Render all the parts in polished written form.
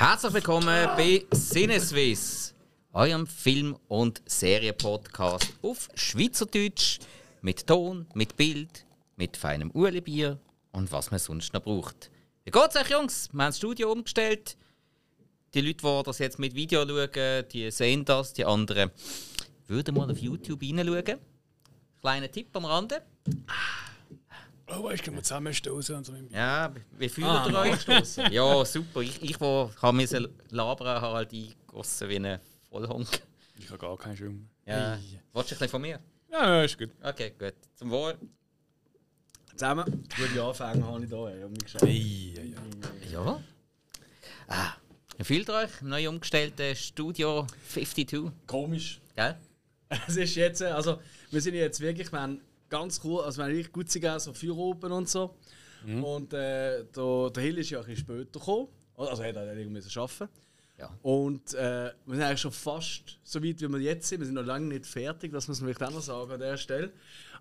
Herzlich willkommen bei Cine-Swiss, eurem Film- und Serienpodcast auf Schweizerdeutsch, mit Ton, mit Bild, mit feinem Ueli-Bier und was man sonst noch braucht. Wie geht's euch, Jungs? Wir haben das Studio umgestellt. Die Leute, die das jetzt mit Video schauen, die sehen das, die anderen würden mal auf YouTube reinschauen. Kleiner Tipp am Rande. Oh, weißt du, können wir zusammenstoßen und so. Ja, wie fühlt ihr euch? Stoßen? Ja, super. Ich habe mir labern, habe halt eingegossen wie ein Vollhonk. Ich habe gar keinen Schwung. Ja. Hey. Wolltest du ein bisschen von mir? Ja, ist gut. Okay, gut. Zum Wohl. Zusammen. Gute Anfänge habe ich da. Ich habe mich geschaut. Ja. Wie fühlt ihr euch im neu umgestellten Studio 52? Komisch. Gell? Es ist jetzt, also wir sind jetzt wirklich, ganz cool, also wir haben richtig gut gegessen, so Feuer oben und so. Mhm. Und der Hill ist ja ein bisschen später gekommen, also er musste irgendwie arbeiten. Ja. Und wir sind eigentlich schon fast so weit, wie wir jetzt sind. Wir sind noch lange nicht fertig, das muss man vielleicht auch noch sagen an dieser Stelle.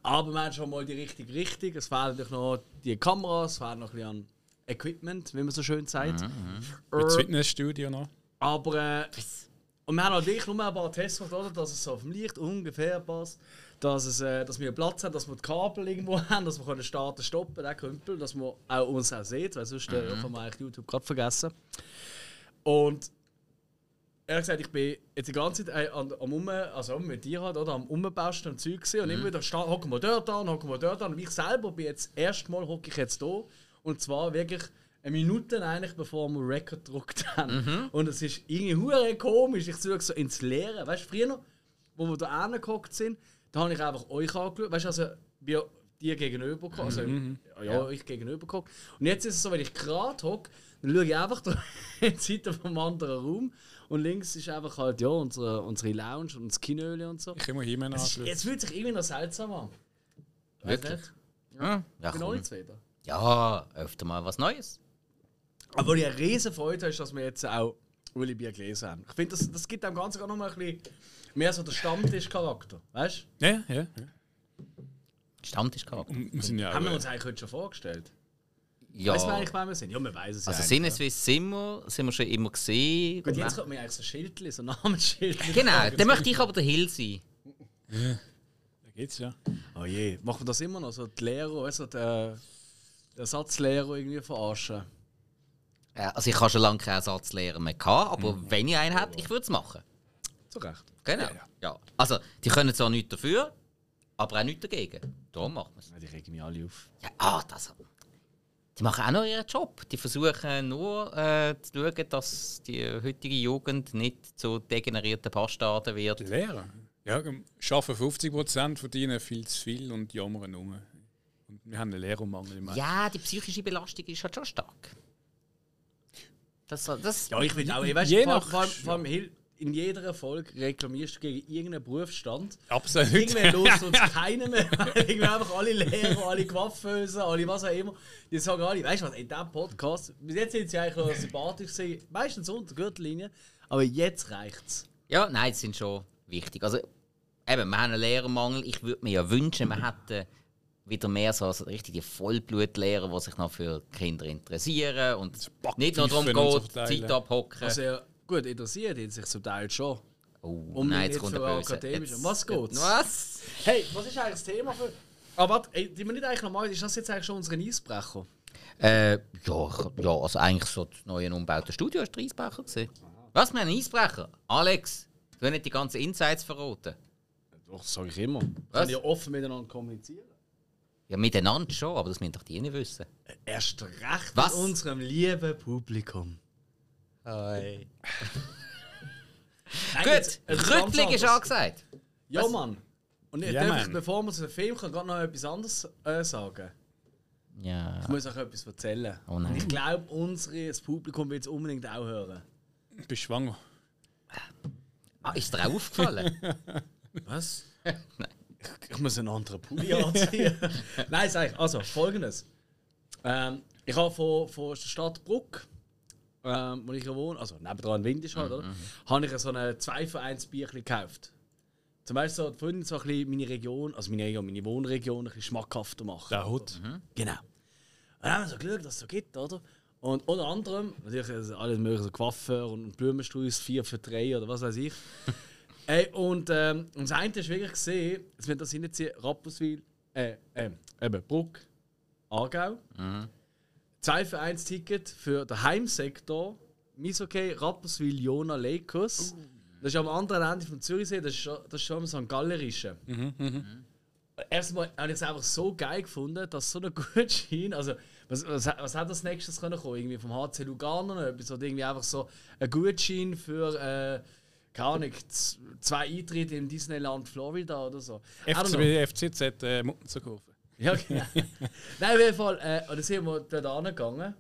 Aber wir haben schon mal die richtige Richtung. Es fehlen natürlich noch die Kameras, es fehlen noch ein bisschen an Equipment, wie man so schön sagt. Mhm. Das Fitnessstudio noch. Aber und wir haben natürlich nur ein paar Tests gemacht, dass es so auf dem Licht ungefähr passt. Dass wir Platz haben, dass wir die Kabel irgendwo haben, dass wir können starten, stoppen, den Krümpel, dass wir auch uns auch sehen, weil sonst haben wir eigentlich YouTube gerade vergessen. Und ehrlich gesagt, ich bin jetzt die ganze Zeit mit dir halt, oder, am Umbasten und Zeug gewesen, und immer wieder hocken wir dort an, und ich selber bin jetzt erstmal hocke ich jetzt da, und zwar wirklich eine Minute eigentlich, bevor wir Record gedruckt haben. Mhm. Und es ist irgendwie hure komisch, ich suche so ins Leere. Weißt du, früher noch, wo wir da hingehockt sind, da habe ich einfach euch angeschaut, weißt du, also wir dir gegenüber, also ich gegenüber gucke. Und jetzt ist es so, wenn ich gerade hocke, dann schaue ich einfach die Seite vom anderen Raum und links ist einfach halt unsere Lounge und das Kinöle und so. Ich kann mal hin anschauen. Jetzt fühlt sich irgendwie noch seltsam an. Wirklich? Weißt du? Ja. Ich bin auch nichts wieder. Ja, öfter mal was Neues. Aber die riesen Freude ist, dass wir jetzt auch Uli Bier gelesen haben. Ich finde, das gibt dem Ganzen noch mal ein bisschen mehr so der Stammtischcharakter, weißt du? Ja. Stammtischcharakter. Haben wir uns eigentlich heute schon vorgestellt? Ja. Weißt du eigentlich, wer wir sind? Ja, wir wissen es ja. Also Sinneswiss sind wir schon immer gesehen. Gut, jetzt kommt mir eigentlich so ein Schildchen, so ein Namensschildchen. Genau, dann möchte ich aber der Hill sein. Ja, da geht's ja. Oh je, machen wir das immer noch? So die Lehrer, also der Ersatzlehrer irgendwie verarschen. Also ich habe schon lange keinen Ersatzlehrer mehr gehabt, aber wenn ich einen hätte, ich würde es machen. Zu Recht. Genau. Ja. Also, die können zwar nichts dafür, aber auch nichts dagegen. Darum machen wir es. Ja, die regen mich alle auf. Ja, das. Die machen auch noch ihren Job. Die versuchen nur zu schauen, dass die heutige Jugend nicht zu degenerierten Bastarden wird. Die Lehrer? Ja, arbeiten 50%, verdienen viel zu viel und jammern rum. Und wir haben einen Lehrermangel im Moment. Ja, die psychische Belastung ist halt schon stark. Das ja, ich will auch. Weißt, vor allem in jeder Folge reklamierst du gegen irgendeinen Berufsstand. Absolut. Irgendwann los und keiner mehr. Irgendwann einfach alle Lehrer, alle Coiffeuse, alle was auch immer. Die sagen alle, weißt du was, in diesem Podcast, bis jetzt sind sie eigentlich noch sympathisch gewesen, meistens unter Gürtellinie, aber jetzt reicht's. Ja, nein, das sind schon wichtig. Also, eben, wir haben einen Lehrermangel. Ich würde mir ja wünschen, wir hätten wieder mehr so richtige Vollblutlehrer, die sich noch für Kinder interessieren und nicht nur darum geht, Zeit abhocken. Also ja, gut, interessiert ihn sich zum Teil schon. Oh, nein, jetzt kommt der Böse. Um was geht's? Was? Hey, was ist eigentlich das Thema für... Aber warte, die wir nicht eigentlich noch machen, ist das jetzt eigentlich schon unser Eisbrecher? Ja, also eigentlich so das neue umgebaute Studio war der Eisbrecher. Was, wir haben einen Eisbrecher? Alex, du hast nicht die ganzen Insights verraten. Doch, das sage ich immer. Wir können ja offen miteinander kommunizieren. Ja, miteinander schon, aber das müssen doch die nicht wissen. Erst recht mit unserem lieben Publikum. Hi. Nein, gut, Rückblick ist angesagt. Ja, Mann. Und jetzt darf ich, bevor wir zu dem Film kommen, gerade noch etwas anderes sagen. Ja. Ich muss euch etwas erzählen. Oh nein. Und ich glaube, das Publikum will es unbedingt auch hören. Ich bin schwanger. Ist dir auch aufgefallen? Was? Nein. Ich muss einen anderen Pulli anziehen. Nein, sag ich. Also, Folgendes. Ich habe von der Stadt Brugg, wo ich wohne, also nebenan Wind ist halt, oder? Habe ich so ein 2-für-1-Bierchen gekauft. Zum Beispiel so, die Freundin so ein bisschen meine Wohnregion ein bisschen schmackhafter machen. Der Hut. Genau. Und dann haben wir so Glück, dass es so gibt, oder? Und unter anderem, natürlich alles mögliche, so Coiffeur und Blumenstrauß, 4 für 3 oder was weiß ich. Ey, und das eine ist wirklich gesehen, dass wir das hinziehen, Rapperswil, eben Brugg, Aargau. Mhm. 2 für 1 Ticket für den Heimsektor, Misokay, Rapperswil, Jona, Lakers. Das ist am anderen Ende vom Zürichsee, das ist schon am St. Gallerischen. Mhm, mhm. Erstmal habe ich es einfach so geil gefunden, dass so eine gute Schiene. Also, was hat das nächstes können kommen? Irgendwie vom HC Lugano oder etwas? Oder irgendwie einfach so ein Gutschein für, keine Ahnung, 2 Eintritte im Disneyland Florida oder so. FCZ Mutten zu kaufen. Ja, genau. Nein, auf jeden Fall, da sind wir dort angegangen.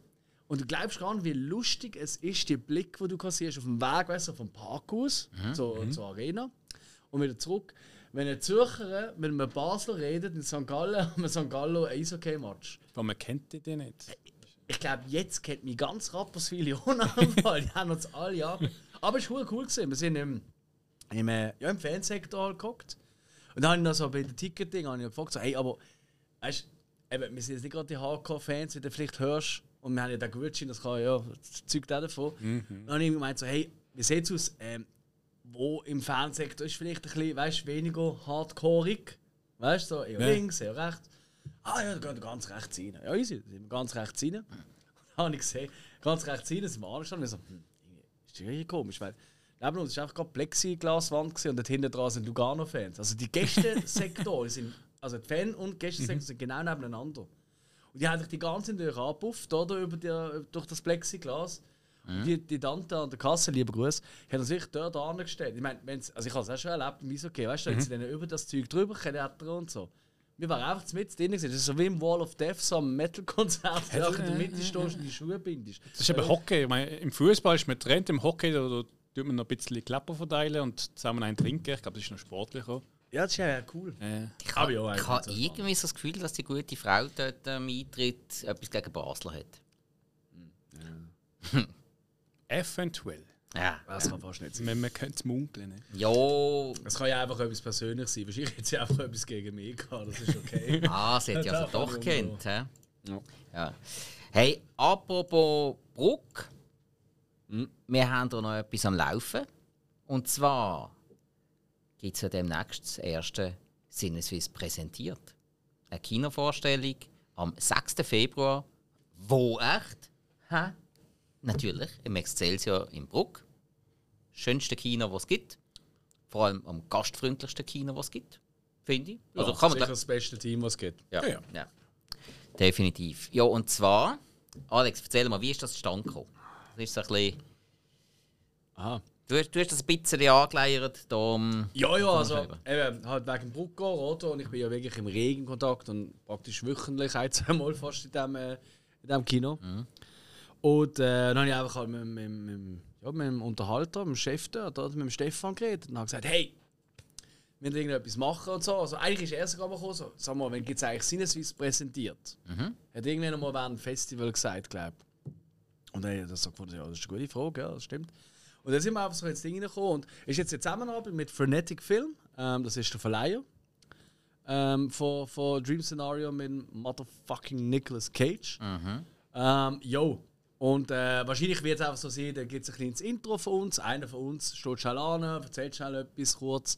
Und du glaubst gar nicht, wie lustig es ist, der Blick, den du siehst, auf dem Weg, weißt du, vom Parkhaus zur Arena und wieder zurück. Wenn ein Zürcher mit einem Basler redet, in St. Gallen, um einem St. Gallo ein Eishockey-Match. Aber man kennt die nicht. Ich glaube, jetzt kennt mich ganz Rapperswil Jona. Die haben uns alle Jahre. Aber es war cool gewesen. Wir sind im Fansektor geguckt. Und dann habe ich noch so bei den Ticketing gefragt, so, hey, aber weißt, eben, wir sind jetzt nicht gerade die Hardcore-Fans, wie du vielleicht hörst. Und wir haben ja den Gutschein, das kann ja das Zeug davon. Mhm. Dann habe ich gemeint, so, hey, wie sieht es aus? Wo im Fansektor ist vielleicht ein bisschen, weißt, weniger hardcoreig. Weißt du, so, eher links, eher rechts. Ah ja, da gehen wir ganz rechts rein. Ja, easy, da sind wir ganz rechts rein. Und dann habe ich gesehen, ganz rechts rein, sind wir angestanden. Und ich so, ist das irgendwie komisch, weil neben uns war einfach gerade Plexiglaswand und dort hinten dran sind Lugano-Fans. Also die Gästesektoren sind, also die Fan- und Gästesektor sind genau nebeneinander. Und die haben sich die ganze Zeit angepufft, oder? Durch das Plexiglas. Mhm. Die Tante an der Kasse, lieber Gruß, hat sich dort angestellt. Ich meine, also ich habe es auch schon erlebt, im Eishockey, weißt du, sie dann über das Zeug drüber klettern und so. Wir waren einfach mit drin, das ist so wie im Wall of Death, so am Metal-Konzert, wo du in der Mitte stehst und die Schuhe bindest. Das ist eben Hockey. Ich meine, im Fußball ist man getrennt, im Hockey da tut man noch ein bisschen Klappen verteilen und zusammen einen trinken. Ich glaube, das ist noch sportlicher. Ja, das ist ja cool. Ich habe irgendwie so das Gefühl, dass die gute Frau dort am Eintritt etwas gegen Basler hat. Ja. Eventuell. Ja. Das kann fast nicht sein. Man könnte es munkeln. Ne? Jo. Es kann ja einfach etwas persönlich sein. Wahrscheinlich hätte sie einfach etwas gegen mich gehabt. Das ist okay. Sie hat ja also doch gekannt. Ja. Hey, apropos Brugg. Wir haben da noch etwas am Laufen. Und zwar gibt es ja demnächst das erste Cine-Swiss präsentiert. Eine Kinovorstellung am 6. Februar. Wo echt? Hä? Natürlich, im Excelsior in Brugg. Schönste Kino, was es gibt. Vor allem am gastfreundlichsten Kino, was es gibt, finde ich. Also ja, kann man sicher das beste Team, was es gibt. Ja. Definitiv. Ja, und zwar, Alex, erzähl mal, wie ist das zustande gekommen? Das ist so ein bisschen... Aha. Du hast das ein bisschen angeleiert. Ja, also eben, halt wegen Brugg, oder? Und ich bin ja wirklich im regen Kontakt und praktisch wöchentlich, einmal fast in diesem Kino. Mhm. Und dann habe ich einfach halt mit dem Unterhalter, mit dem Chef, mit dem Stefan geredet und habe gesagt, hey, wir müssen irgendetwas machen und so. Also eigentlich ist er sogar gekommen, so, sag mal, wann gibt es eigentlich Cine-Swiss präsentiert? Mhm. Hat irgendwann einmal während dem Festival gesagt, glaube ich. Und dann habe ich das so gefunden, ja, das ist eine gute Frage, ja, das stimmt. Und dann sind wir einfach so ins Ding reingekommen und ist jetzt eine Zusammenarbeit mit Frenetic Film, das ist der Verleiher, von Dream Scenario mit motherfucking Nicolas Cage. Mhm. Und wahrscheinlich wird es einfach so sein, da gibt es ein kleines Intro von uns. Einer von uns steht schnell an, erzählt schnell etwas kurz.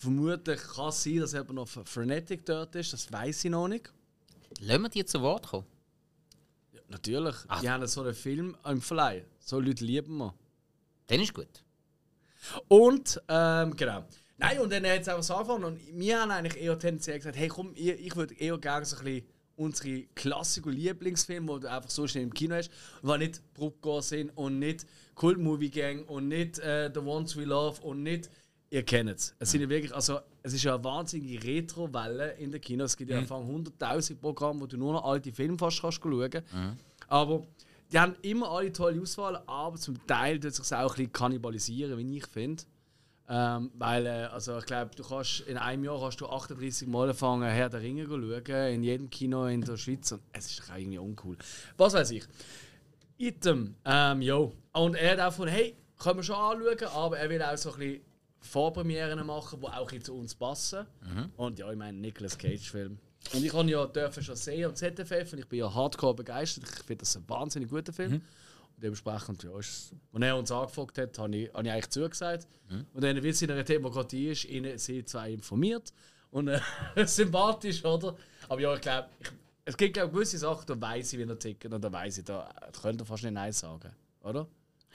Vermutlich kann es sein, dass jemand noch Frenetic dort ist, das weiß ich noch nicht. Lassen wir die zu Wort kommen? Ja, natürlich. Ach. Die haben so einen Film im Verleih. So Leute lieben wir. Dann ist gut. Und, genau. Nein, und dann hat es einfach so angefangen. Und wir haben eigentlich eher tendenziell gesagt, hey komm, ich würde eher gerne so ein bisschen unsere Klassik- und Lieblingsfilme, die du einfach so schnell im Kino hast, die nicht Brugg sind und nicht Cult Movie Gang und nicht The Ones We Love und nicht... Ihr kennt es. Es sind ja wirklich, also, es ist ja eine wahnsinnige Retro-Welle in den Kinos. Es gibt ja einfach 100'000 Programme, wo du nur noch alte Filme fast schauen kannst. Mhm. Aber die haben immer alle tolle Auswahl, aber zum Teil tut es sich auch ein bisschen kannibalisieren, wie ich finde. Weil ich glaube, du kannst in einem Jahr kannst du 38 Mal anfangen, Herr der Ringe schauen, in jedem Kino in der Schweiz. Und es ist doch irgendwie uncool. Was weiß ich. Item, Und er davon, hey, können wir schon anschauen, aber er will auch so ein bisschen Vorpremieren machen, die auch zu uns passen. Mhm. Und ja, ich meine, Nicolas Cage-Film. Und ich habe ja schon sehen am ZFF und ich bin ja hardcore begeistert. Ich finde das ein wahnsinnig guter Film. Mhm. Und dementsprechend, ja, als er uns angefragt hat, habe ich eigentlich zugesagt. Mhm. Und dann, wie es in einer Demokratie ist, ihnen sie zwei informiert. Und sympathisch, oder? Aber ja, ich glaube, es gibt glaub, gewisse Sachen, da weiss ich, wie er tickt. Und da weiss ich, da könnt ihr fast nicht Nein sagen, oder?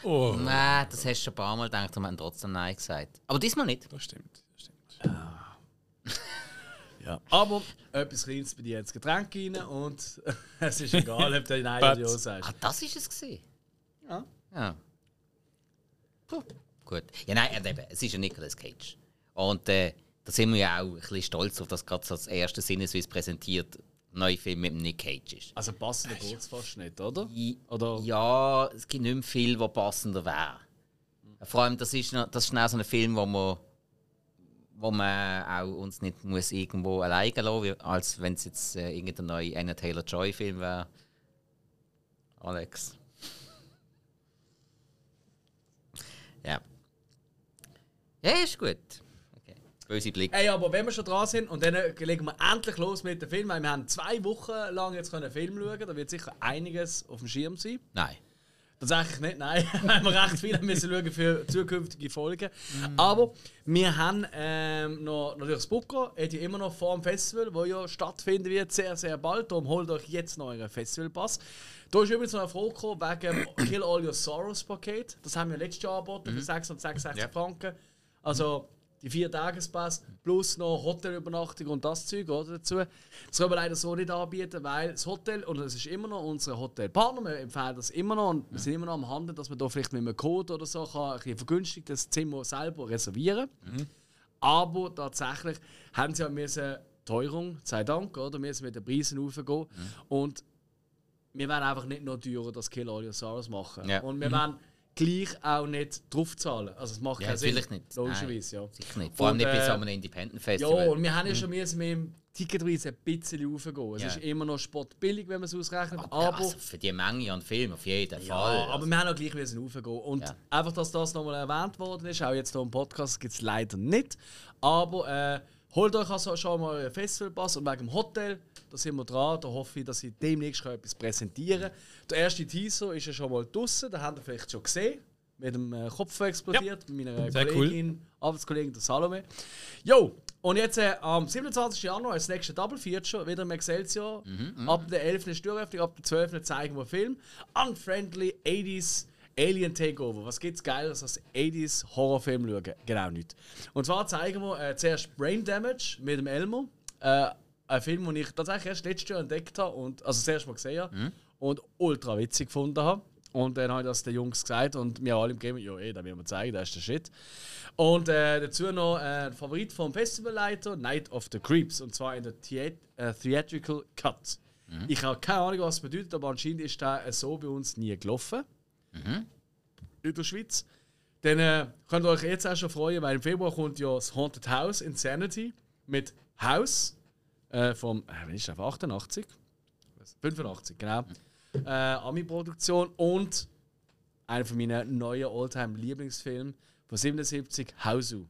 Oh. Nein, das hast du schon ein paar Mal gedacht und wir haben trotzdem Nein gesagt. Aber diesmal nicht. Das stimmt. Das stimmt. Ja. Aber etwas Kleines bei dir ins Getränk rein und es ist egal, ob du Nein oder Ja sagst. Ah, das war es? Ja. Ja. Puh. Gut. Ja, nein, eben, es ist ja Nicolas Cage. Und da sind wir ja auch ein bisschen stolz auf das, gerade so als erste Cine-Swiss präsentiert. Neue Film mit Nick Cage ist. Also passender geht es fast nicht, oder? Oder? Ja, es gibt nicht mehr viel, was passender wäre. Vor allem, das ist auch so ein Film, wo man auch uns nicht muss irgendwo alleine lassen muss, als wenn es jetzt irgendein neuer Anna Taylor-Joy-Film wäre. Alex. Ja. Ja, ist gut. Böse Blick. Hey, aber wenn wir schon dran sind, und dann legen wir endlich los mit dem Film. Wir haben 2 Wochen lang jetzt einen Film schauen, da wird sicher einiges auf dem Schirm sein. Nein. Tatsächlich nicht, nein. Weil wir recht viel müssen schauen für zukünftige Folgen. Mm. Aber wir haben noch natürlich das Popcorn, hat ja immer noch vor dem Festival, das ja stattfinden wird, sehr, sehr bald. Darum holt euch jetzt noch euren Festivalpass. Da ist übrigens noch eine Frage gekommen wegen dem Kill All Your Sorrows-Paket. Das haben wir letztes Jahr angeboten für 666 Franken. Also... Die 4-Tages-Pass plus noch Hotelübernachtung und das Zeug oder, dazu. Das können wir leider so nicht anbieten, weil das Hotel, und es ist immer noch unser Hotelpartner, wir empfehlen das immer noch und wir sind immer noch am Handeln, dass man da vielleicht mit einem Code oder so kann, ein bisschen vergünstigt das Zimmer selber reservieren. Mhm. Aber tatsächlich haben sie ja müssen, Teuerung, sei Dank, oder? Wir müssen mit den Preisen raufgehen. Mhm. Und wir werden einfach nicht noch teurer das Kill All Your Sorrows machen. Ja. Und wir werden gleich auch nicht drauf zahlen. Also es macht keinen Sinn. Natürlich nicht. Logischerweise, ja. Sicher nicht. Vor allem nicht bei so einem Independent-Festival. Ja, und wir haben ja schon mit dem Ticketpreis ein bisschen raufgehen. Es ist immer noch spottbillig, wenn man es ausrechnet. Aber also für die Menge an Filmen auf jeden Fall. Ja, aber wir haben auch gleich raufgehen. Und einfach, dass das nochmal erwähnt worden ist, auch jetzt hier im Podcast gibt es leider nicht. Aber holt euch also schon mal euren Festivalpass und wegen dem Hotel. Da sind wir dran, da hoffe ich, dass ich demnächst etwas präsentieren kann. Der erste Teaser ist ja schon mal draussen, den habt ihr vielleicht schon gesehen. Mit dem Kopf explodiert, mit meiner Kollegin, Arbeitskollegin der Salome. Jo, und jetzt am 27. Januar ist das nächste Double Feature, wieder im Excelsior. Ab der 11. ist die Türöffnung, ab der 12. zeigen wir Film. Unfriendly 80s Alien Takeover. Was gibt's Geileres als 80s Horrorfilm schauen? Genau nichts. Und zwar zeigen wir zuerst Brain Damage mit dem Elmo. Ein Film, den ich tatsächlich erst letztes Jahr entdeckt habe, und, also das erste Mal gesehen habe und ultra witzig gefunden habe. Und dann habe ich das den Jungs gesagt und wir alle im Game, ja, den werden wir zeigen, das ist der Shit. Und dazu noch ein Favorit vom Festivalleiter, Night of the Creeps, und zwar in der Theatrical Cut. Mhm. Ich habe keine Ahnung, was das bedeutet, aber anscheinend ist das so bei uns nie gelaufen. In der Schweiz. Dann könnt ihr euch jetzt auch schon freuen, weil im Februar kommt ja das Haunted House Insanity mit House. Vom, wie ist das, 88? 85, genau. Ami-Produktion und einer meiner neuen All-Time-Lieblingsfilme von 77, Hausu.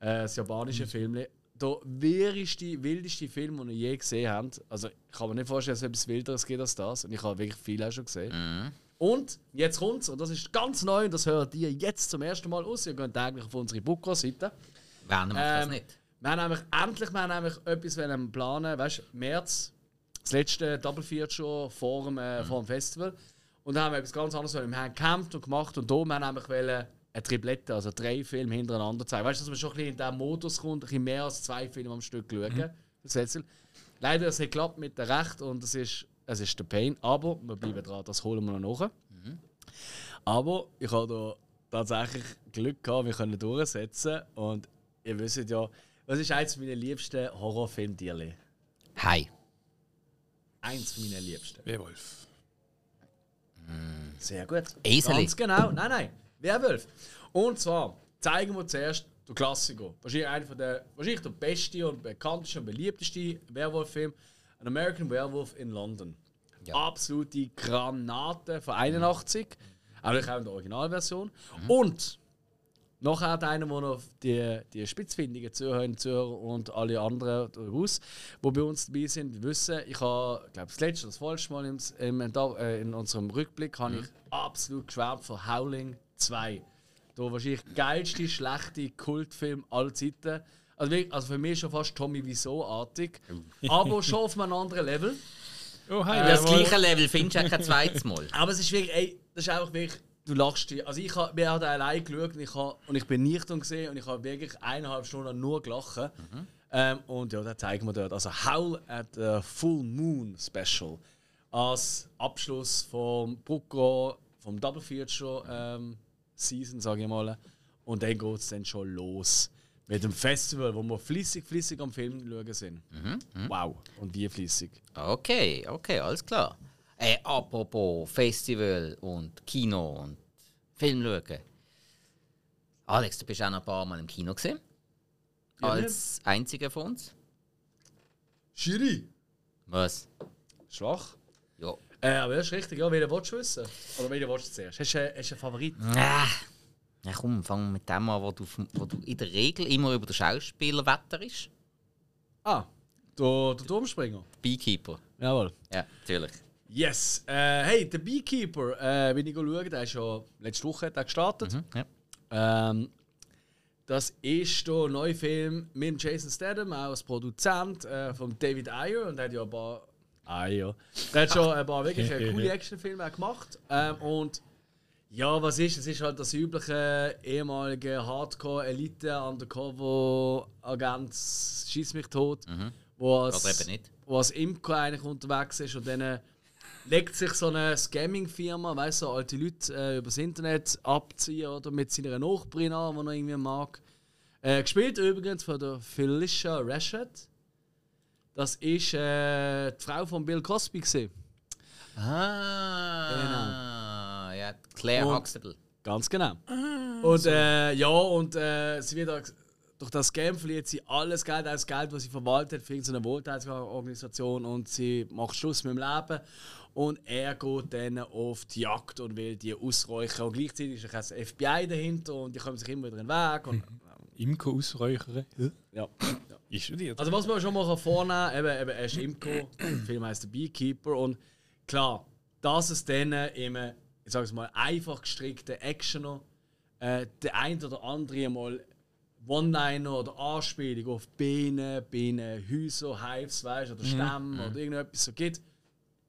Das japanische Film. Der wildeste Film, den wir je gesehen haben. Also, ich kann mir nicht vorstellen, dass es etwas Wilderes gibt als das. Und ich habe wirklich viel auch schon gesehen. Und jetzt kommt's, und das ist ganz neu, und das hört ihr jetzt zum ersten Mal aus. Ihr geht täglich auf unsere Booker-Seite. Werden wir das nicht? Wir haben nämlich etwas planen, weißt du, März, das letzte Double Feature vor dem Festival. Und dann haben wir etwas ganz anderes. Wir haben gekämpft und gemacht und hier haben wir nämlich eine Triplette, also 3 Filme hintereinander zeigen. Weißt du, dass man schon ein bisschen in diesen Modus kommt, ein bisschen mehr als 2 Filme am Stück schauen. Leider hat es nicht geklappt mit dem Recht und es ist der Pain, aber wir bleiben dran, das holen wir noch nach. Aber ich habe da tatsächlich Glück gehabt, wir können durchsetzen und ihr wisst ja, was ist eines meiner liebsten Horrorfilm-Tierli? Hai. Eins meiner liebsten. Werwolf. Sehr gut. Eseli. Ganz genau. Nein. Werwolf. Und zwar zeigen wir zuerst den Klassiker. Wahrscheinlich der beste und bekannteste und beliebteste Werwolf-Film. An American Werewolf in London. Ja. Absolute Granate von 81. Natürlich auch in der Originalversion. Und Nachher hat einer, der noch die spitzfindigen Zuhörerinnen und Zuhörer und alle anderen daraus, die bei uns dabei sind, wissen, ich habe, glaube das letzte oder das falsche Mal in unserem Rückblick habe ich absolut geschwärmt von Howling 2. Der wahrscheinlich geilste, schlechte Kultfilm aller Zeiten. Also für mich schon fast Tommy Wiseau-artig. Aber schon auf einem anderen Level. Oh, hi, das gleiche Level findest du ja kein zweites Mal. Aber es ist wirklich, ey, das ist einfach wirklich, du lachst dich. Also ich habe allein geschaut und ich bin nicht gesehen und ich habe wirklich 1,5 Stunden nur gelacht. Mhm. Und ja, das zeigen wir dort. Also Howl at the Full Moon Special. Als Abschluss vom Brugg, vom Double Feature Season, sage ich mal. Und dann geht es dann schon los. Mit dem Festival, wo wir flüssig am Film schauen sind. Mhm. Wow, und wie flüssig. Okay, alles klar. Apropos Festival und Kino und Film schauen. Alex, du bist auch noch ein paar Mal im Kino gesehen. Ja, als einziger von uns. Schiri. Was? Schwach. Ja. Aber das ist richtig, ja. Welchen willst du wissen? Oder welchen willst du zuerst? Hast du einen Favoriten? Ja, komm, fang mit dem an, wo du in der Regel immer über den Schauspieler wetterst. Ah, der Turmspringer. Beekeeper. Jawohl. Ja, natürlich. Yes. Hey, der Beekeeper, wenn ich schaue, der ist schon letzte Woche gestartet. Mhm, ja. Das ist der neue Film mit Jason Statham, auch als Produzent von David Ayer. Und der hat ja ein paar. Der hat schon ein paar wirklich coole Actionfilme gemacht. Und ja, was ist? Es ist halt das übliche ehemalige Hardcore-Elite-Undercover-Agent schieß mich tot, wo als Imker eigentlich unterwegs ist und dann legt sich so eine Scamming-Firma, weißt du, so alte Leute übers Internet abziehen oder mit seiner Nachbarin an, die er irgendwie mag. Gespielt übrigens von der Felicia Rashad. Das ist die Frau von Bill Cosby gewesen. Ah. Genau. Claire Huxtable. Ganz genau. Und sie wird auch, durch das Scam verliert sie alles Geld, was sie verwaltet, für irgendeine Wohltätigkeitsorganisation und sie macht Schluss mit dem Leben. Und er geht dann auf die Jagd und will die ausräuchern. Und gleichzeitig ist das FBI dahinter und die kommen sich immer wieder in den Weg. Und Imko ausräuchern? Ja. Ich studiere. Also was man schon mal vornehmen kann, eben, er ist Imko, der Film heisst The Beekeeper. Und klar, dass es dann immer, ich sage es mal, einfach gestrickte Actioner, der ein oder andere mal One-Liner oder Anspielung auf Bienen, Häuser, Hives, weißt, oder Stämme oder irgendetwas so gibt.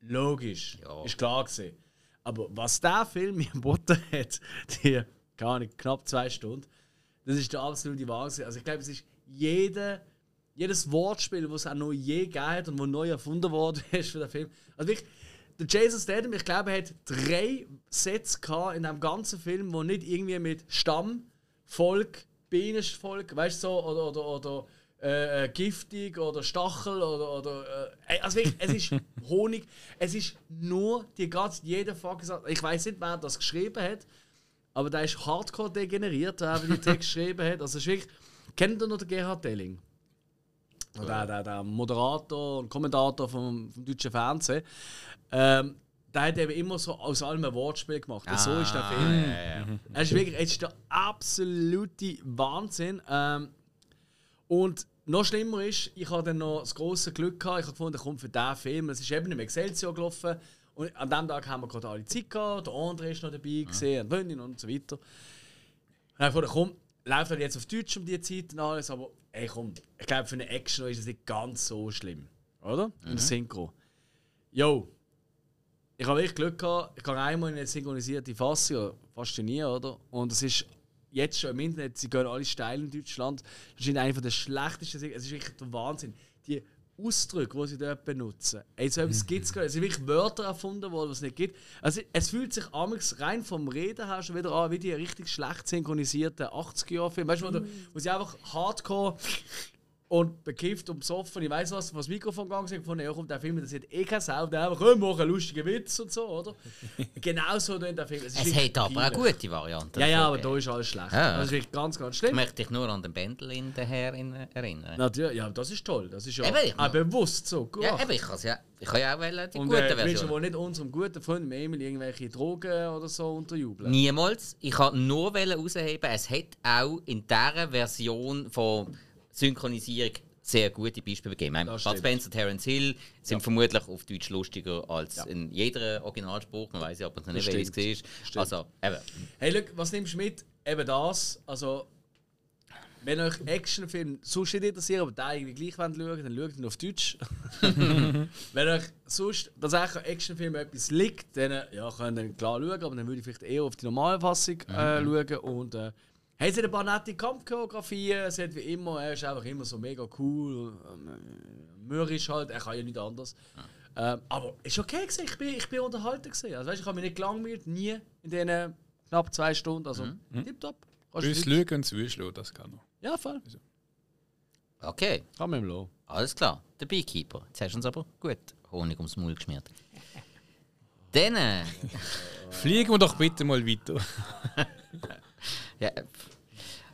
Logisch, ja. Ist klar gewesen. Aber was der Film mir geboten hat, die knapp 2 Stunden, das ist der absolute Wahnsinn. Also ich glaube, es ist jedes Wortspiel, das es auch noch je gegeben hat und das neu erfunden worden ist für den Film. Also wirklich, der Jason Statham, ich glaube, er hat 3 Sätze in diesem ganzen Film, die nicht irgendwie mit Stamm, Volk, Bienenvolk, weißt du, so, oder giftig oder Stachel oder also wirklich, es ist Honig, es ist nur die ganze, jeder fucking Satz. Ich weiß nicht, wer das geschrieben hat, aber der ist hardcore degeneriert, wer den Text geschrieben hat. Also es ist wirklich, kennt ihr noch den Gerhard Delling? Der Moderator und Kommentator vom deutschen Fernsehen, der hat eben immer so aus allem ein Wortspiel gemacht. Ah, so ist der Film. Ja. Es ist der absolute Wahnsinn. Und noch schlimmer ist, ich hatte dann noch das große Glück gehabt, ich habe gefunden, er kommt für diesen Film. Es ist eben im Excelsior gelaufen. Und an diesem Tag haben wir gerade alle Zeit gehabt. Der André ist noch dabei gesehen, und so weiter. Und ich habe gefunden, läuft halt jetzt auf Deutsch um diese Zeit und alles, aber ey, komm, ich glaube, für eine Action ist es nicht ganz so schlimm, oder? Und das Synchro. Jo, ich habe wirklich Glück gehabt, ich kann einmal in eine synchronisierte Fassung, fast nie, oder? Und es ist jetzt schon im Internet, sie gehen alle steil in Deutschland, das ist einer der schlechtesten, es ist wirklich der Wahnsinn. Die Ausdrücke, die sie dort benutzen, so etwas gibt es gar nicht, es sind wirklich Wörter erfunden worden, die es nicht gibt. Also es fühlt sich amigs rein vom Reden her schon wieder an wie die richtig schlecht synchronisierten 80er-Jahre-Filme, weißt du, wo sie einfach hardcore und bekifft und besoffen, ich weiß was, was Mikrofon gegangen ist, von ja, kommt der Film, das hat eh keine Sau, der einfach, komm, mach einen lustigen Witz und so, oder? Genauso in dem Film. Es hat aber eine gute Variante. Ja, ja, aber da ist alles schlecht. Ja. Das ist wirklich ganz, ganz schlimm. Ich möchte dich nur an den Bändel hinterher erinnern. Natürlich, ja, das ist toll. Das ist ja eben, auch bewusst so. Gut. Ja, eben, ich kann ja auch die guten Version. Menschen, die nicht unserem guten Freund Emil irgendwelche Drogen oder so unterjubeln. Niemals. Ich wollte nur herausheben, es hat auch in dieser Version von Synchronisierung sehr gute Beispiele gegeben. Bud Spencer und Terence Hill sind vermutlich auf Deutsch lustiger als in jeder Originalspruch. Man weiß ja, ob man es nicht weiß, wie es ist. Also, eben. Hey, look, was nimmst du mit? Eben das. Also, wenn euch Actionfilme sonst nicht interessieren, aber da irgendwie gleich schauen wollt, dann schaut ihn auf Deutsch. Wenn euch sonst tatsächlich Actionfilme etwas liegt, dann ja, könnt ihr klar schauen, aber dann würde ich vielleicht eher auf die normale Fassung schauen. Und, es hat ein paar nette Kampfchoreografien, es hat wie immer, er ist einfach immer so mega cool, mürrisch halt, er kann ja nicht anders. Ja. Aber es war okay, ich bin unterhalten. Also, weißt, ich habe mich nicht gelangweilt, nie in diesen knapp 2 Stunden, also tipptopp. Uns lügen und zuschlagen, das kann er. Ja, voll. Also. Okay. Kann man ihm lassen. Alles klar, der Beekeeper. Jetzt hast du uns aber gut Honig ums Maul geschmiert. Dann fliegen wir doch bitte mal weiter. Ja.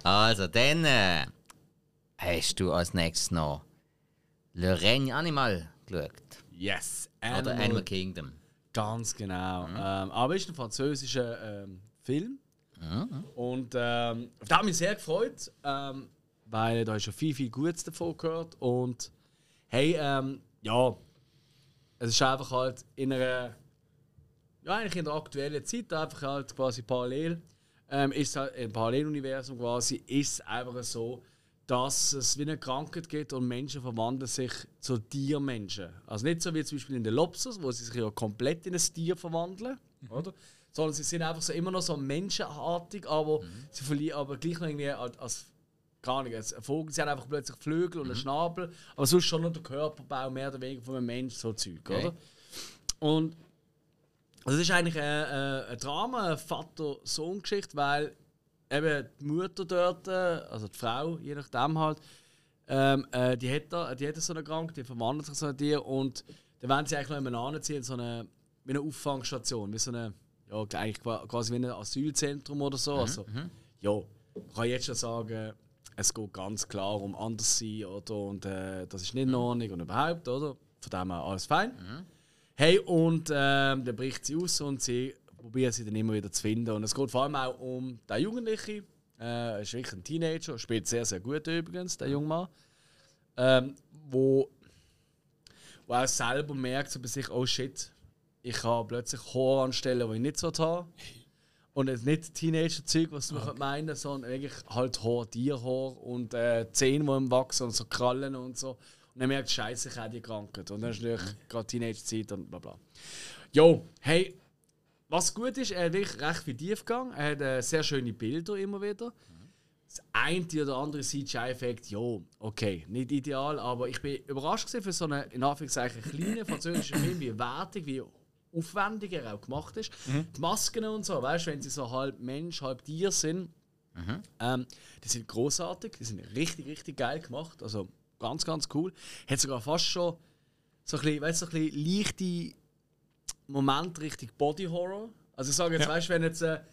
Also, dann hast du als nächstes noch Le Règne Animal geschaut. Yes, oder Animal Kingdom. Ganz genau. Aber es ist ein französischer Film. Und da habe ich mich sehr gefreut, weil da ist schon viel Gutes davon gehört. Und hey, ja, es ist einfach halt in einer, ja, eigentlich in der aktuellen Zeit, einfach halt quasi parallel. Ist halt im Paralleluniversum quasi, ist es einfach so, dass es wie eine Krankheit gibt und Menschen verwandeln sich zu Tiermenschen. Also nicht so wie zum Beispiel in den Lobsters, wo sie sich ja komplett in ein Tier verwandeln, oder? Sondern sie sind einfach so immer noch so menschenartig, aber sie verlieren aber gleich noch irgendwie als gar nicht, als Vogel. Sie haben einfach plötzlich Flügel und einen Schnabel, aber sonst schon noch der Körperbau mehr oder weniger von einem Menschen, so Zeug, oder? Und also das ist eigentlich ein Drama, eine Vater-Sohn-Geschichte, weil eben die Mutter dort, also die Frau, je nachdem halt, die hat so eine Krankheit, die verwandelt sich so ein Tier und dann wollen sie eigentlich noch jemanden anziehen, wie eine Auffangstation, wie so eine, ja, eigentlich quasi wie ein Asylzentrum oder so. Also, ja, ich kann jetzt schon sagen, es geht ganz klar um Anderssein, oder? Und das ist nicht in Ordnung und überhaupt, oder? Von dem her alles fein. Hey, und dann bricht sie aus und sie probieren sie dann immer wieder zu finden. Und es geht vor allem auch um den Jugendlichen. Er ist wirklich ein Teenager, spielt sehr, sehr gut übrigens, der junge Mann. Wo auch selber merkt so bei sich, oh shit, ich kann plötzlich Horror anstellen, die ich nicht so habe. Und jetzt nicht Teenager-Zeug, was man meinen, sondern eigentlich halt Horror, Tierhorror und Zähne, die ihm wachsen und so Krallen und so. Und dann merkt, scheiße, ich habe die Krankheit. Und dann ist natürlich gerade Teenage-Zeit und bla bla. Jo, hey, was gut ist, er hat wirklich recht viel tief gegangen. Er hat sehr schöne Bilder immer wieder. Das eine oder andere CGI-Effekt, jo, okay, nicht ideal, aber ich bin überrascht für so einen, in Anführungszeichen, kleinen französischen Film, wie wertig, wie aufwendig er auch gemacht ist. Die Masken und so, weißt du, wenn sie so halb Mensch, halb Tier sind, die sind großartig, die sind richtig geil gemacht. Also, ganz, ganz cool. Hat sogar fast schon so ein bisschen, weißt du, so ein bisschen leichte Momente Richtung Body Horror. Also ich sage jetzt, weißt du, wenn jetzt der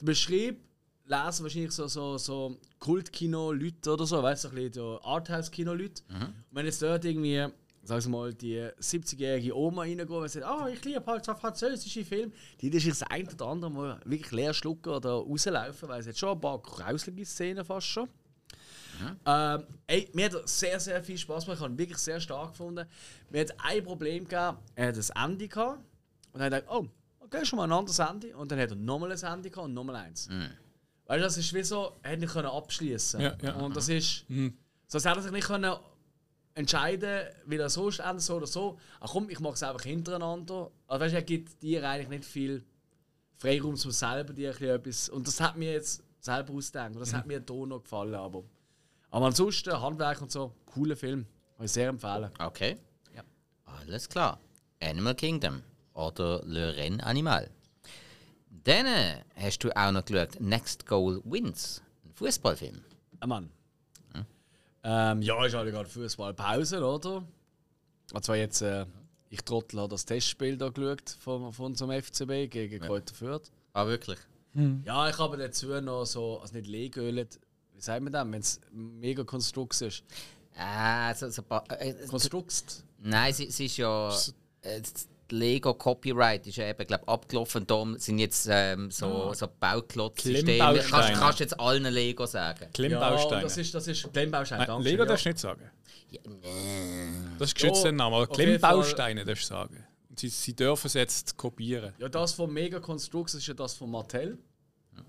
Beschrieb lesen wahrscheinlich so Kultkino-Leute oder so, weißt du, so ein bisschen Arthouse-Kino-Leute. Und wenn jetzt dort irgendwie, sagen wir mal, die 70-jährige Oma reingeht und sagt, ah, ich liebe halt so französische Filme, die ist das ein oder andere Mal wirklich leer schlucken oder rauslaufen, weil es jetzt schon ein paar gruselige Szenen fast schon. Ey, mir hat sehr viel Spaß gemacht, ich habe ihn wirklich sehr stark gefunden. Mir hat ein Problem gegeben, er hat ein Handy gehabt und dann dachte ich, oh, okay, schon mal ein anderes Handy. Und dann hat er nochmal ein Handy gehabt und nochmal eins. Weißt du, das ist wie so, er hätte nicht abschließen können. Ja, ja. Und das ist, sonst hätte er sich nicht können entscheiden, wie er so ist, so oder so. Ach komm, ich mache es einfach hintereinander. Also weißt du, er gibt dir eigentlich nicht viel Freiraum zum selber dir etwas. Und das hat mir jetzt selber ausgedacht. Das hat mir hier noch gefallen, aber ansonsten, Handwerk und so, cooler Film. Kann ich sehr empfehlen. Okay. Ja. Alles klar. Animal Kingdom oder Le Règne Animal. Dann hast du auch noch geschaut Next Goal Wins, ein Fußballfilm. Ein Mann. Ja, ist halt gerade Fußballpause, oder? Also jetzt, ich trottel, habe das Testspiel da geschaut von unserem FCB gegen Kräuter Fürth. Ah, wirklich? Hm. Ja, ich habe dazu noch so, also nicht leergeölt, wie sagt man das, wenn es mega konstrux ist? Konstruxt? Nein, es ist ja... Lego Copyright ist ja eben, glaube ich, abgelaufen. Darum sind jetzt so Bauklotzsysteme. Kannst du jetzt allen Lego sagen? Klemmbausteine. Ja, das ist Klemmbausteine. Nein, Lego darfst du nicht sagen. Ja. Das ist geschützter Name. Aber Klemmbausteine darfst du sagen. Sie dürfen es jetzt kopieren. Ja, das von Mega Constructs ist ja das von Mattel. Ja.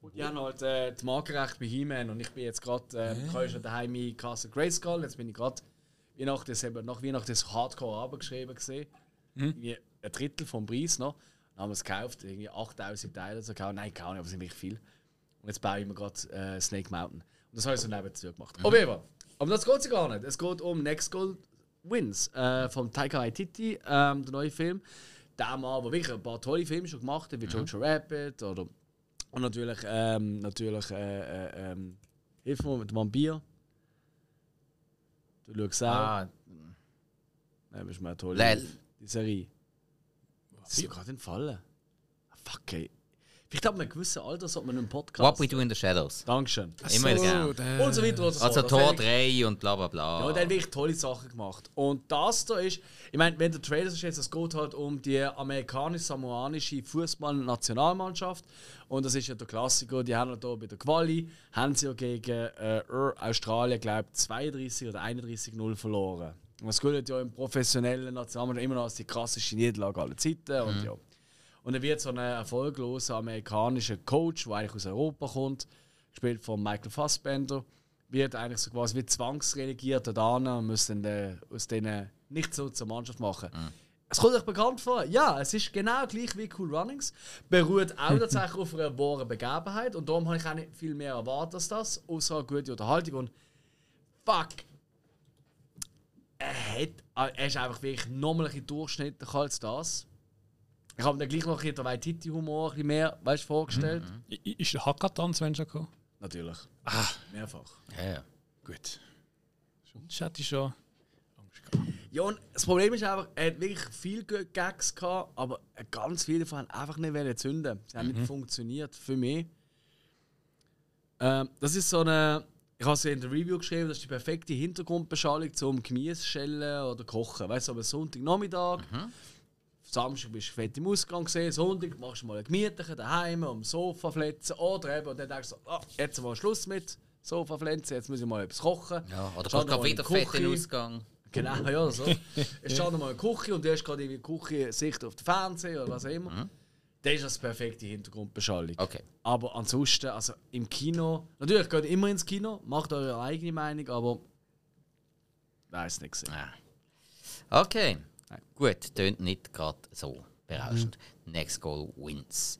Und die haben halt die Markenrechte bei He-Man. Und ich bin jetzt gerade, ich habe ja daheim in Castle Grayskull. Jetzt bin ich gerade nach Weihnachten das Hardcore abgeschrieben gesehen. Hm. Ein Drittel vom Preis noch. Dann haben wir es gekauft, irgendwie 8000 Teile zu kaufen. Nein, gar nicht, aber sind wirklich viel. Und jetzt baue ich mir gerade Snake Mountain. Und das habe ich so nebenzu gemacht. Mhm. Aber das geht es gar nicht. Es geht um Next Goal Wins von Taika Waititi, der neue Film. Der Mann, der wirklich ein paar tolle Filme schon gemacht hat, wie Jojo Rabbit oder. Und natürlich hilf mir mit dem Bier. Du schaust auch. Nein, das ist mal toll. Die Serie. Das ist ja gerade entfallen. Fuck, ey. Vielleicht hat man ein gewisses Alter, so hat man einen Podcast. What We Do in the Shadows. Dankeschön. Immer so, gerne. Und so weiter. Also Tor 3 und bla bla bla. Ja, der hat wirklich tolle Sachen gemacht. Und das da ist, ich meine, wenn der Trailer so steht, es geht halt um die amerikanisch-samoanische Fußballnationalmannschaft. Und das ist ja der Klassiker, die haben ja da bei der Quali, haben sie ja gegen Australien, glaube ich, 32 oder 31-0 verloren. Und das gilt ja im professionellen Nationalmannschaft immer noch als die krasseste Niederlage aller Zeiten. Und ja. Und dann wird so ein erfolgloser amerikanischer Coach, der eigentlich aus Europa kommt, gespielt von Michael Fassbender, wird eigentlich so quasi wie zwangsrelegiert da und muss dann aus denen nicht so zur Mannschaft machen. Mhm. Es kommt euch bekannt vor. Ja, es ist genau gleich wie Cool Runnings. Beruht auch tatsächlich auf einer wahren Begebenheit. Und darum habe ich auch nicht viel mehr erwartet als das, außer eine gute Unterhaltung. Und fuck! Er ist einfach wirklich nochmal ein bisschen durchschnittlicher als das. Ich habe mir dann gleich noch den Waititi-Humor ein bisschen mehr vorgestellt. Ist der Hackathon zu Menschen gekommen? Natürlich. Mehrfach. Ja. Gut. Sonst hätte ich schon Angst gehabt. Ja, und das Problem ist einfach, er hat wirklich viele Gags gehabt, aber ganz viele davon haben einfach nicht zünden. Sie haben nicht funktioniert für mich. Das ist so eine. Ich habe es in der Review geschrieben, das ist die perfekte Hintergrundbeschallung zum Gemüseschälen oder Kochen. Weißt du, aber Sonntagnachmittag. Samstag bist du fett im Ausgang gesehen, Sonntag machst du mal einen gemütlichen daheim, am Sofa fletzen oder eben, und dann denkst du, jetzt war Schluss mit Sofa fletzen, jetzt muss ich mal etwas kochen. Ja, oder du kommst wieder fett in den Ausgang. Genau, ja, so. Es schaut mal in die Küche und du hast gerade die Küche-Sicht auf den Fernseher oder was auch immer. Das ist das perfekte Hintergrundbeschallung. Okay. Aber ansonsten, also im Kino, natürlich geht immer ins Kino, macht eure eigene Meinung, aber weiß nicht gesehen. Okay. Gut, tönt nicht gerade so berauschend. Next Goal Wins.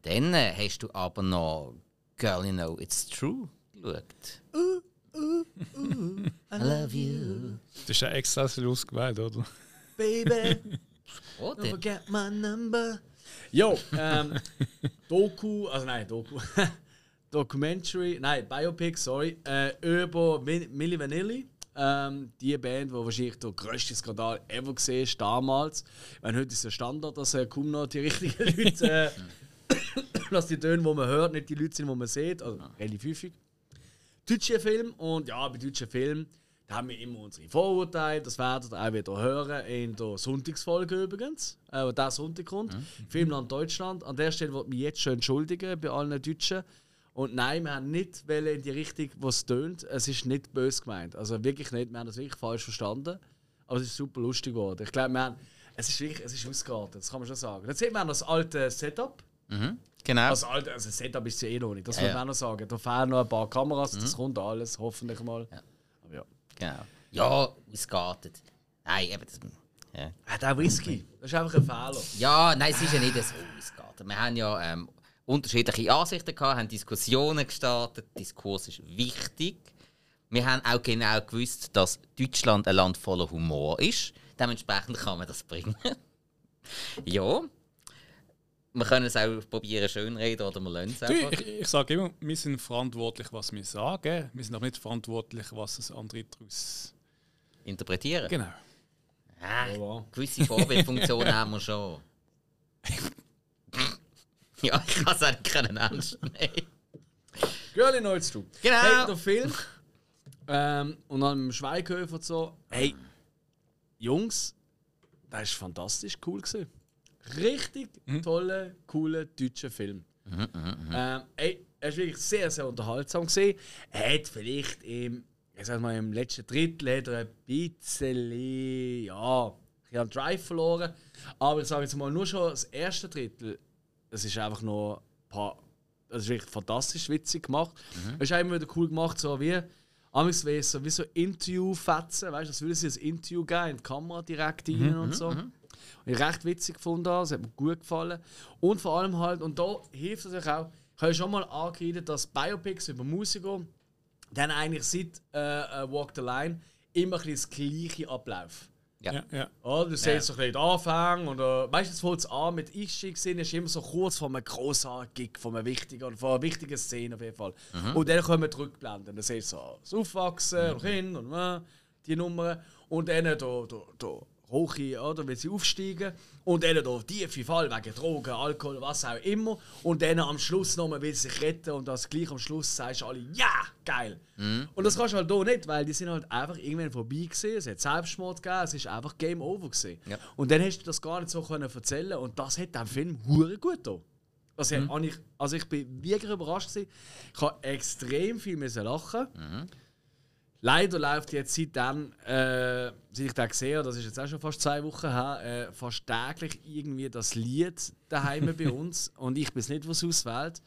Dann hast du aber noch Girl You Know It's True geschaut. I love you. Das ist ja extra ausgewählt, oder? Baby, don't forget my number. Jo, Biopic, sorry, über Milli Vanilli. Die Band, die wahrscheinlich der grösste Skandal ever gesehen ist, damals. Ich meine, heute ist der Standard, dass kaum noch die richtigen Leute, dass die Töne, die man hört, nicht die Leute sind, die man sieht. Also relativ häufig. Deutsche Film, und ja, bei deutschen Filmen, da haben wir immer unsere Vorurteile. Das werdet ihr auch wieder hören in der Sonntagsfolge übrigens. Aber der Sonntag kommt. Filmland Deutschland. An der Stelle wollte ich mich jetzt schon entschuldigen bei allen Deutschen. Und nein, wir haben nicht in die Richtung, was es tönt. Es ist nicht böse gemeint. Also wirklich nicht. Wir haben das wirklich falsch verstanden. Aber es ist super lustig geworden. Ich glaube, es ist ausgeartet. Das kann man schon sagen. Jetzt sieht man das alte Setup. Genau. Das alte Setup ist es ja eh noch nicht. Das muss man noch sagen. Da fehlen noch ein paar Kameras. Das kommt alles, hoffentlich mal. Ja. Aber ja. Genau. Ja, ausgeartet. Nein, eben das. Ja. Der Whisky. Das ist einfach ein Fehler. Ja, nein, es ist ja nicht so ausgeartet. Wir haben ja unterschiedliche Ansichten gehabt, haben Diskussionen gestartet. Diskurs ist wichtig. Wir haben auch genau gewusst, dass Deutschland ein Land voller Humor ist. Dementsprechend kann man das bringen. Ja. Wir können es auch probieren, schönreden oder wir lassen es einfach. Ich sage immer, wir sind verantwortlich, was wir sagen. Wir sind aber nicht verantwortlich, was das andere daraus interpretieren. Genau. Gewisse Vorbildfunktionen haben wir schon. Ja, ich kann es auch nicht ernst nehmen. Girl You Know It's True. Genau. Hey, der Film. Und dann mit dem Schweighöfer und so. Hey, Jungs, das war fantastisch cool gewesen. Richtig toller, cooler deutscher Film. Ey, er ist wirklich sehr, sehr unterhaltsam gewesen. Er hat vielleicht im letzten Drittel hat er ein bisschen, an Drive verloren. Aber ich sage jetzt mal, nur schon das erste Drittel, das ist einfach noch ein paar. Das ist wirklich fantastisch witzig gemacht. Es ist auch immer wieder cool gemacht, so wie Amix weiss, so wie so Interview-Fetzen, weißt du, das würde sie als Interview geben, in die Kamera direkt rein und so. Und ich recht witzig gefunden, es hat mir gut gefallen. Und vor allem halt, und da hilft es natürlich auch, ich habe schon mal angeredet, dass Biopics über Musiker dann eigentlich seit Walk the Line immer ein bisschen das gleiche Ablauf. Ja. Du siehst so ein bisschen den Anfang oder meistens fängt es an mit Einstiegsszenen, ist immer so kurz vor einem grossartigen Gig, vor einer wichtigen Szene auf jeden Fall. Und dann können wir die Rückblenden. Dann siehst du so das Aufwachsen und hin und die Nummern. Und dann hoch, oder wenn sie aufsteigen. Und dann der tiefe Fall wegen Drogen, Alkohol, was auch immer. Und dann am Schluss nochmal will sie sich retten und das gleich am Schluss sagst alle, ja, geil! Und das kannst du halt hier nicht, weil die sind halt einfach irgendwann vorbei gewesen, es hat Selbstmord gegeben, es ist einfach Game Over gewesen. Ja. Und dann hast du das gar nicht so können erzählen und das hat dem Film hure gut getan. Also ich bin wirklich überrascht gewesen. Ich habe extrem viel lachen. Leider läuft jetzt seit ich den gesehen habe, das ist jetzt auch schon fast 2 Wochen her, fast täglich irgendwie das Lied daheim bei uns. Und ich bin es nicht, was auswählt.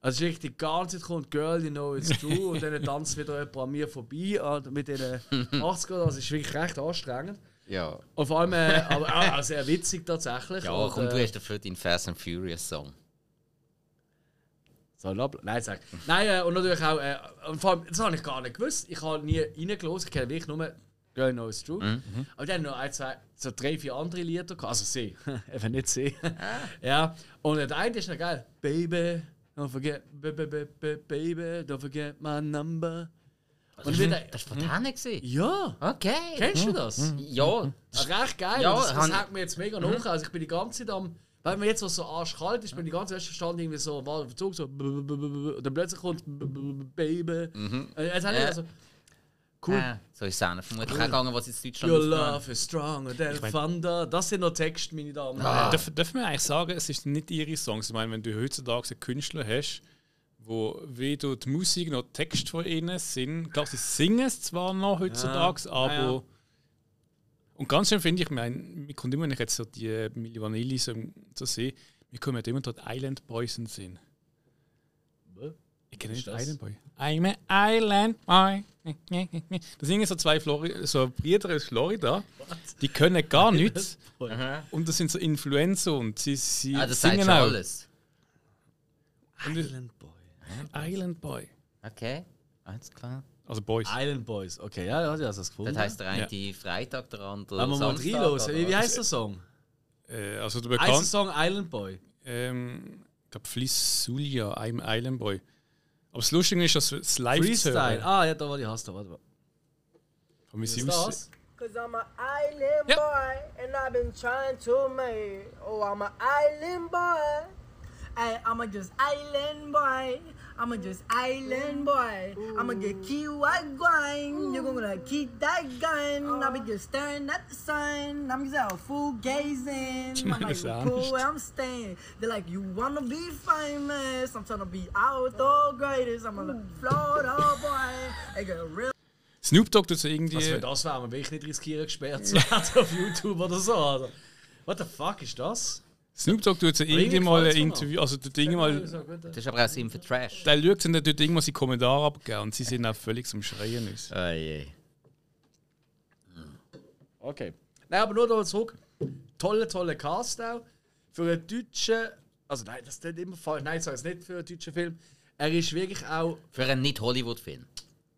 Also es ist die ganze Zeit kommt Girl, You Know It's True und dann tanzt wieder jemand an mir vorbei mit diesen 80ern. Das ist wirklich recht anstrengend. Ja. Und vor allem aber auch sehr witzig tatsächlich. Ja, und, du hast dafür den Fast and Furious Song. Nein, und natürlich auch, vor allem, das habe ich gar nicht gewusst. Ich habe nie reingelassen, ich kenne wirklich nur Girl You Know It's True. Aber dann noch 3-4 andere Lieder gehabt. Also sie, einfach nicht sie. Ja, und der eine ist noch geil. Baby, don't forget, baby, don't forget my number. Und wieder, das war von denen? Ja. Okay. Kennst du das? Ja. Das ist recht geil. Ja, das hängt mir jetzt mega nach. Also ich bin die ganze Zeit weil man jetzt, was so arschkalt ist, bin ich ganz erst verstanden, irgendwie so war auf Zug, so und dann plötzlich kommt Baby. Cool. So ist es auch nicht. Vermutlich gegangen, was jetzt Deutschland Your love is stronger than thunder. Das sind noch Texte, meine Damen und Herren. Dürfen wir eigentlich sagen, es ist nicht ihre Songs. Ich meine, wenn du heutzutage einen Künstler hast, wo weder die Musik noch die Texte von ihnen sind, klar, sie singen es zwar noch heutzutage, aber... Und ganz schön finde ich, mir kommt immer, wenn ich jetzt so die Milli Vanilli so sehe, mir kommen immer dort Island Boys in den Sinn. Ich kenne nicht Island Boy. I'm an Island Boy. Das sind so 2 Brüder aus Florida. Die können gar nichts. Und das sind so Influencer und sie das singen auch. Alles. Island Boy. Island Boy. Okay, alles klar. Also Boys. Island Boys, okay, ja, das hast du gefunden. Das heisst der eine Freitag, der andere Samstag. Mal reinlos. Wie heisst der Song? Also der bekannte Song Island Boy. Ich glaube Flissulia, I'm Island Boy. Aber das Lustige ist, dass es live Freestyle. Ja, da war die Hass da. Warte. Was ist das? Cause I'm an Island Boy and I've been trying to make. Oh, I'm an Island Boy. I'm just Island Boy. I'm a just Island Boy. I'm a get key white going. You're gonna keep that gun. I'll be just staring at the sun. I'm just out full gazing. I'm like, cool where I'm staying. They're like, you wanna be famous? I'm trying to be out the greatest. I'm gonna float all boy. I got a real. Snoop Dogg tut so irgendwie. Was für das wäre, man will ich nicht riskieren, gesperrt zu werden auf YouTube oder so. Also, what the fuck ist das? Snoop Dogg tut irgendwie mal ein Interview, also tut mal... Das ist aber auch Sinn für Trash. Der schaut sie dann dort irgendwann seine Kommentare abgeben und sie sind auch völlig zum Schreien. Oh je. Okay. Nein, aber nur da zurück. Toller Cast auch. Für einen deutschen... Also nein, das ist nicht immer falsch. Nein, ich sage es nicht für einen deutschen Film. Er ist wirklich auch... Für einen Nicht-Hollywood-Film.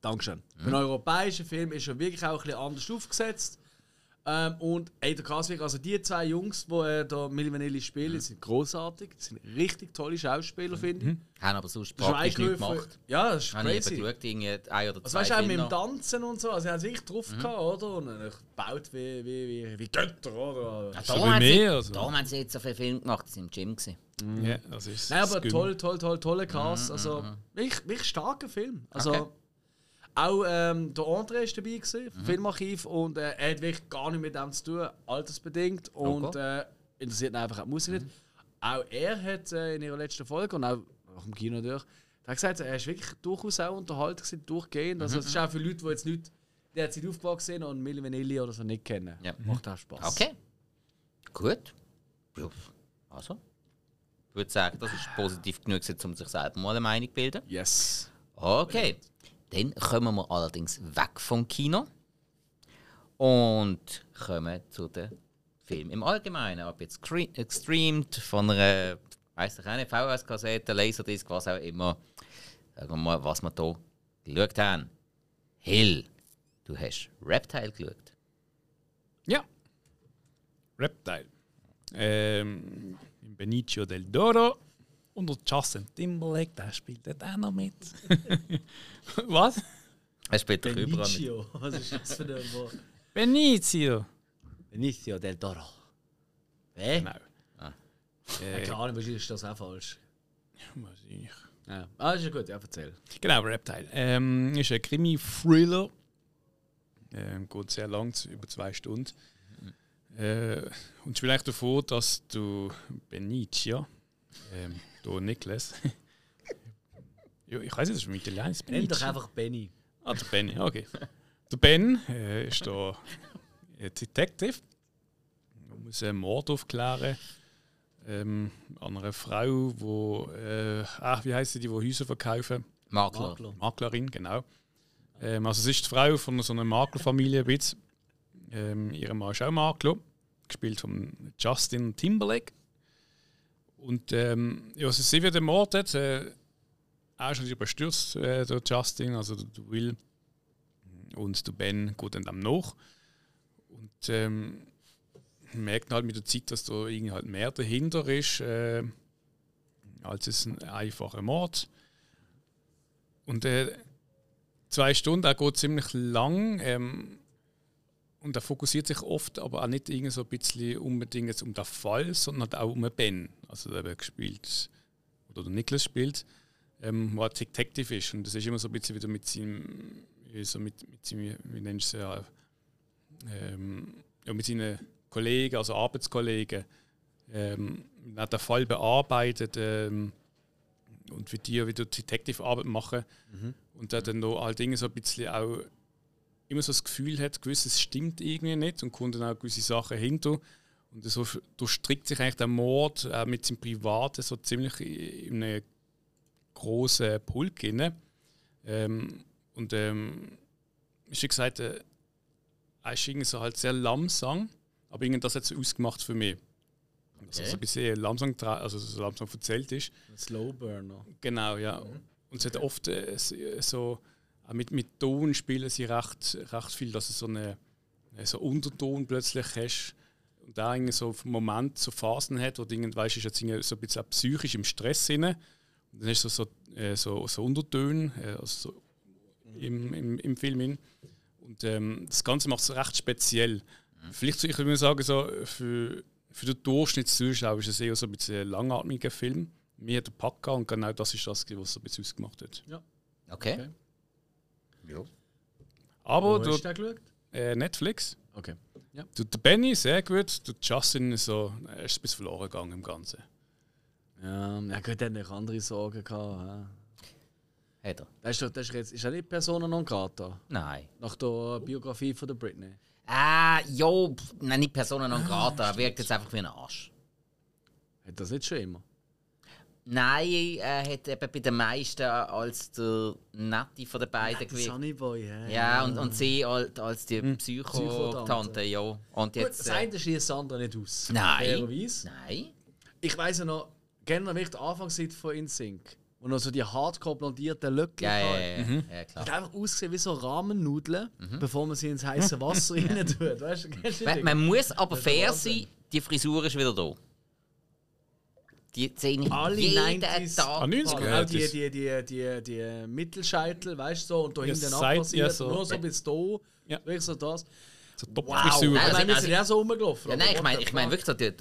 Dankeschön. Für einen europäischen Film ist er wirklich auch ein bisschen anders aufgesetzt. Und der Kasweg, also die zwei Jungs, die da Milli Vanilli spielen, sind großartig, sind richtig tolle Schauspieler, finde ich. Haben aber sonst praktisch nichts gemacht. Ja, das ist crazy. Ich habe geschaut, ein oder zwei. Also weißt du, auch mit dem Tanzen und so, also sie haben es wirklich drauf gehabt, oder? Und gebaut wie Götter, oder? Ja, darum haben sie jetzt so viele Filme gemacht, die sind im Gym gewesen. Ja, das ist nein, aber toller Cast, also wirklich starker Film. Also, okay. Auch der André war dabei, Filmarchiv, und er hat wirklich gar nichts mit dem zu tun, altersbedingt, und interessiert ihn einfach auch die Musik nicht. Auch er hat in ihrer letzten Folge und auch nach dem Kino hat gesagt, er ist wirklich durchaus auch unterhalten, durchgehend. Also, das ist auch für Leute, die jetzt nicht die Zeit aufgewachsen sind und Milli Vanilli oder so nicht kennen. Ja. Macht auch Spass. Okay. Gut. Also, ich würde sagen, das ist positiv genug, um sich selber mal eine Meinung zu bilden. Yes. Okay. Dann kommen wir allerdings weg vom Kino und kommen zu den Filmen im Allgemeinen. Ob jetzt gestreamt, von einer, weiss ich auch nicht, VHS-Kassette, Laserdisc, was auch immer, sagen wir mal, was wir hier geschaut haben. Hill, du hast Reptile geschaut. Ja, Reptile. Benicio del Toro. Und der Justin Timberlake, der spielt dort auch noch mit. Was? Er spielt doch überall mit. Was ist das für ein Wort? Benicio del Toro. Wer? Genau. Keine Ahnung, wahrscheinlich ist das auch falsch. Ja, weiß ich. Ja. Ah, ist ja gut, ja, erzähl. Genau, Reptile. Ist ein Krimi-Thriller. Geht sehr lang, über 2 Stunden. Und vielleicht davor, dass du Benicio... du Nicolas. Ja, ich weiß nicht, das ist mit Italienisch. Nenn doch einfach Benny. Ah, der Benny, okay. Der Ben ist da Detective. Er muss einen Mord aufklären. An einer Frau, die. Wie heißt sie, die Häuser verkaufen? Maklerin, genau. Also, es ist die Frau von so einer Maklerfamilie. Ihr Mann ist auch Makler. Gespielt von Justin Timberlake. Und also sie wird ermordet, auch schon überstürzt, der Justin, also der Will und der Ben geht dann dem nach. Und merkt halt mit der Zeit, dass da irgendwie halt mehr dahinter ist, als es ein einfacher Mord. Und 2 Stunden, auch geht ziemlich lang. Und er fokussiert sich oft, aber auch nicht irgendwie so ein bisschen unbedingt jetzt um den Fall, sondern auch um den Ben. Also der gespielt, oder der Nicolas spielt, wo er Detective ist. Und das ist immer so ein bisschen wieder mit seinem, so mit seinem, wie nennst du es ja, mit seinen Kollegen, also Arbeitskollegen, den Fall bearbeitet und für die wieder Detective-Arbeit machen. Und der dann noch halt so ein bisschen auch immer so das Gefühl hat, gewisses stimmt irgendwie nicht und kommt dann auch gewisse Sachen hinter. Und so durchstrickt sich eigentlich der Mord mit seinem Privaten so ziemlich in einem grossen Pulk rein. Ist wie gesagt, er ist irgendwie so halt sehr langsam, aber irgendwie das hat es ausgemacht für mich. Okay. Dass es so ein bisschen langsam, also so langsam erzählt ist. Ein Slowburner. Genau, ja. Mhm. Und es hat oft so... Mit Ton spielen sie recht viel, dass du so einen so Unterton plötzlich hast und da so einen Moment so Phasen hat, wo du weißt, ist jetzt so ein bisschen psychisch im Stress drin. Und dann hast du so Untertöne also so im Film hin. Und das Ganze macht es recht speziell. Vielleicht, ich würde sagen, so für den Durchschnittszuschauer ist es eher so ein bisschen ein langatmiger Film. Mir hat der Packer und genau das ist das, was so ein bisschen ausgemacht hat. Ja. Okay. Ja. Aber wo hast du den geschaut? Netflix. Okay. Ja. Der Benny sehr gut, der Justin ist ein bisschen verloren gegangen im Ganzen. Ja, er hat noch andere Sorgen gehabt. Ja. Hat er. Ist er nicht Persona non grata? Nein. Nach der Biografie von der Britney? Jo, nein, nicht Persona non grata, er wirkt jetzt einfach wie ein Arsch. Hat das nicht schon immer? Nein, er hat eben bei den meisten als der Nette von den beiden gewirkt. Der Sunnyboy, ja. Ja, und sie als die Psycho-Tante, ja. Und jetzt, das eine schießt das andere nicht aus. Nein. Ich weiss ja noch, gerne habe ich die Anfangszeit von InSync. Und noch so die hardcore blondierten Löckchen. Ja, klar. Hat einfach ausgesehen wie so Rahmennudeln, bevor man sie ins heiße Wasser rein tut. Weißt du, man muss aber fair sein, die Frisur ist wieder da. Die sehen ich alle jeden 90s, Tag. 90er, die Mittelscheitel, weißt du, so, und da hinten abpassiert, so. Nur so bis da, wirklich so das. So Top-Frisur. Wow. Nein, wir sind ja so rumgelaufen. Ja, nein, ich meine wirklich so die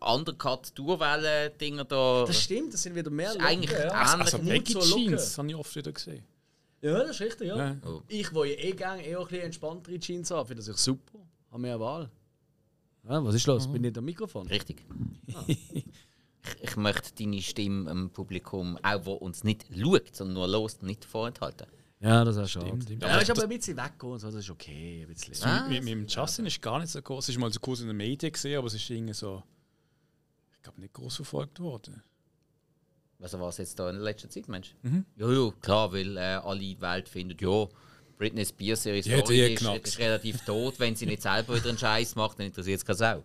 Undercut-Durwellen-Dinger da. Das stimmt, das sind wieder mehr Leute. Eigentlich also Baggy-Jeans habe ich oft wieder gesehen. Ja, das ist richtig, ja. Oh. Ich wollte ja gerne eher ein bisschen entspanntere Jeans haben, finde ich super. Haben wir eine Wahl. Ja, was ist los? Bin ich nicht am Mikrofon? Richtig. Ah. Ich möchte deine Stimme im Publikum, auch wo uns nicht schaut, sondern nur hört, nicht vorenthalten. Ja, das ist schon. Er ist aber ein bisschen weggegangen, so, das ist okay. Ein bisschen. Mit dem Justin ist gar nicht so groß. Es war mal so groß in den Medien gesehen, aber es ist irgendwie so, ich glaube, nicht groß verfolgt worden. Also was jetzt da in der letzten Zeit, Mensch? Ja, klar, weil alle Welt findet, ja, Britney Spears Series ist relativ tot, wenn sie nicht selber wieder einen Scheiß macht, dann interessiert es keine Sau.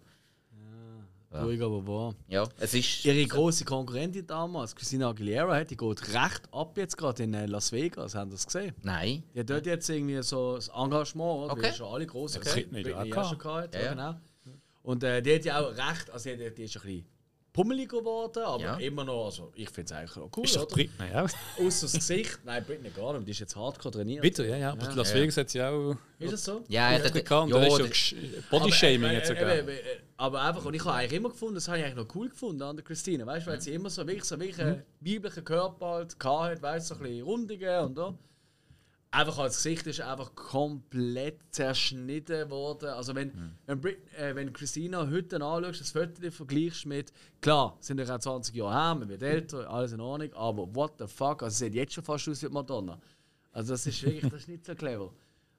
Ja. Ruhig, aber wahr. Ja, es ist ihre grosse Konkurrentin damals, Christina Aguilera, die geht recht ab jetzt gerade in Las Vegas. Haben Sie das gesehen? Nein. Die hat dort jetzt irgendwie so das Engagement, okay. Schon alle grossen Genau. Und die hat ja auch recht, also die ist ein bisschen pummelig geworden, aber immer noch, also ich finde es eigentlich auch cool. Ist doch Britney, ja. Außer das Gesicht, nein, Britney gar nicht, die ist jetzt hardcore trainiert. Bitte, ja, aber Las Vegas hat sie auch... Ist das so? Ja, das bekannt, da ist Bodyshaming jetzt sogar. Aber einfach, und ich habe eigentlich immer gefunden, das habe ich eigentlich noch cool gefunden an der Christine, weißt du, weil sie immer so wirklich einen weiblichen Körper halt hatte, weißt du, so ein bisschen rundige und so. Einfach als Gesicht ist einfach komplett zerschnitten worden. Also wenn Christina heute anschaust, das Foto vergleichst mit, klar, sind ja auch 20 Jahre her, man wird älter, alles in Ordnung, aber what the fuck, also sieht jetzt schon fast aus wie Madonna. Also das ist wirklich, das ist nicht so clever.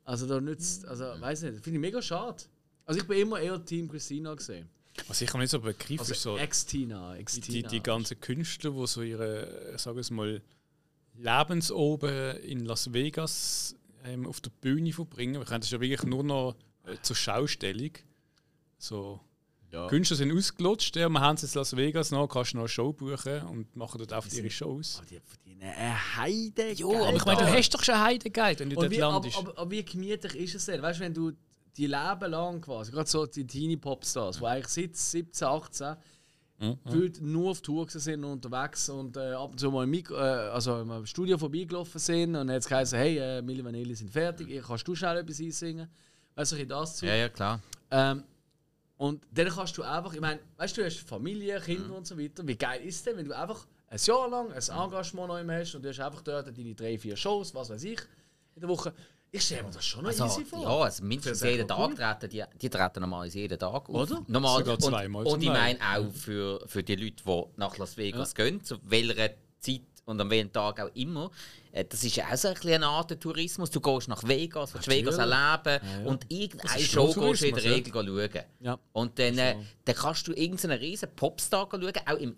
Also da nützt, also weiß nicht, finde ich mega schade. Also ich bin immer eher Team Christina gesehen. Was ich nicht so begriff, also ist so die ganzen Künstler, die so ihre, sagen wir es mal, Lebensoben in Las Vegas auf der Bühne verbringen. Wir können das ja wirklich nur noch zur Schaustellung. So. Ja. Künstler sind ausgelutscht, wir haben es in Las Vegas noch, kannst du noch eine Show buchen und machen dort auf ihre Shows. Aber die verdienen eine Heidegeld. Ja, aber ich meine, du hast doch schon Heidegeld, wenn du dort landest. Aber wie gemütlich ist es denn? Weißt du, wenn du die Leben lang quasi, gerade so die Teenie-Popstars, die eigentlich seit 17, 18 gefühlt nur auf Tour sind und unterwegs und ab und zu mal im Studio vorbeigelaufen sind und jetzt geheißen, hey, Milli Vanilli sind fertig, kannst du schnell etwas einsingen? Weißt du, das zu? Ja, klar. Und dann kannst du einfach, ich meine, weißt du, du hast Familie, Kinder und so weiter. Wie geil ist es denn, wenn du einfach ein Jahr lang ein Engagement noch hast und du hast einfach dort deine 3-4 Shows, was weiß ich, in der Woche. Ich stelle mir das schon noch easy vor. Ja, also mindestens jeden Tag cool. Die treten normalerweise jeden Tag auf. Oder? Normal, sogar zweimal. Und ich meine auch für die Leute, die nach Las Vegas gehen, zu welcher Zeit und an welchem Tag auch immer. Das ist ja auch so eine Art Tourismus. Du gehst nach Vegas, willst Vegas erleben und irgendeine Show gehst du in der Regel schauen. Ja. Und dann kannst du irgendeinen riesen Popstar schauen, auch im,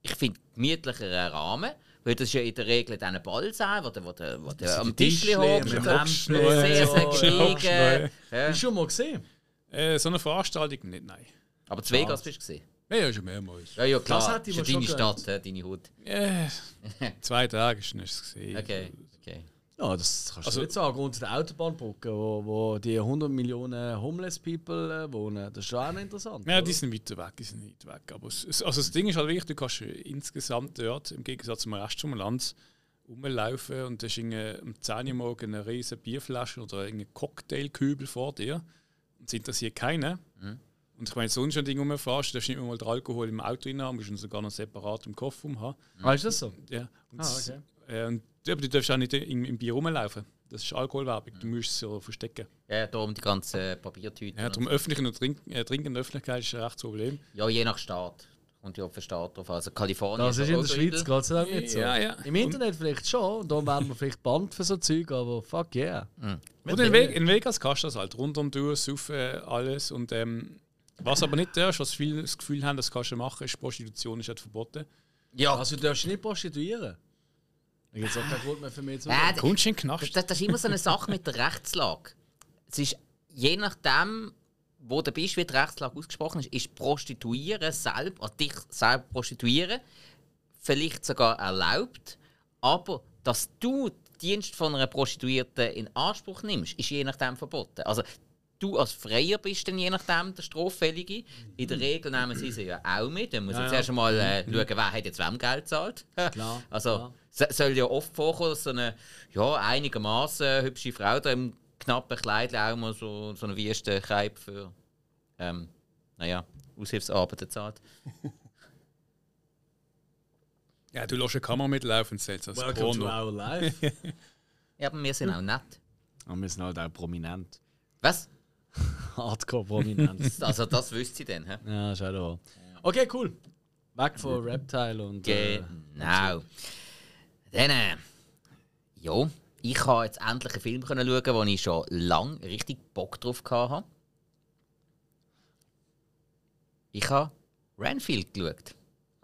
ich finde, gemütlicheren Rahmen. Weil das ja in der Regel ein Ball sein, der am Tischli hockt, mit dem sehr Hast du schon mal gesehen? So eine Veranstaltung nicht, nein. Aber zu Vegas bist du gesehen? Ja, schon mehrmals. Ja, klar. Das ist schon deine Stadt, deine Haut. Ja, 2 Tage ist nicht gesehen. Okay. Ja, das kannst du nicht sagen. Unter der Autobahnbrücke, wo die 100 Millionen Homeless People wohnen, das ist schon auch interessant. Ja, die sind weit weg, Aber das Ding ist halt wirklich, du kannst insgesamt dort, im Gegensatz zum Rest vom Land, rumlaufen und da ist um 10 Uhr morgens eine riesen Bierflasche oder ein Cocktailkübel vor dir. Das interessiert keinen. Und ich meine, sonst ein Ding rumfährst, darfst du nicht mal den Alkohol im Auto rein haben, musst du sogar noch separat im Koffer haben. Weißt du das so? Ja. Und du darfst auch nicht im Bier rumlaufen. Das ist Alkoholwerbung, du musst es ja verstecken. Ja, darum die ganzen Papiertüten. Ja, darum öffentliche und Trinken Öffentlichkeit ist ein echtes Problem. Ja, je nach Staat. Und die Opferstaat drauf. Also Kalifornien. Das ist in der Schweiz Gott sei Dank nicht so. Ja. Im Internet vielleicht schon, da werden wir vielleicht bannt für so Zeug, aber fuck yeah. Oder in Vegas kannst du das halt rundum durch, saufen, alles. Und was aber nicht darfst, was viele das Gefühl haben, das kannst du machen, ist Prostitution ist halt verboten. Ja, also du darfst nicht prostituieren. Da gibt es auch keinen Grund mehr für mich zu das ist immer so eine Sache mit der Rechtslage. Es ist, je nachdem, wo du bist, wie die Rechtslage ausgesprochen ist Prostituieren selber, also dich selber prostituieren, vielleicht sogar erlaubt, Aber dass du den Dienst von einer Prostituierten in Anspruch nimmst, ist je nachdem verboten. Also, du als Freier bist dann je nachdem der Straffällige. In der Regel nehmen sie sie ja auch mit. Dann muss man zuerst mal schauen, wer hat jetzt wem Geld zahlt. Klar, also, es soll ja oft vorkommen, dass so eine einigermaßen hübsche Frau da im knappen Kleid auch mal so eine Wüstenkeib für Aushilfsarbeiten zahlt. Ja, du lässt eine Kamera mitlaufen und setzt das Welcome to our life. Ja, aber wir sind auch nett. Und wir sind halt auch prominent. Was? Hardcore-Prominenz. Also das wüsste ich dann. He? Ja, schau da. Okay, cool. Weg von Reptile und... Genau. Und so. Dann... ja, ich konnte jetzt endlich einen Film schauen, wo ich schon lange richtig Bock drauf hatte. Ich habe Renfield geschaut.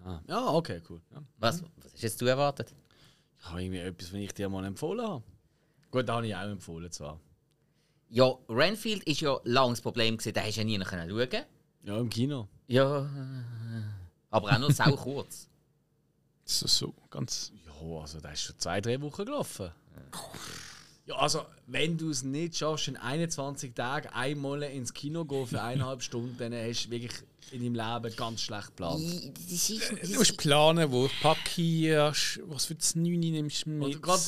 Ah, ja, okay, cool. Ja. Was hast jetzt du erwartet? Ich habe irgendwie etwas, was ich dir mal empfohlen habe. Gut, das habe ich auch empfohlen zwar. Ja, Renfield ist ja lang das Problem gewesen, da hast du ja nie noch schauen. Ja, im Kino. Ja, aber auch nur sau kurz. So ganz. Ja, also da ist schon 2-3 Wochen gelaufen. Ja, also wenn du es nicht schaffst, in 21 Tagen einmal ins Kino gehen für 1,5 Stunden, dann hast du wirklich in deinem Leben ganz schlecht geplant. Du musst planen, wo du packierst, was für das 9 nimmst du mit. Gerade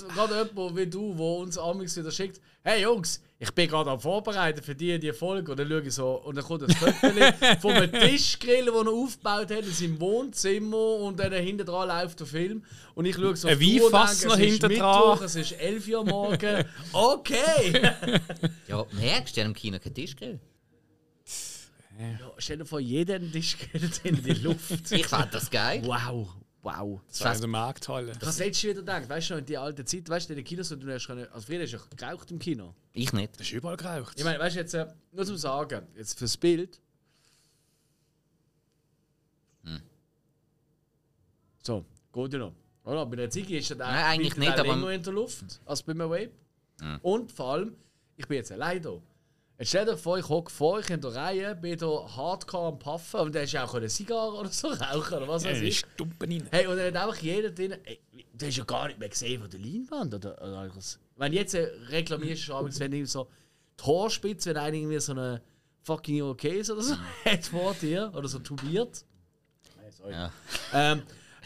jemand wie du, der uns amigs wieder schickt, «Hey Jungs, ich bin gerade am Vorbereiten für die Folge.» Und dann schaue ich so, und dann kommt ein Foto von einem Tischgrill, den er aufgebaut hat in seinem Wohnzimmer, und dann hinten dran läuft der Film. Und ich schaue so auf die Uhr, denke, es ist Mittwoch, es ist 11 Uhr morgens. Okay! Ja, merkst du, im Kino keinen Tischgrill? Ja, stell dir vor, jeden Tischgrill in die Luft. Ich fand das geil. Wow. Das war in der Markthalle. Das hättest du wieder gedacht. Weißt du noch, in der alten Zeit, weißt du, in den Kinos, du hast können. Also, früher hast du ja geraucht im Kino. Ich nicht. Das ist überall geraucht. Ich meine, weißt du, jetzt, nur zum Sagen, jetzt fürs Bild. So, geht ja noch. Oder? Bei der Ziggy ist das eigentlich nicht, aber länger in der Luft als bei einem Vape. Und vor allem, ich bin jetzt allein hier. Jetzt stell dir vor, ich hocke vor euch in der Reihe, bin hier hardcore am Puffen, und dann hast du auch eine Zigarre oder so rauchen oder was weiß ich. Hey, und dann hat einfach jeder drin, du hast ja gar nicht mehr gesehen von der Leinwand oder irgendwas. Wenn jetzt reklamierst du abends, wenn du so Torspitze, wenn einer irgendwie so eine fucking Irokese oder so hat vor dir, oder so tubiert. Nein, sorry. Ja.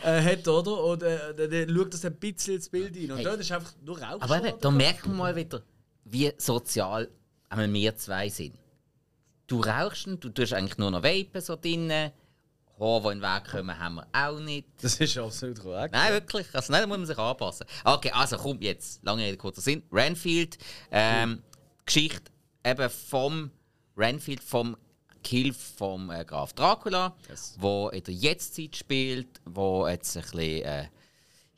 Hat, oder? Und dann schaut das ein bisschen ins Bild rein. Und dort ist einfach nur Rauch. Aber eben, da merkt man mal wieder, wie sozial einmal wir zwei sind. Du rauchst ihn, du tust eigentlich nur noch Vapen so drin. Haare, die in den Weg kommen, haben wir auch nicht. Das ist absolut korrekt. Nein, wirklich. Also nein, da muss man sich anpassen. Okay, also komm jetzt. Lange Rede, kurzer Sinn. Renfield. Geschichte eben vom Renfield, vom Kill vom Graf Dracula, wo in der Jetztzeit spielt, wo jetzt ein bisschen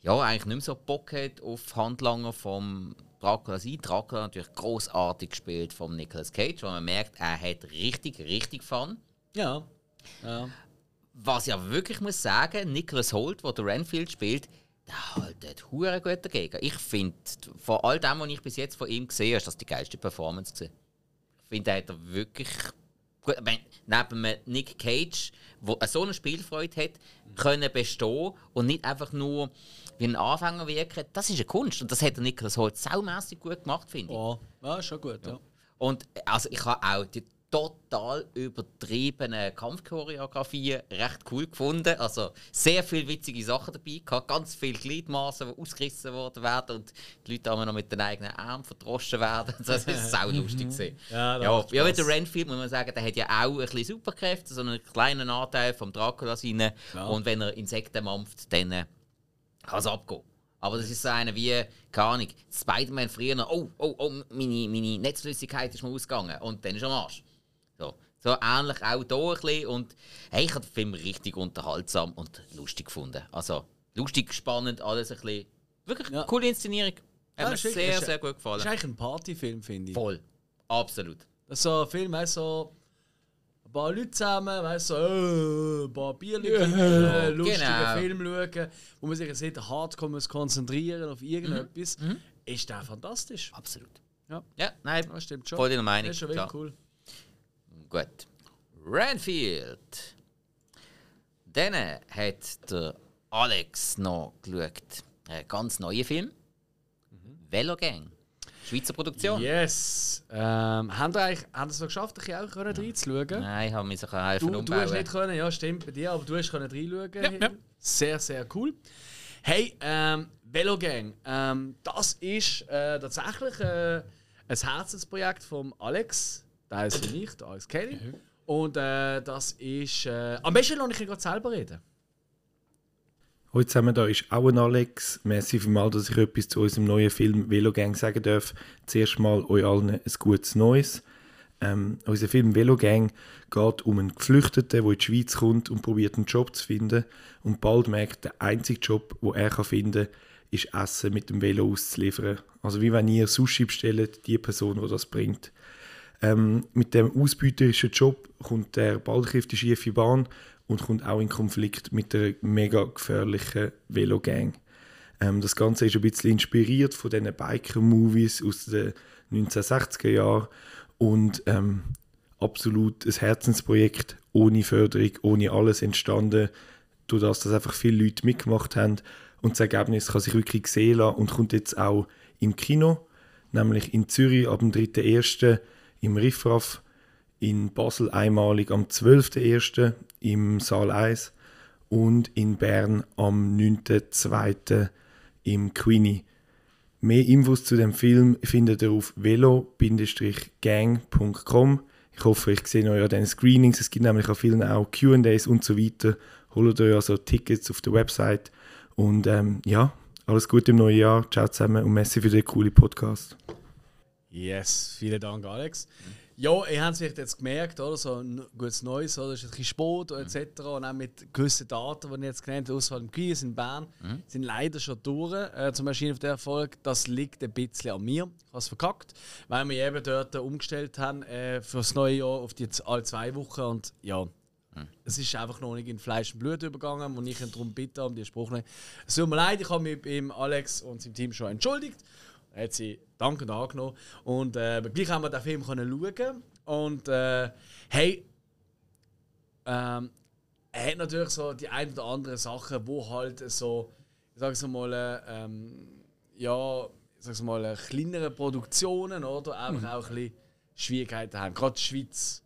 eigentlich nicht mehr so Bock hat auf Handlanger vom Dracula sein. Dracula natürlich großartig gespielt von Nicolas Cage, weil man merkt, er hat richtig Fun. Ja. Was ich aber wirklich muss sagen, Nicolas Hoult, der Renfield spielt, der haltet hure gut dagegen. Ich finde, von all dem, was ich bis jetzt von ihm gesehen habe, ist das die geilste Performance gewesen. Ich finde, er hat er wirklich gut, neben Nick Cage, der so eine Spielfreude hat, können bestehen und nicht einfach nur wie ein Anfänger wirken, das ist eine Kunst. Und das hat der Nicolas Hoult saumässig gut gemacht, finde ich. Ja, schon gut, ja. Und also, ich habe auch die total übertriebenen Kampfchoreografien recht cool gefunden. Also, sehr viele witzige Sachen dabei gehabt, ganz viele Gliedmaßen, die ausgerissen worden werden und die Leute haben noch mit den eigenen Armen verdroschen werden. Das ist sau lustig gesehen. Ja, mit dem Renfield muss man sagen, der hat ja auch ein bisschen Superkräfte, so einen kleinen Anteil vom Dracula rein. Ja. Und wenn er Insekten mampft, dann kann es abgehen. Aber das ist so eine wie, keine Ahnung, Spider-Man früher, meine Netzflüssigkeit ist mir ausgegangen und dann ist er am Arsch. So ähnlich auch hier ein bisschen. Und hey, ich habe den Film richtig unterhaltsam und lustig gefunden. Also lustig, spannend, alles ein bisschen. Wirklich coole Inszenierung. Hat mir sehr gut gefallen. Das ist eigentlich ein Partyfilm, finde ich. Voll. Absolut. Das ist so ein Film, so ein paar Leute zusammen, ein paar Bierchen, lustigen Film schauen, wo man sich sehr hart konzentrieren auf irgendetwas. Ist der fantastisch. Absolut. Ja, nein, das stimmt schon. Voll deiner Meinung. Das ist schon wirklich cool. Gut. Renfield. Dann hat der Alex noch geschaut. ganz neuen Film. Velo Gang. Schweizer Produktion. Yes. Haben Sie es geschafft, dich auch reinzuschauen? Nein, ich habe mich einfach umbauen. Du hast nicht können, ja stimmt bei dir, aber du hast reinschauen können. Ja. Sehr, sehr cool. Hey, Velo Gang, das ist tatsächlich ein Herzensprojekt von Alex. Der ist ja nicht, der Alex kenne ich. Und das ist... am besten lasse ich ihn gerade selber reden. Heute zusammen, da ist auch ein Alex. Merci vielmals, dass ich etwas zu unserem neuen Film Velo Gang sagen darf. Zuerst mal euch allen ein gutes Neues. Unser Film Velo Gang geht um einen Geflüchteten, der in die Schweiz kommt und probiert, einen Job zu finden. Und bald merkt, der einzige Job, den er finden kann, ist Essen mit dem Velo auszuliefern. Also wie wenn ihr Sushi bestellt, die Person, die das bringt. Mit dem ausbeuterischen Job kommt er bald auf die schiefe Bahn und kommt auch in Konflikt mit der mega gefährlichen Velo-Gang. Das Ganze ist ein bisschen inspiriert von diesen Biker-Movies aus den 1960er Jahren und absolut ein Herzensprojekt, ohne Förderung, ohne alles entstanden, dadurch, dass einfach viele Leute mitgemacht haben und das Ergebnis kann sich wirklich sehen lassen und kommt jetzt auch im Kino, nämlich in Zürich ab dem 3.1., im Riffraff, in Basel einmalig am 12.01. im Saal 1 und in Bern am 9.02. im Queenie. Mehr Infos zu dem Film findet ihr auf velo-gang.com. Ich hoffe, ich sehe euch an den Screenings. Es gibt nämlich an vielen auch Q&As und so weiter. Holt euch also Tickets auf der Website. Und ja, alles Gute im neuen Jahr. Ciao zusammen und merci für den coolen Podcast. Yes, vielen Dank, Alex. Ja, ihr habt es vielleicht jetzt gemerkt, oder? So ein gutes Neues, oder? Das ist ein bisschen Sport etc. Und auch mit gewissen Daten, die ich jetzt genannt habe, auswahl im Quiz in Bern, sind leider schon durch zum Erscheinen auf der Erfolg. Das liegt ein bisschen an mir. Ich habe es verkackt, weil wir eben dort umgestellt haben für das neue Jahr auf die alle 2 Wochen. Und ja, es ist einfach noch nicht in Fleisch und Blut übergegangen. Und ich kann darum bitten, um die Spruch zu nehmen. Es tut mir leid, ich habe mich beim Alex und seinem Team schon entschuldigt. Hat sie dankend angenommen. Und gleich haben wir den Film schauen. Und hey, er hat natürlich so die ein oder andere Sachen, wo halt so, ich sag's mal, ja, sag's mal, kleinere Produktionen oder einfach auch ein bisschen Schwierigkeiten haben. Gerade die Schweiz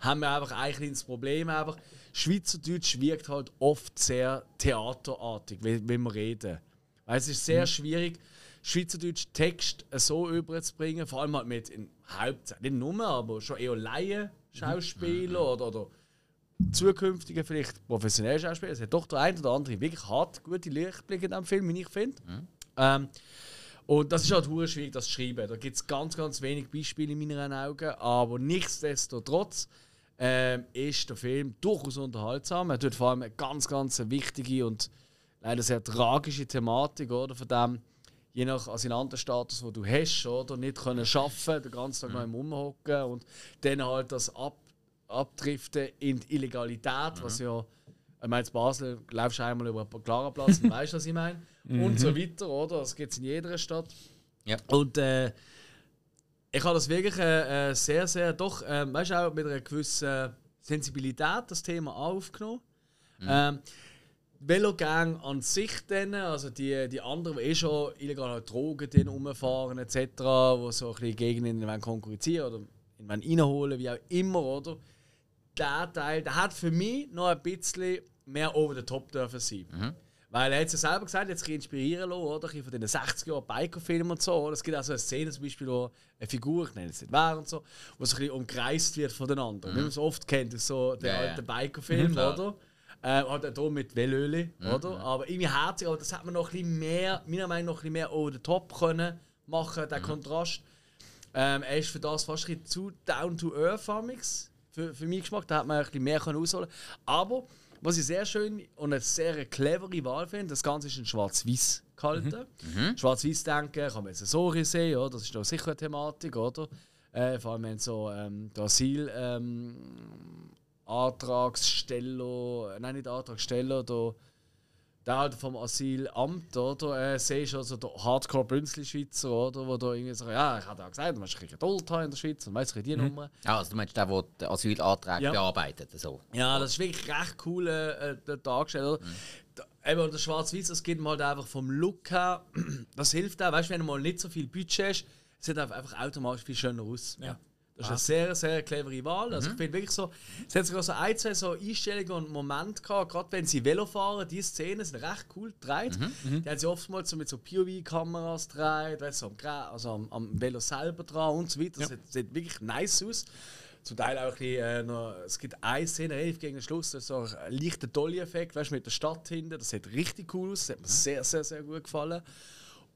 haben wir einfach eigentlich das Problem. Einfach. Schweizerdeutsch wirkt halt oft sehr theaterartig, wenn wir reden. Weil es ist sehr schwierig, Schweizerdeutsch Text so überzubringen, vor allem halt mit in Hauptsache, nicht nur, aber schon eher Laien-Schauspieler oder zukünftige, vielleicht professionelle Schauspieler. Es hat doch der eine oder andere wirklich hart gute Lichtblicke in diesem Film, wie ich finde. Und das ist halt verdammt schwierig, das zu schreiben. Da gibt es ganz, ganz wenig Beispiele in meinen Augen, aber nichtsdestotrotz ist der Film durchaus unterhaltsam. Er tut vor allem eine ganz, ganz wichtige und leider sehr tragische Thematik, oder, von dem, je nach Asylantenstatus, den du hast, oder nicht können arbeiten, den ganzen Tag noch im Rumhocken und dann halt das Abdriften in die Illegalität, was ja, ich meine, in Basel läufst du einmal über den Klarenplatz und weißt, was ich meine, und so weiter, oder? Das gibt es in jeder Stadt. Ja. Und ich habe das wirklich sehr, sehr, doch, weißt du, auch mit einer gewissen Sensibilität das Thema aufgenommen. Velogang an sich, dann, also die anderen, die eh schon illegale Drogen drin rumfahren etc., die so ein bisschen gegen ihn konkurrieren oder ihn reinholen, wie auch immer, oder? Der Teil, der hat für mich noch ein bisschen mehr over the top dürfen sein. Weil er hat es ja selber gesagt, jetzt kann ich inspirieren lassen, oder? Von den 60er-Jahren-Biker-Filmen und so. Oder? Es gibt auch so eine Szene, zum Beispiel, wo eine Figur, ich nenne es nicht wer und so, wo so ein bisschen umkreist wird von den anderen. Wie man es oft kennt, aus so den alten Biker-Filmen, oder? Halt auch hier mit Velöli, oder? Aber irgendwie herzig, aber das hat man noch ein bisschen mehr, meiner Meinung nach, noch ein bisschen mehr over the top können machen, der Kontrast. Er ist für das fast ein bisschen zu down to earth, für meinen Geschmack, da hat man ein bisschen mehr rausholen können. Aber, was ich sehr schön und eine sehr clevere Wahl finde, das Ganze ist in Schwarz-Weiß gehalten. Schwarz-Weiß denken, kann man jetzt so sehen, oder? Das ist doch sicher eine Thematik, oder? Vor allem wenn so der Asyl... Antragsteller, nein, nicht Antragsteller, der halt vom Asylamt, oder? Siehst also der Hardcore-Bünzli-Schweizer, oder? Wo da irgendwie so, ja, ich hatte ja gesagt, du musst ein Geduld haben in der Schweiz, und weiss ich die Nummer. Ja, also du meinst den, der den Asylantrag bearbeitet, so. Ja, das ist wirklich recht cool dargestellt, oder? Eben, das Schwarz-Weiß, das geht ihm halt einfach vom Look her. Das hilft auch, weißt du, wenn du mal nicht so viel Budget hast, sieht einfach automatisch viel schöner aus. Ja. Das ist eine sehr, sehr clevere Wahl. Also ich finde wirklich so, es hat sogar so ein, zwei so Einstellungen und Momente gehabt, gerade wenn sie Velo fahren, diese Szenen sind recht cool gedreht. Die haben sie oftmals so mit so POV-Kameras gedreht, weißt, also am Velo selber dran und so weiter. Das sieht wirklich nice aus. Zum Teil auch ein bisschen, noch, es gibt eine Szene relativ gegen den Schluss, das ist so ein leichter Dolly-Effekt, weißt du, mit der Stadt hinten, das sieht richtig cool aus, das hat mir sehr, sehr, sehr gut gefallen.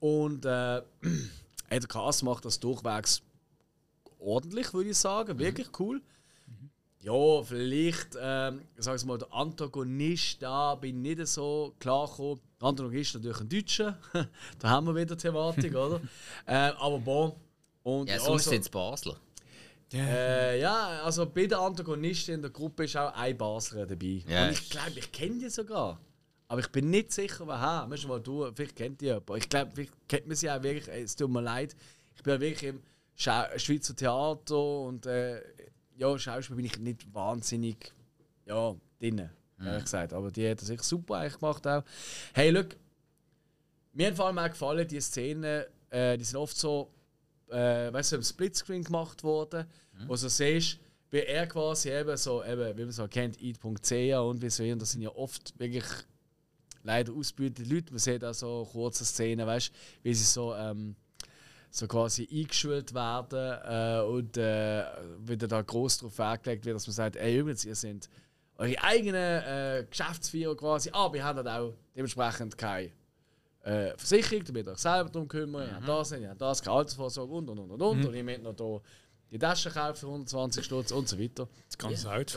Und der Cast macht das durchwegs ordentlich, würde ich sagen, wirklich cool. Ja, vielleicht, sagen wir mal, der Antagonist, da bin ich nicht so klar gekommen. Der Antagonist ist natürlich ein Deutscher, da haben wir wieder die Thematik, oder? Aber bon. Und ja, sonst sind es Basler. Ja, also bei der Antagonistin in der Gruppe ist auch ein Basler dabei. Ja. Und ich glaube, ich kenne die sogar. Aber ich bin nicht sicher, woher. Müssen mal du, vielleicht kennt ihr jemanden. Ich glaube, vielleicht kennt man sie auch wirklich. Es tut mir leid. Ich bin ja wirklich im Schweizer Theater und Schauspiel bin ich nicht wahnsinnig drin, ehrlich gesagt. Aber die hat das echt super eigentlich gemacht auch. Hey, look, mir hat vor allem auch gefallen, die Szenen, die sind oft so, weißt du, im Splitscreen gemacht worden, wo du siehst, wie er quasi eben, wie man so kennt, E.C. und wie so, und das sind ja oft wirklich leider ausgebildete Leute. Man sieht auch so kurze Szenen, weißt du, wie sie so quasi eingeschult werden und wieder da groß drauf angelegt wird, dass man sagt, ey, übrigens, ihr sind eure eigenen Geschäftsführer quasi, aber ihr habt halt auch dementsprechend keine Versicherung, damit ihr euch selber darum kümmern, ihr habt das, keine Altersvorsorge und. Und ihr müsst noch hier die Taschen kaufen für 120 Stutz und so weiter. Das ganze Outfit.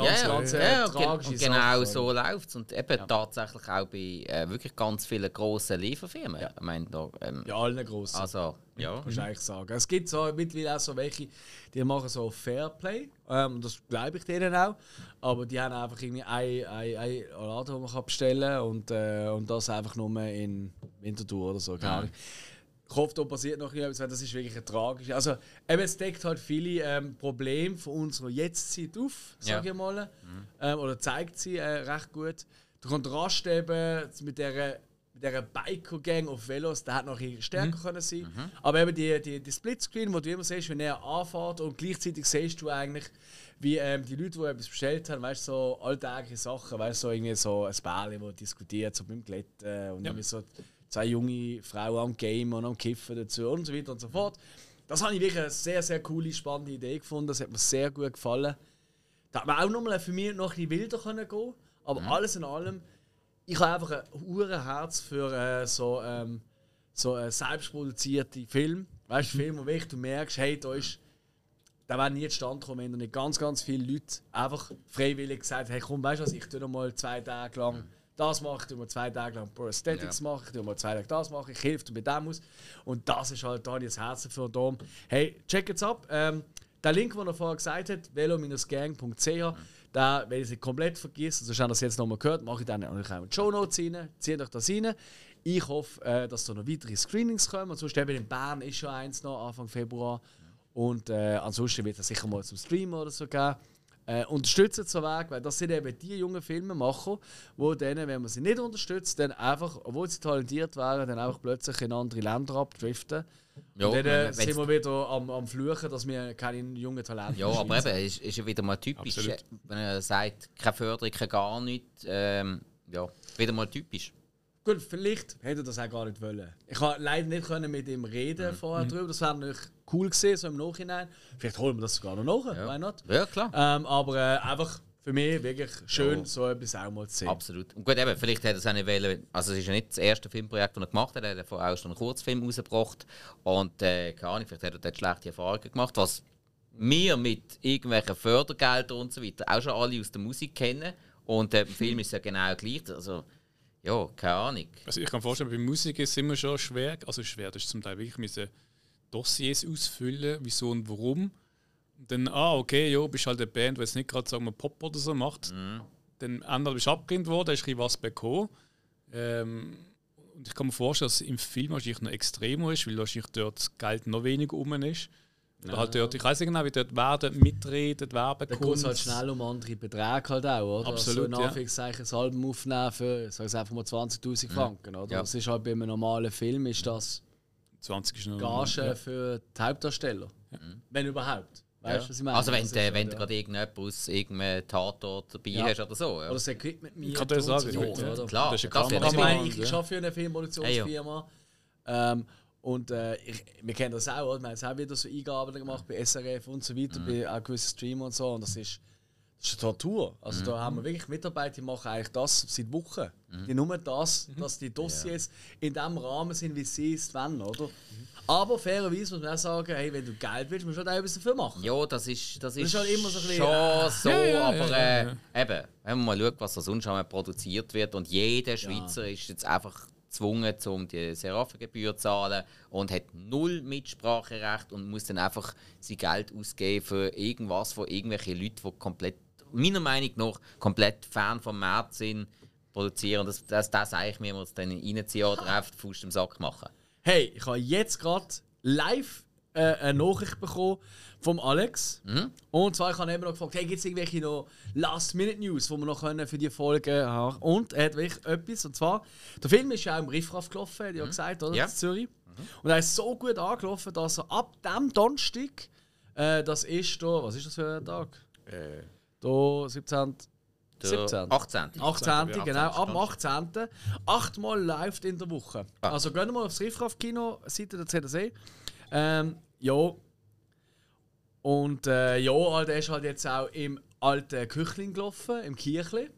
Und genau so läuft es. Und eben tatsächlich auch bei wirklich ganz vielen grossen Lieferfirmen. Ja. Ich meine, allen grossen. Also, kannst du eigentlich sagen. Es gibt so mittlerweile auch so welche, die machen so Fairplay. Das glaube ich denen auch. Aber die haben einfach irgendwie ein Laden, den man bestellen kann. Und das einfach nur in Winterthur oder so. Ja. Ich hoffe, da passiert noch etwas, weil das ist wirklich ein tragisches. Also, es deckt halt viele Probleme von unserer Jetztzeit auf, sage ich mal. Oder zeigt sie recht gut. Der Kontrast eben mit dieser Biker-Gang auf Velos, der hätte noch stärker können sein. Aber eben die Splitscreen, wo du immer siehst, wenn er anfährt und gleichzeitig siehst du eigentlich, wie die Leute, die etwas bestellt haben, weißt, so alltägliche Sachen, weißt, so irgendwie so ein Bärli, das diskutiert, so beim Glätten und irgendwie so. Zwei junge Frauen am Game und am Kiffen dazu und so weiter und so fort. Das habe ich wirklich eine sehr, sehr coole, spannende Idee gefunden. Das hat mir sehr gut gefallen. Da hat man auch nochmal für mich noch ein bisschen wilder gehen können. Aber alles in allem, ich habe einfach ein Uhrenherz für so selbstproduzierte Filme. Weißt du, Filme, wo du merkst, hey, da wäre nie zustande gekommen, wenn da nicht ganz, ganz viele Leute einfach freiwillig gesagt haben, hey, komm, weißt du was, ich tue noch mal 2 Tage lang. Das mache ich, 2 Tage lang Prosthetics mache ich, 2 Tage das mache ich, hilft mir mit dem aus. Und das ist halt Daniels Herz für den Dom. Hey, check jetzt ab. Der Link, den er vorher gesagt hat, velo-gang.ch, den, wenn ich es komplett vergisst, also schon das jetzt nochmal gehört, mache ich dann auch in die Shownotes rein, zieht euch das rein. Ich hoffe, dass da noch weitere Screenings kommen. Und sonst eben in Bern ist schon eins noch, Anfang Februar. Und ansonsten wird es sicher mal zum Streamen oder so geben. Unterstützen so Weg, weil das sind eben die jungen Filmemacher, die denen, wenn man sie nicht unterstützt, dann einfach, obwohl sie talentiert wären, dann einfach plötzlich in andere Länder abdriften. Ja, und dann sind wir wieder am Fluchen, dass wir keine jungen Talente haben. Ja, aber eben, ist ja wieder mal typisch. Absolut. Wenn er sagt, keine Förderung, gar nichts, wieder mal typisch. Gut, vielleicht hätte er das auch gar nicht wollen. Ich konnte leider nicht mit ihm reden vorher drüber. Das wäre natürlich cool gewesen, so im Nachhinein. Vielleicht holen wir das sogar noch nach, why not? Ja, klar. Aber einfach für mich wirklich schön, so etwas auch mal zu sehen. Absolut. Und gut, eben, vielleicht hätte er es auch nicht wollen. Also, es ist ja nicht das erste Filmprojekt, das er gemacht hat. Er hat vorher auch schon einen Kurzfilm rausgebracht. Und keine Ahnung, vielleicht hat er dort schlechte Erfahrungen gemacht. Was wir mit irgendwelchen Fördergeldern und so weiter auch schon alle aus der Musik kennen. Und im Film ist es ja genau gleich. Also, ja, keine Ahnung. Also ich kann mir vorstellen, bei Musik ist es immer schon schwer. Also schwer, das ist zum Teil wirklich müssen Dossiers ausfüllen, wieso und warum. Und dann, bist halt eine Band, die jetzt nicht gerade, sagen wir, Pop oder so macht. Dann entweder bist du abgelehnt worden, hast du was bekommen. Und ich kann mir vorstellen, dass es im Film wahrscheinlich noch extremer ist, weil wahrscheinlich dort das Geld noch weniger rum ist. Oder halt dort, ich weiß nicht genau, wie dort werden, mitredet, werben kommt. Da geht es halt schnell um andere Beträge halt auch, oder? Absolut, also in Anführungszeichen ein Album aufnehmen für, sag ich einfach mal 20'000 Franken, oder? Ja. Das ist halt bei einem normalen Film, ist das 20 ist Gage für die Hauptdarsteller. Ja. Wenn überhaupt. Weißt du, was ich meine? Also, wenn du gerade irgendjemand aus irgendeinem Tatort dabei hast oder so. Ja. Oder das Equipment mit mir. Kann das auch wieder. Klar, das ist eine Kamera. Ich meine, ich arbeite für eine Filmproduktionsfirma. Und wir kennen das auch, oder? Wir haben jetzt auch wieder so Eingaben gemacht bei SRF und so weiter, bei auch gewissen Streamern und so. Und das ist eine Tortur. Also da haben wir wirklich Mitarbeiter, die machen eigentlich das seit Wochen. Die nur das, dass die Dossiers in dem Rahmen sind, wie sie es wollen, oder? Aber fairerweise muss man auch sagen, hey, wenn du Geld willst, musst du halt auch etwas dafür machen. Ja, das ist halt immer so ein bisschen, aber eben, wenn man mal schaut, was da sonst schon produziert wird und jeder Schweizer ist jetzt einfach gezwungen, um die Serafengebühr zu zahlen und hat null Mitspracherecht und muss dann einfach sein Geld ausgeben für irgendwas von irgendwelchen Leuten, die komplett, meiner Meinung nach, komplett fern vom Markt sind, produzieren. Das eigentlich müssen wir uns dann reinziehen oder einfach Fuß im Sack machen. Hey, ich habe jetzt gerade live eine Nachricht bekommen vom Alex. Und zwar, ich habe immer noch gefragt, hey, gibt es irgendwelche noch Last-Minute-News, die wir noch können für die Folge haben? Und er hat wirklich etwas, und zwar, der Film ist ja auch im Riffraff gelaufen, hat ja gesagt, oder? Ja. In Zürich. Und er ist so gut angelaufen, dass er ab dem Donnerstag, das ist da, was ist das für ein Tag? Da 17. 17. 18. Genau, ab dem 18. 8-mal läuft in der Woche. Ah. Also gehen wir mal aufs Riffraff-Kino-Seite, da seht ihr das eh. Ja. Und der ist halt jetzt auch im alten Kirchli gelaufen, im Kirchli.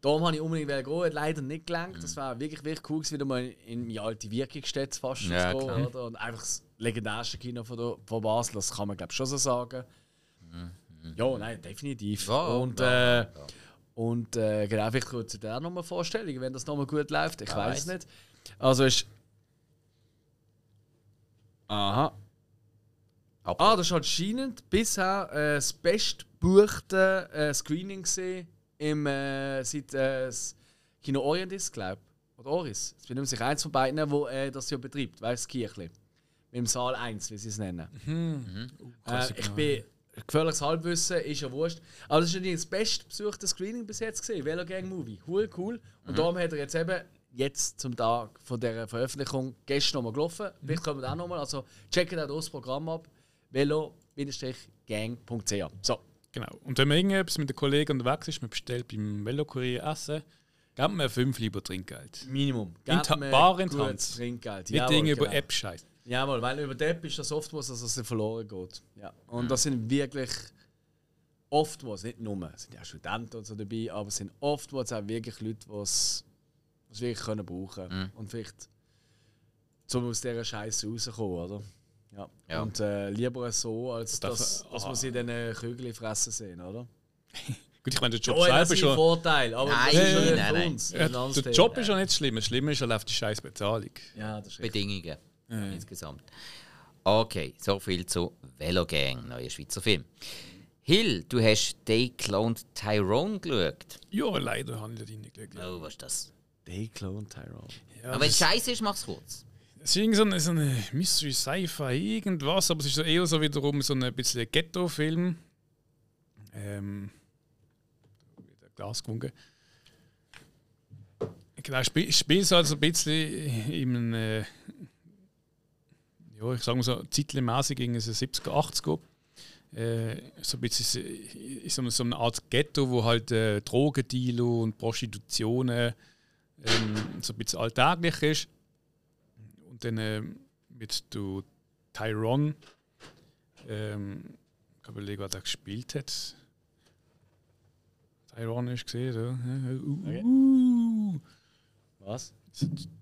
Darum habe ich unbedingt gehen, hat leider nicht gelangt. Das war wirklich cool, wieder mal in die alte Wirkungsstätte fast zu gehen. Oder? Und einfach das legendärste Kino von Basel, das kann man glaube ich schon so sagen. Ja, nein, definitiv. Ja, und genau, vielleicht kurz zu der nochmal Vorstellung, wenn das nochmal gut läuft, ich weiß es nicht. Also ist... Aha. Das war anscheinend bisher das bestbuchte Screening gewesen im seit Kino Orient ist, glaube ich. Oder Oris. Es benimmt sich eins von beiden, wo das ja betreibt, weißt du, Kirchli. Mit dem Saal 1, wie sie es nennen. Gefährliches Halbwissen ist ja wurscht. Aber das war natürlich das bestbesuchte Screening bis jetzt gewesen. Velo Gang Movie. Cool. Und darum hat er jetzt eben, zum Tag von dieser Veröffentlichung, gestern nochmal gelaufen. Vielleicht kommen wir auch nochmal. Also checkt auch das Programm ab. velo-gang.ch. So. Genau. Und wenn man irgendetwas mit den Kollegen unterwegs ist, man bestellt beim Velokurier Essen, gibt man 5 lieber Trinkgeld. Minimum. Bar in Hand. Trinkgeld. Nicht Dinge über App scheißen. Jawohl, weil über die App ist das oftmals, dass es verloren geht. Ja. Und das sind wirklich oftmals, nicht nur, es sind ja Studenten und so dabei, aber es sind oftmals auch wirklich Leute, die es wirklich brauchen können. Und vielleicht zum aus dieser Scheiße rauskommen, oder? Ja. Und lieber so, als dass man sie in diesen Kügeln fressen sehen, oder? Gut, ich meine, der Job selber ist schon ein Vorteil, aber nein, das ist schon nicht für uns. Ja, der Job ist ja nicht schlimm, das Schlimme ist ja auf die scheiß Bezahlung. Ja, das ist Bedingungen. Insgesamt. Okay, so viel zu Velo Gang, neuer Schweizer Film. Hill, du hast They Cloned Tyrone geschaut. Ja, leider habe ich das nicht geschaut. Oh, was ist das? They Cloned Tyrone. Ja, aber wenn es scheiße ist, mach's kurz. Es ist irgendwie so ein Mystery Sci-Fi, irgendwas, aber es ist so eher so wiederum so ein bisschen Ghetto-Film. Wieder Glas gewunken. Genau, spielt also ein bisschen in einem. Ich sage mal so, zeitmäßig ging es 70er, 80er. So ein bisschen ist so eine Art Ghetto, wo halt Drogendealer und Prostitutionen so ein bisschen alltäglich ist. Und dann mit Tyrone, ich kann überlegen, was er gespielt hat. Tyrone ist gesehen, Was?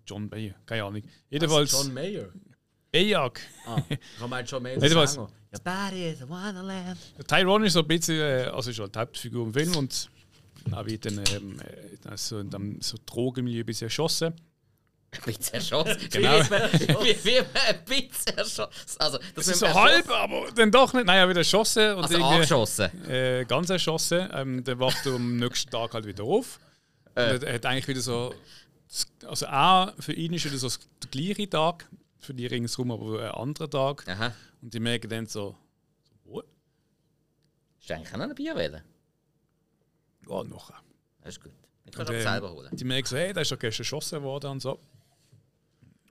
John Mayer, keine Ahnung. Jedenfalls. John Mayer? Bejag. Ich meine schon mehr. Tyrone ist so ein bisschen, also ist halt die Hauptfigur im Film und dann wird in dem Drogenmilieu ein bisschen erschossen. Ein bisschen erschossen? Genau. Wie ein bisschen erschossen. Also, das ist so halb, aber dann doch nicht. Nein, er wird erschossen. Und also angeschossen? Ganz erschossen. Dann wacht er am nächsten Tag halt wieder auf. Er hat eigentlich wieder so, also auch für ihn ist wieder so der gleiche Tag. für die ringsrum, aber einen anderen Tag. Aha. Und die merken dann so what? Hast du eigentlich auch noch ein Bier wollen? Ja, nachher. Das ist gut. Ich kann es selber holen. Die merken so, hey, der ist doch gestern geschossen worden und so.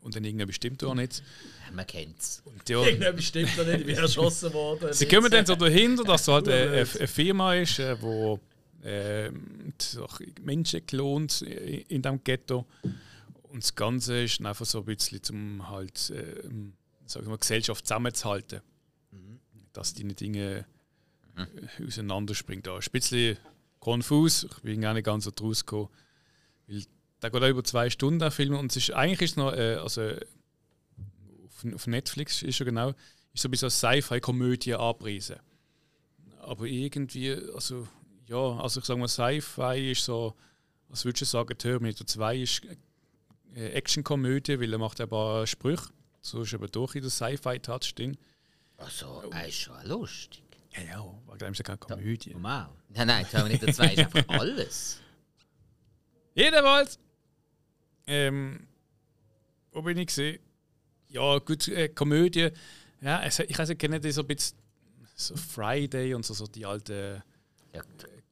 Und dann irgendetwas stimmt doch nicht. Ja, man kennt es. Ja, irgendetwas stimmt doch nicht, wie er erschossen worden. Sie kommen dann so dahinter, dass es halt eine Firma ist, die Menschen klont in diesem Ghetto. Und das Ganze ist einfach so ein bisschen, um halt sag ich mal, Gesellschaft zusammenzuhalten. Mhm. Dass die Dinge auseinanderspringen. Da ist ein bisschen konfus. Ich bin gar nicht ganz so draus gekommen. Der geht auch über 2 Stunden, der Film. Und es ist, eigentlich ist noch, also auf Netflix ist schon genau, ist so ein bisschen Sci-Fi-Komödie angepriesen. Aber irgendwie, also ja, also ich sage mal, Sci-Fi ist so, was würdest du sagen, Terminator 2 ist Action-Komödie, weil er macht ein paar Sprüche. So ist aber doch in der Sci-Fi-Touch drin. Also, er ist schon lustig. Ja, ja, aber das ist keine Komödie. Normal. Nein, Terminator 2 ist einfach alles. Jedenfalls, wo bin ich gesehen? Ja, gut, Komödie. Ja, also, ich weiß nicht, so ein bisschen so Friday und so die alten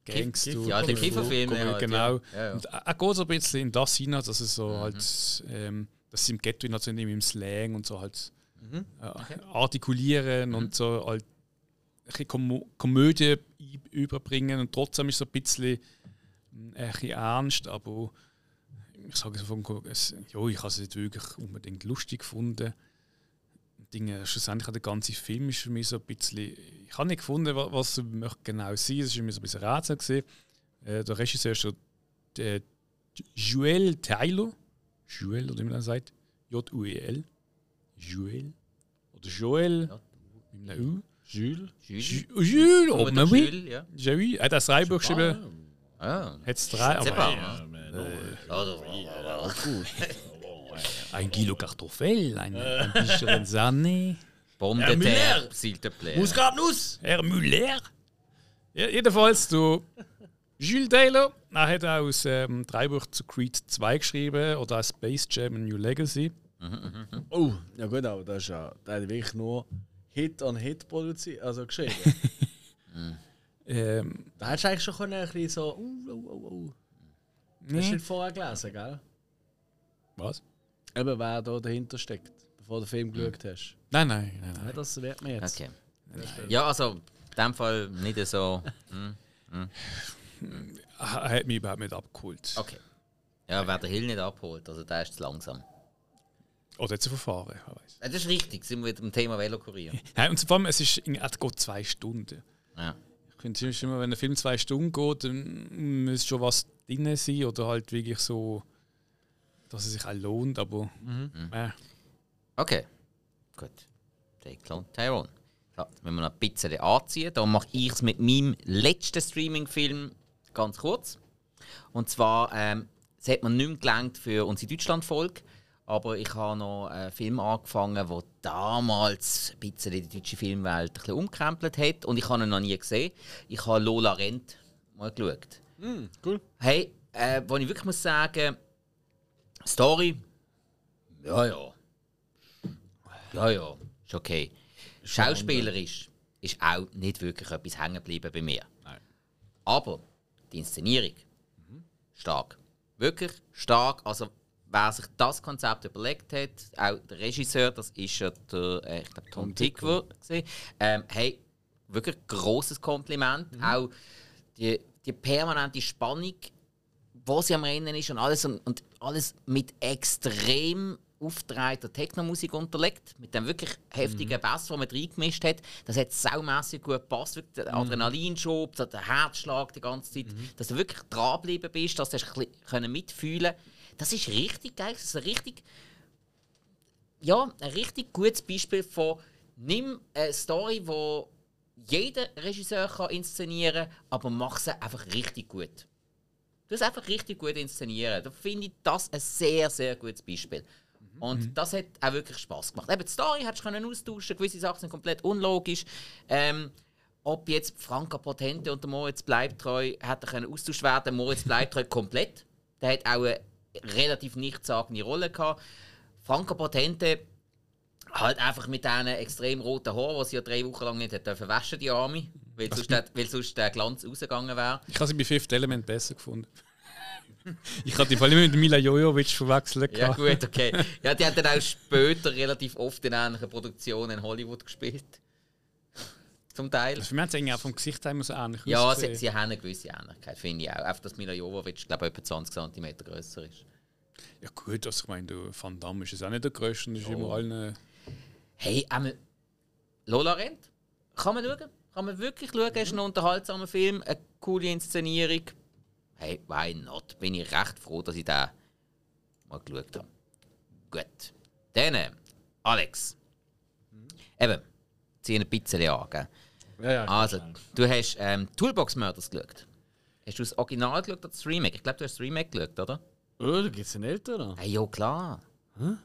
Gangster. Ja, die Kifferfilme. Ja, genau. Ja. Und er geht so ein bisschen in das hinein, dass es so halt, dass sie im Ghetto in also im Slang und so halt artikulieren und so halt ein bisschen Komödie überbringen. Und trotzdem ist so ein bisschen bisschen ernst, aber ich sage es, ja, ich habe es nicht wirklich unbedingt lustig gefunden. Dinge, schlussendlich der ganze Film ist für mich so ein bisschen, ich habe nicht gefunden, was es genau sein möchte. Es war mir so ein bisschen Rätsel gewesen. Der Regisseur ist schon Joel Taylor, Joel, oder wie man das sagt, J-U-E-L, Joel, oder Joel, mit einem U, Jules, oh mein Gott, Jules, er hat das Reihe geschrieben. Ah, jetzt 3, aber ein Kilo Kartoffel, ein bisschen Sahne, Pommes de terre, Silterplayer, Muskatnuss, Herr Müller. Ja, jedenfalls, du Jules Taylor, er hat aus Drehbuch zu Creed 2 geschrieben oder Space Jam New Legacy. Oh, ja gut, aber das ist ja, der hat wirklich nur Hit an Hit produziert, also geschrieben. Da hättest du eigentlich schon können, ein bisschen so. Hast du nicht vorher gelesen, gell? Was? Eben, wer da dahinter steckt, bevor du den Film geschaut hast. Nein. Das wird mir jetzt. Okay. Ja, also in dem Fall nicht so. Er hat mich überhaupt nicht abgeholt. Okay. Ja, wer den Hill nicht abholt, also der ist zu langsam. Oder zu verfahren, ich weiss. Das ist richtig, sind wir wieder beim Thema Velokurier. Nein, und vor allem, es ist, es geht 2 Stunden. Ja. Ich finde es immer, wenn ein Film 2 Stunden geht, dann muss schon was drin sein oder halt wirklich so, dass es sich auch lohnt, aber okay, gut. Der Clown Tyrone. So, wenn wir noch ein bisschen anziehen, dann mache ich es mit meinem letzten Streaming-Film ganz kurz. Und zwar, es hat mir nicht mehr gelangt für unsere Deutschland-Folge, aber ich habe noch einen Film angefangen, der damals ein bisschen die deutsche Filmwelt ein bisschen umgekrempelt hat. Und ich habe ihn noch nie gesehen. Ich habe Lola Rennt mal geschaut. Cool. Hey, wo ich wirklich muss sagen, Story, ja, ist okay. Schauspielerisch ist auch nicht wirklich etwas hängen geblieben bei mir. Nein. Aber die Inszenierung, stark. Wirklich stark. Also, wer sich das Konzept überlegt hat, auch der Regisseur, das ist ja der ich glaube, Tom Tykwer, hey, wirklich großes Kompliment. Auch die permanente Spannung, wo sie am Rennen ist und alles mit extrem aufgedrehter Technomusik unterlegt, mit dem wirklich heftigen Bass, den man reingemischt hat. Das hat saumässig gut gepasst. Wirklich der Adrenalinschub, der Herzschlag die ganze Zeit. Dass du wirklich dranbleiben bist, dass du ein bisschen mitfühlen konntest. Das ist richtig geil. Das ist ein richtig gutes Beispiel von nimm eine Story, die jeder Regisseur kann inszenieren kann, aber mach sie einfach richtig gut. Du musst einfach richtig gut inszenieren. Da finde ich das ein sehr, sehr gutes Beispiel. Und das hat auch wirklich Spass gemacht. Eben die Story hättest du austauschen können, gewisse Sachen sind komplett unlogisch. Ob jetzt Franka Potente und der Moritz bleibt treu, hätte können austauscht werden. Moritz bleibt treu komplett. Der hat auch eine relativ nichtssagende Rolle gehabt. Franka Potente Halt einfach mit diesen extrem roten Haaren, die sie ja 3 Wochen lang nicht dürfen waschen, die Arme, weil sonst der Glanz rausgegangen wäre. Ich habe sie bei Fifth Element besser gefunden. Ich hatte die Fall immer mit Mila Jovovich verwechselt. Ja gut, okay. Ja, die hat dann auch später relativ oft in ähnlichen Produktionen in Hollywood gespielt. Zum Teil. Also für mich hat sie eigentlich auch vom Gesicht her so ähnlich ausgesehen. Ja, sie haben eine gewisse Ähnlichkeit, finde ich auch. Einfach, dass Mila Jovovich, glaube ich, etwa 20 cm grösser ist. Ja gut, also ich meine, Van Damme ist es auch nicht der Grösste, das ist immer allen... Hey, Lola Rennt? Kann man schauen? Kann man wirklich schauen? Es ist ein unterhaltsamer Film, eine coole Inszenierung. Hey, why not? Bin ich recht froh, dass ich den mal geschaut habe. Gut. Dann, Alex. Eben, zieh ein bisschen an, gell? Ja, also, du hast Toolbox Murders geschaut. Hast du das Original geschaut oder das Remake? Ich glaube, du hast das Remake geschaut, oder? Oh, da gibt es einen älteren. Hey, ja, klar. Hm?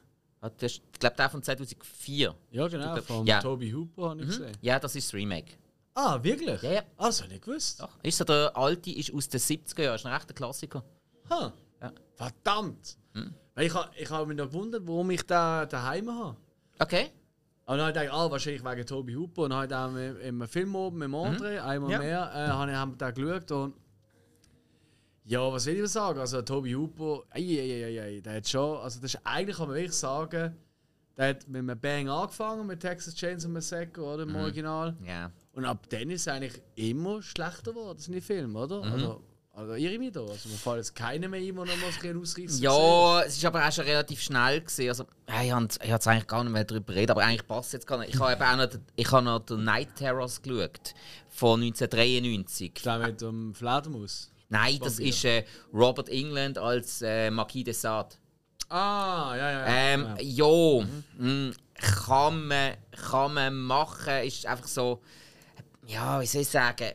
Ich glaube, der von 2004. Ja, genau, von Toby Hooper habe ich gesehen. Ja, das ist das Remake. Ah, wirklich? Ja, ja. Ah, das habe ich nicht gewusst. Doch. Ist so, der alte ist aus den 70er Jahren, ist ein rechter Klassiker. Ha. Ja. Verdammt! Hm? Ich habe mich noch gewundert, warum ich da daheim habe. Okay. Und dann habe ich gedacht, wahrscheinlich wegen Toby Hooper. Und dann habe ich da im Film oben, im André, einmal mehr, haben wir da geschaut. Und ja, was will ich sagen? Also, Toby Hooper, der hat schon, also das ist eigentlich, kann man wirklich sagen, der hat mit einem Bang angefangen, mit Texas Chainsaw Massacre, oder, im Original. Yeah. Und ab dann ist es eigentlich immer schlechter geworden, das sind die Filme, oder? Also irre mich da, also mir fällt jetzt keiner mehr ein, wo noch mal ausreißen. Ja, es ist aber auch schon relativ schnell gewesen, also ich wollte jetzt eigentlich gar nicht mehr darüber reden, aber eigentlich passt es jetzt gar nicht. Ich habe eben auch noch, den Night Terrors geschaut, von 1993. Der mit dem Fledermaus? Nein, das ist Robert England als Marquis de Sade. Ah, ja. Kann man machen. Ist einfach so, ja, wie soll ich sagen,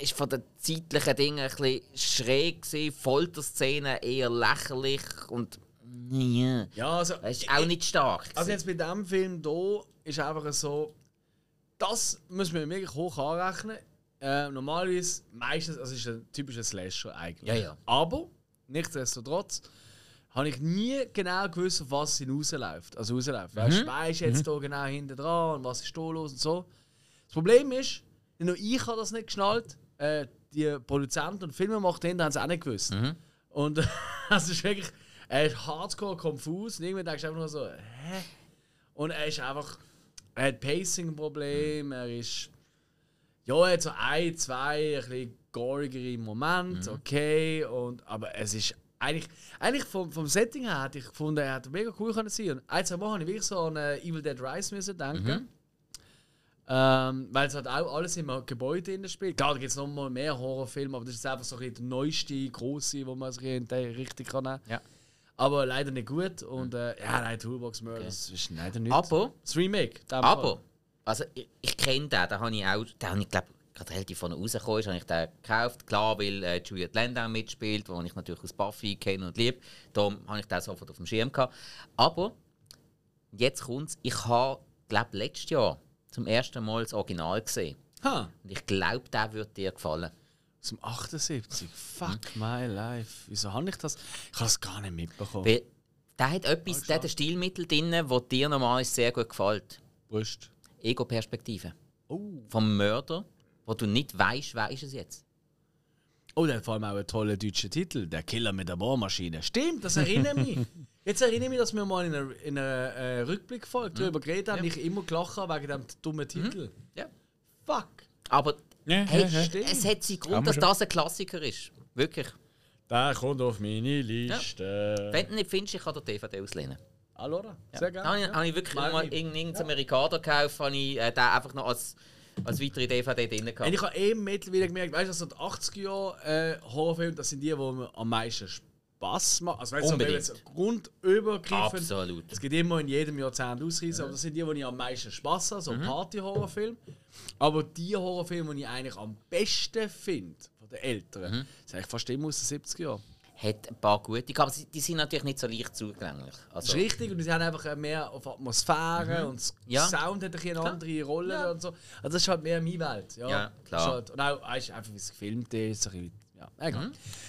ist von den zeitlichen Dingen ein bisschen schräg gewesen, Folterszenen eher lächerlich und ja, also, ist auch nicht stark gewesen. Also jetzt bei diesem Film hier ist einfach so, das müssen wir wirklich hoch anrechnen. Normalerweise, meistens, also ist ein typischer Slasher eigentlich. Ja. Aber, nichtsdestotrotz, habe ich nie genau gewusst, auf was sie rausläuft. Also rausläuft. Weißt du jetzt hier genau hinten dran und was ist hier los und so. Das Problem ist, nicht nur ich habe das nicht geschnallt, die Produzenten und Filmemacher hinten haben es auch nicht gewusst. Und es ist wirklich, er ist hardcore konfus und irgendwann denkst du einfach nur so, hä? Und er ist einfach, er hat Pacing-Problem, er ist... Ja, jetzt so ein, zwei, ein bisschen gorigere Momente, okay. Aber es ist eigentlich vom Setting her, hätte ich gefunden, er hätte mega cool können sein. Und ein, zwei Mal habe ich wirklich so an Evil Dead Rise müssen denken. Weil es halt auch alles im Gebäude drin spielt. Klar, da gibt es noch mal mehr Horrorfilme, aber das ist einfach so ein bisschen der neueste, grosse, wo man sich in die Richtung kann nehmen. Ja. Aber leider nicht gut. Und nein, Toolbox Murders ist leider nicht. Aber? Das Remake. Aber? Also, ich kenne den habe ich auch, glaube ich, gerade relativ von rausgekommen ist, habe ich den gekauft. Klar, weil Juliette Landau mitspielt, die ich natürlich aus Buffy kenne und liebe. Darum habe ich den sofort auf dem Schirm gehabt. Aber, jetzt kommt es, ich habe, glaube ich, letztes Jahr zum ersten Mal das Original gesehen. Und ich glaube, der würde dir gefallen. Zum 78? Fuck my life. Wieso habe ich das? Ich habe es gar nicht mitbekommen. Weil, der hat etwas, der hat ein Stilmittel drin, das dir normal sehr gut gefällt. Brust. Ego-Perspektive. Vom Mörder, wo du nicht weißt, wer ist es jetzt. Oh, dann vor allem auch ein toller deutscher Titel, «Der Killer mit der Bohrmaschine». Stimmt, das erinnert mich. Jetzt erinnere ich mich, dass wir mal in einer Rückblickfolge darüber geredet haben, ich immer gelacht habe wegen diesem dummen Titel. Ja. Fuck. Aber es hat seinen Grund, dass das ein Klassiker ist. Wirklich. Der kommt auf meine Liste. Ja. Wenn du nicht findest, ich kann den DVD auslehnen. Allora, sehr gerne. Habe ich wirklich mal irgendeinen Amerikaner gekauft, habe ich den einfach noch als weitere DVD drin gehabt. Und ich habe eben mittlerweile gemerkt, weißt du, also die 80er-Jahre Horrorfilme, das sind die, die mir am meisten Spass machen. Also weißt du, so grundübergreifend. Absolut. Es gibt immer in jedem Jahrzehnt Ausreißer, aber das sind die, die ich am meisten Spass habe, so Party-Horrorfilme. Aber die Horrorfilme, die ich eigentlich am besten finde, von den Älteren, sind eigentlich fast immer aus den 70er Jahren. Hat ein paar gute, aber die sind natürlich nicht so leicht zugänglich. Also, das ist richtig, und sie haben einfach mehr auf Atmosphäre und Sound hat eine andere Rolle und so. Also das ist halt mehr meine Welt. Ja klar. Halt, und auch einfach, wie es gefilmt ist.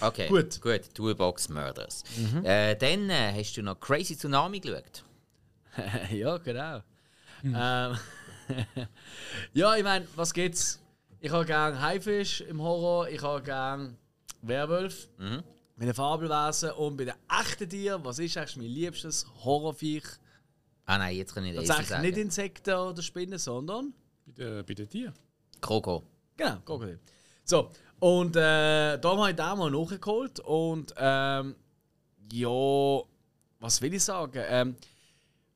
Okay, gut. Toolbox Murders. Dann hast du noch Crazy Tsunami geschaut. Ja, genau. Mhm. Ja, ich meine, was gibt's? Ich habe gerne Haifisch im Horror, ich habe gerne Werwölfe mit den Fabelwesen und bei den echten Tieren, was ist eigentlich mein liebstes Horrorviech? Ah nein, jetzt kann ich das sagen. Nicht Insekten oder Spinnen, sondern... bei den Tieren. Kroko. Genau, Krokodil. So, und darum habe ich da mal nachgeholt und ja, was will ich sagen?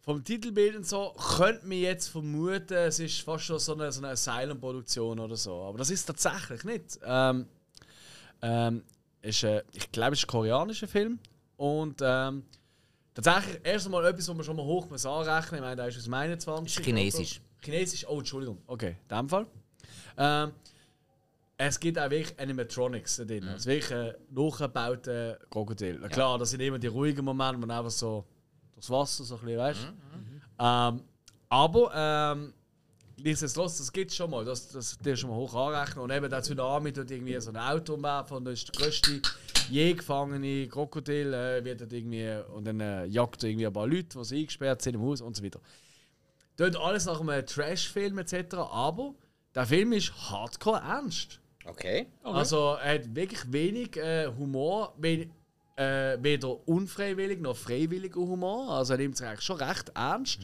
Vom Titelbild und so könnte man jetzt vermuten, es ist fast schon so eine Asylum-Produktion oder so. Aber das ist tatsächlich nicht. Ich glaube, es ist ein koreanischer Film. Und tatsächlich erst einmal etwas, was man schon mal hoch muss anrechnen. Ich meine, da ist aus meiner 20. Ist chinesisch. Chinesisch, oh, Entschuldigung. Okay, in dem Fall. Es gibt auch wirklich Animatronics da drin. Es ist wirklich ein nachgebauter Krokodil. Ja. Klar, das sind immer die ruhigen Momente, wo man einfach so das Wasser so ein bisschen, weißt du? Aber nichtsdestotrotz, das gibt es schon mal. Das darfst du mal hoch anrechnen. Und eben der Tsunami tut irgendwie so ein Auto umwerfen und dann ist der größte je gefangene Krokodil wird dort irgendwie, und dann jagt irgendwie ein paar Leute, die eingesperrt sind im Haus und so weiter. Dort alles nach einem Trash-Film etc. Aber der Film ist hardcore ernst. Okay. Also er hat wirklich wenig Humor. Weder unfreiwillig noch freiwilliger Humor. Also er nimmt es eigentlich schon recht ernst.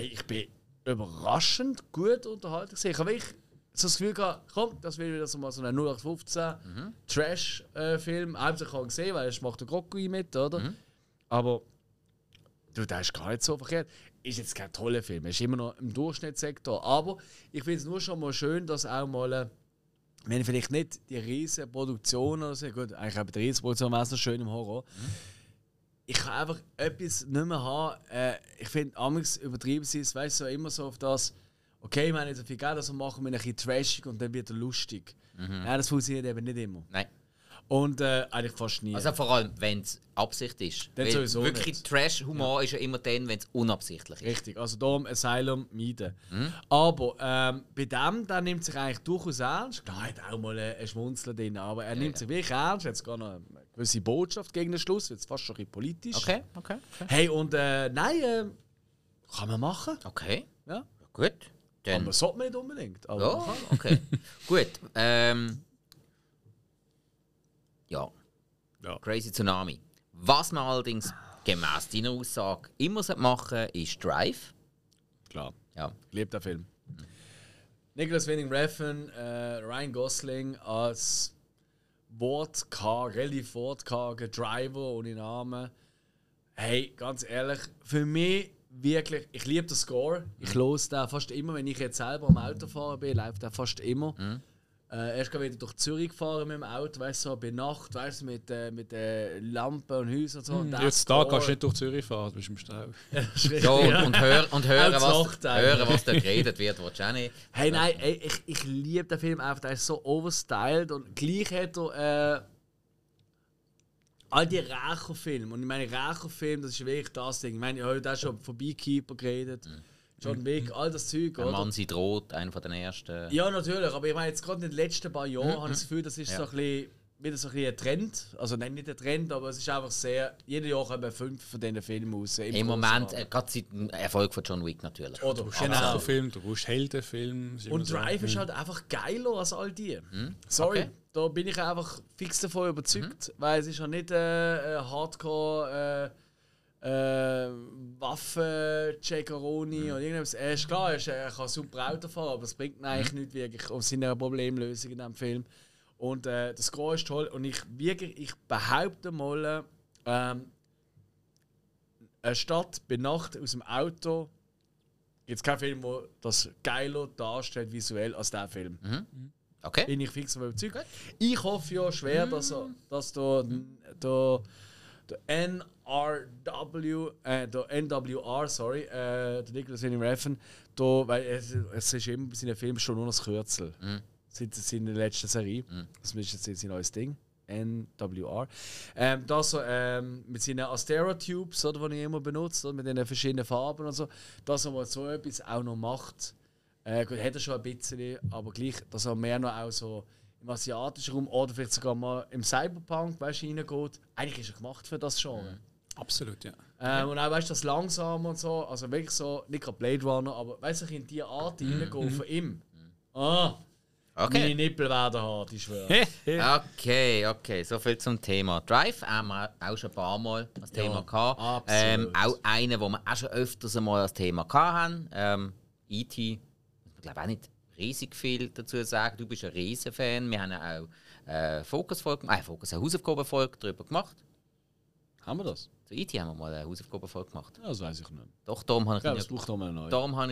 Ich bin überraschend gut unterhalten. Ich habe wirklich so das Gefühl gehabt, komm, das will wieder so mal so einen 0815 Trash-Film. Hauptsächlich habe ich gesehen, weil es macht der Krokodil mit, oder? Aber du, das ist gar nicht so verkehrt. Ist jetzt kein toller Film, ist immer noch im Durchschnittssektor. Aber ich finde es nur schon mal schön, dass auch mal... Wenn vielleicht nicht die riesen Produktion oder so, gut, eigentlich auch bei der riesen Produktion wäre es noch schön im Horror. Ich kann einfach etwas nicht mehr haben. Ich finde, amigs übertrieben sie es, weißt du, so, immer so auf das, okay, wir haben nicht so viel Geld, also machen wir ein bisschen trashig und dann wird er lustig. Nein, das funktioniert eben nicht immer. Nein. Und eigentlich fast nie. Also vor allem, wenn es Absicht ist. Dann sowieso wirklich Trash-Humor ist ja immer dann, wenn es unabsichtlich ist. Richtig, also darum Asylum meiden. Aber bei dem, der nimmt sich eigentlich durchaus ernst. Klar, hat auch mal einen Schmunzler drin, aber er nimmt sich wirklich ernst. Jetzt gar noch eine gewisse Botschaft gegen den Schluss, wird es fast schon ein bisschen politisch. Okay. Hey, und kann man machen. Okay. Ja. Gut. Dann. Aber sollte man nicht unbedingt. Aber ja, okay. Gut. Ja. Crazy Tsunami. Was man allerdings gemäß deiner Aussage immer machen sollte, ist Drive. Klar. Ja. Ich liebe den Film. Nicolas Winding-Refn, Ryan Gosling als Rallye-Wortkarge, Driver ohne Namen. Hey, ganz ehrlich, für mich wirklich, ich liebe den Score. Ich höre den fast immer, wenn ich jetzt selber am Auto fahren bin, läuft der fast immer. Erst gerade wieder durch Zürich gefahren mit dem Auto, weißt du, so bei Nacht, weißt du, mit Lampen und Häusern und so. Und jetzt da kannst du nicht durch Zürich fahren, du bist im Stau. Hören, was da geredet wird, willst du auch nicht. Hey, nein, ich liebe den Film einfach, der ist so overstyled und gleich hat er all die Rächerfilme. Und ich meine, Rächerfilme, das ist wirklich das Ding. Ich meine, ich habe heute auch schon von Beekeeper geredet. John Wick, all das Zeug, oder? Der Mann sie droht, einer von den ersten. Ja, natürlich, aber ich meine, jetzt gerade in den letzten paar Jahren habe ich das Gefühl, das ist so ein bisschen, wieder so ein bisschen ein Trend. Also nein, nicht ein Trend, aber es ist einfach sehr, jedes Jahr kommen 5 von diesen Filmen raus. Im Moment, gerade seit dem Erfolg von John Wick natürlich. Oder, du brauchst Actionfilm, du brauchst Heldenfilm. Und Drive ist halt einfach geiler als all die. Sorry, da bin ich einfach fix davon überzeugt, weil es ist ja nicht Hardcore... Waffen, Checkeroni und irgendwas. Ist klar, er kann super Auto fahren, aber es bringt ihn eigentlich nicht wirklich auf seine Problemlösung in diesem Film. Und das Score ist toll. Und ich behaupte mal, eine Stadt bei Nacht aus dem Auto gibt es keinen Film, der das geiler darstellt visuell als dieser Film. Okay. Bin ich fix überzeugt. Okay. Ich hoffe ja schwer, dass der Nicolas Winding-Refn, weil es ist immer bei seinen Filmen schon nur das Kürzel. Seit seiner letzten Serie. Das ist jetzt sein neues Ding. NWR. Mit seinen Astero-Tubes, die er immer benutzt, mit den verschiedenen Farben und so, dass er so etwas auch noch macht. Gut, hat er schon ein bisschen, aber gleich, dass er mehr noch auch so im asiatischen Raum oder vielleicht sogar mal im Cyberpunk, weißt du, reingeht. Eigentlich ist er gemacht für das Genre. Absolut, ja. Und auch, weißt du, das Langsame und so, also wirklich so, nicht gerade Blade Runner, aber weißt du, in diese Art reingehen von ihm. Ah! Okay. Meine Nippel werden hart, ich schwöre. Okay, so viel zum Thema. Drive haben wir auch schon ein paar Mal als Thema gehabt. Auch eine, wo wir auch schon öfters einmal als Thema hatten. E.T., ich glaube auch nicht riesig viel dazu sagen. Du bist ein Riesenfan. Wir haben auch eine Hausaufgabenfolge darüber gemacht. Haben wir das? Zu E.T. haben wir mal eine Hausaufgabenfolge gemacht. Ja, das weiß ich nicht. Doch, darum habe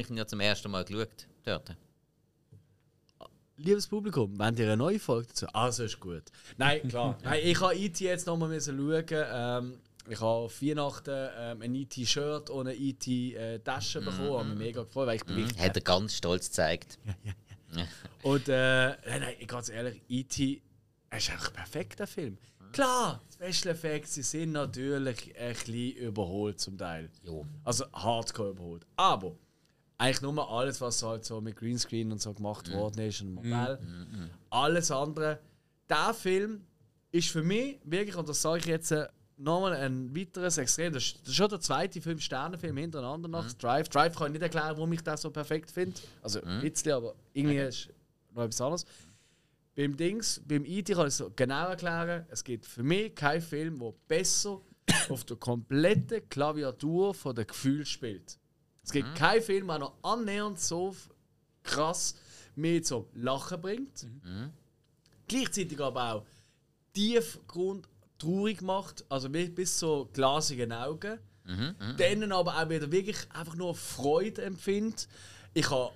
ich ihn ja zum ersten Mal geschaut. Dort. Liebes Publikum, wenn ihr eine neue Folge dazu... Also ist gut. Nein, klar. Nein, ich musste E.T. jetzt nochmal schauen. Ich habe auf Weihnachten ein E.T.-Shirt und eine E.T.-Tasche bekommen. Ich habe mich mega gefreut, weil ich bewegt habe. Hat er ganz stolz gezeigt. Ja. Und nein, ganz ehrlich, E.T. ist einfach ein perfekter Film. Klar, Special Effects sind natürlich ein bisschen überholt zum Teil. Jo. Also hardcore überholt. Aber... Eigentlich nur alles, was halt so mit Greenscreen und so gemacht worden ist und Modell. Alles andere. Der Film ist für mich wirklich, und das sage ich jetzt nochmal, ein weiteres Extrem. Das ist schon der zweite 5-Sterne-Film hintereinander nach Drive. Drive kann ich nicht erklären, warum ich das so perfekt finde. Also ein bisschen, aber irgendwie ist noch etwas anderes. Beim E.T. kann ich es so genau erklären. Es gibt für mich keinen Film, der besser auf der kompletten Klaviatur von den Gefühlen spielt. Es gibt keinen Film, der noch annähernd so krass mehr zum Lachen bringt. Gleichzeitig aber auch tiefgrund traurig macht, also bis zu glasigen Augen. Denen aber auch wieder wirklich einfach nur Freude empfindet. Ich habe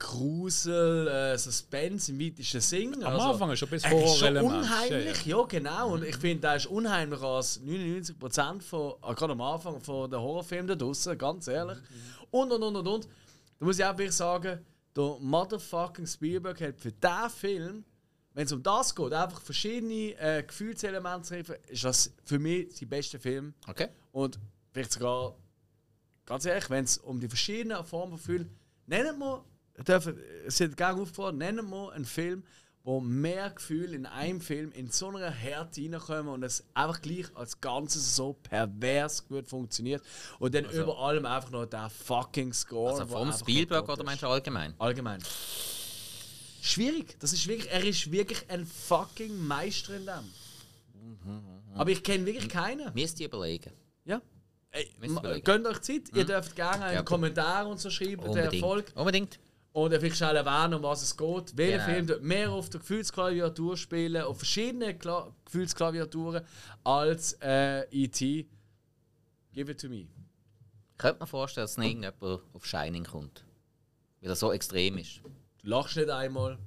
Grusel, Suspense im weitesten Sinn. Am Anfang ist schon bis vorher unheimlich, ja genau. Und ich finde, der ist unheimlich als 99% von, gerade am Anfang von den Horrorfilmen da draussen, ganz ehrlich. Und. Da muss ich auch wirklich sagen, der motherfucking Spielberg hat für diesen Film, wenn es um das geht, einfach verschiedene Gefühlselemente zu treffen, ist das für mich sein bester Film. Okay. Und vielleicht sogar, ganz ehrlich, wenn es um die verschiedenen Formen von Gefühlen, nennen wir sind gerne aufgefordert, nennen wir einen Film, wo mehr Gefühle in einem Film in so einer Härte reinkommen und es einfach gleich als Ganzes so pervers gut funktioniert. Und dann also, über allem einfach noch der fucking Score. Also vom Spielberg oder meinst du allgemein? Allgemein. Schwierig. Er ist wirklich ein fucking Meister in dem. Aber ich kenne wirklich keinen. Müsst ihr überlegen. Ja. Gönnt euch Zeit. Ihr dürft gerne einen Kommentar und so schreiben, unbedingt. Der Erfolg. Unbedingt. Und dann vielleicht schnell erwähnen, um was es geht. Welcher Film tut mehr auf der Gefühlsklaviatur spielen, auf verschiedenen Gefühlsklaviaturen, als E.T. Give it to me. Ich könnte mir vorstellen, dass nicht irgendjemand auf Shining kommt. Weil er so extrem ist. Du lachst nicht einmal.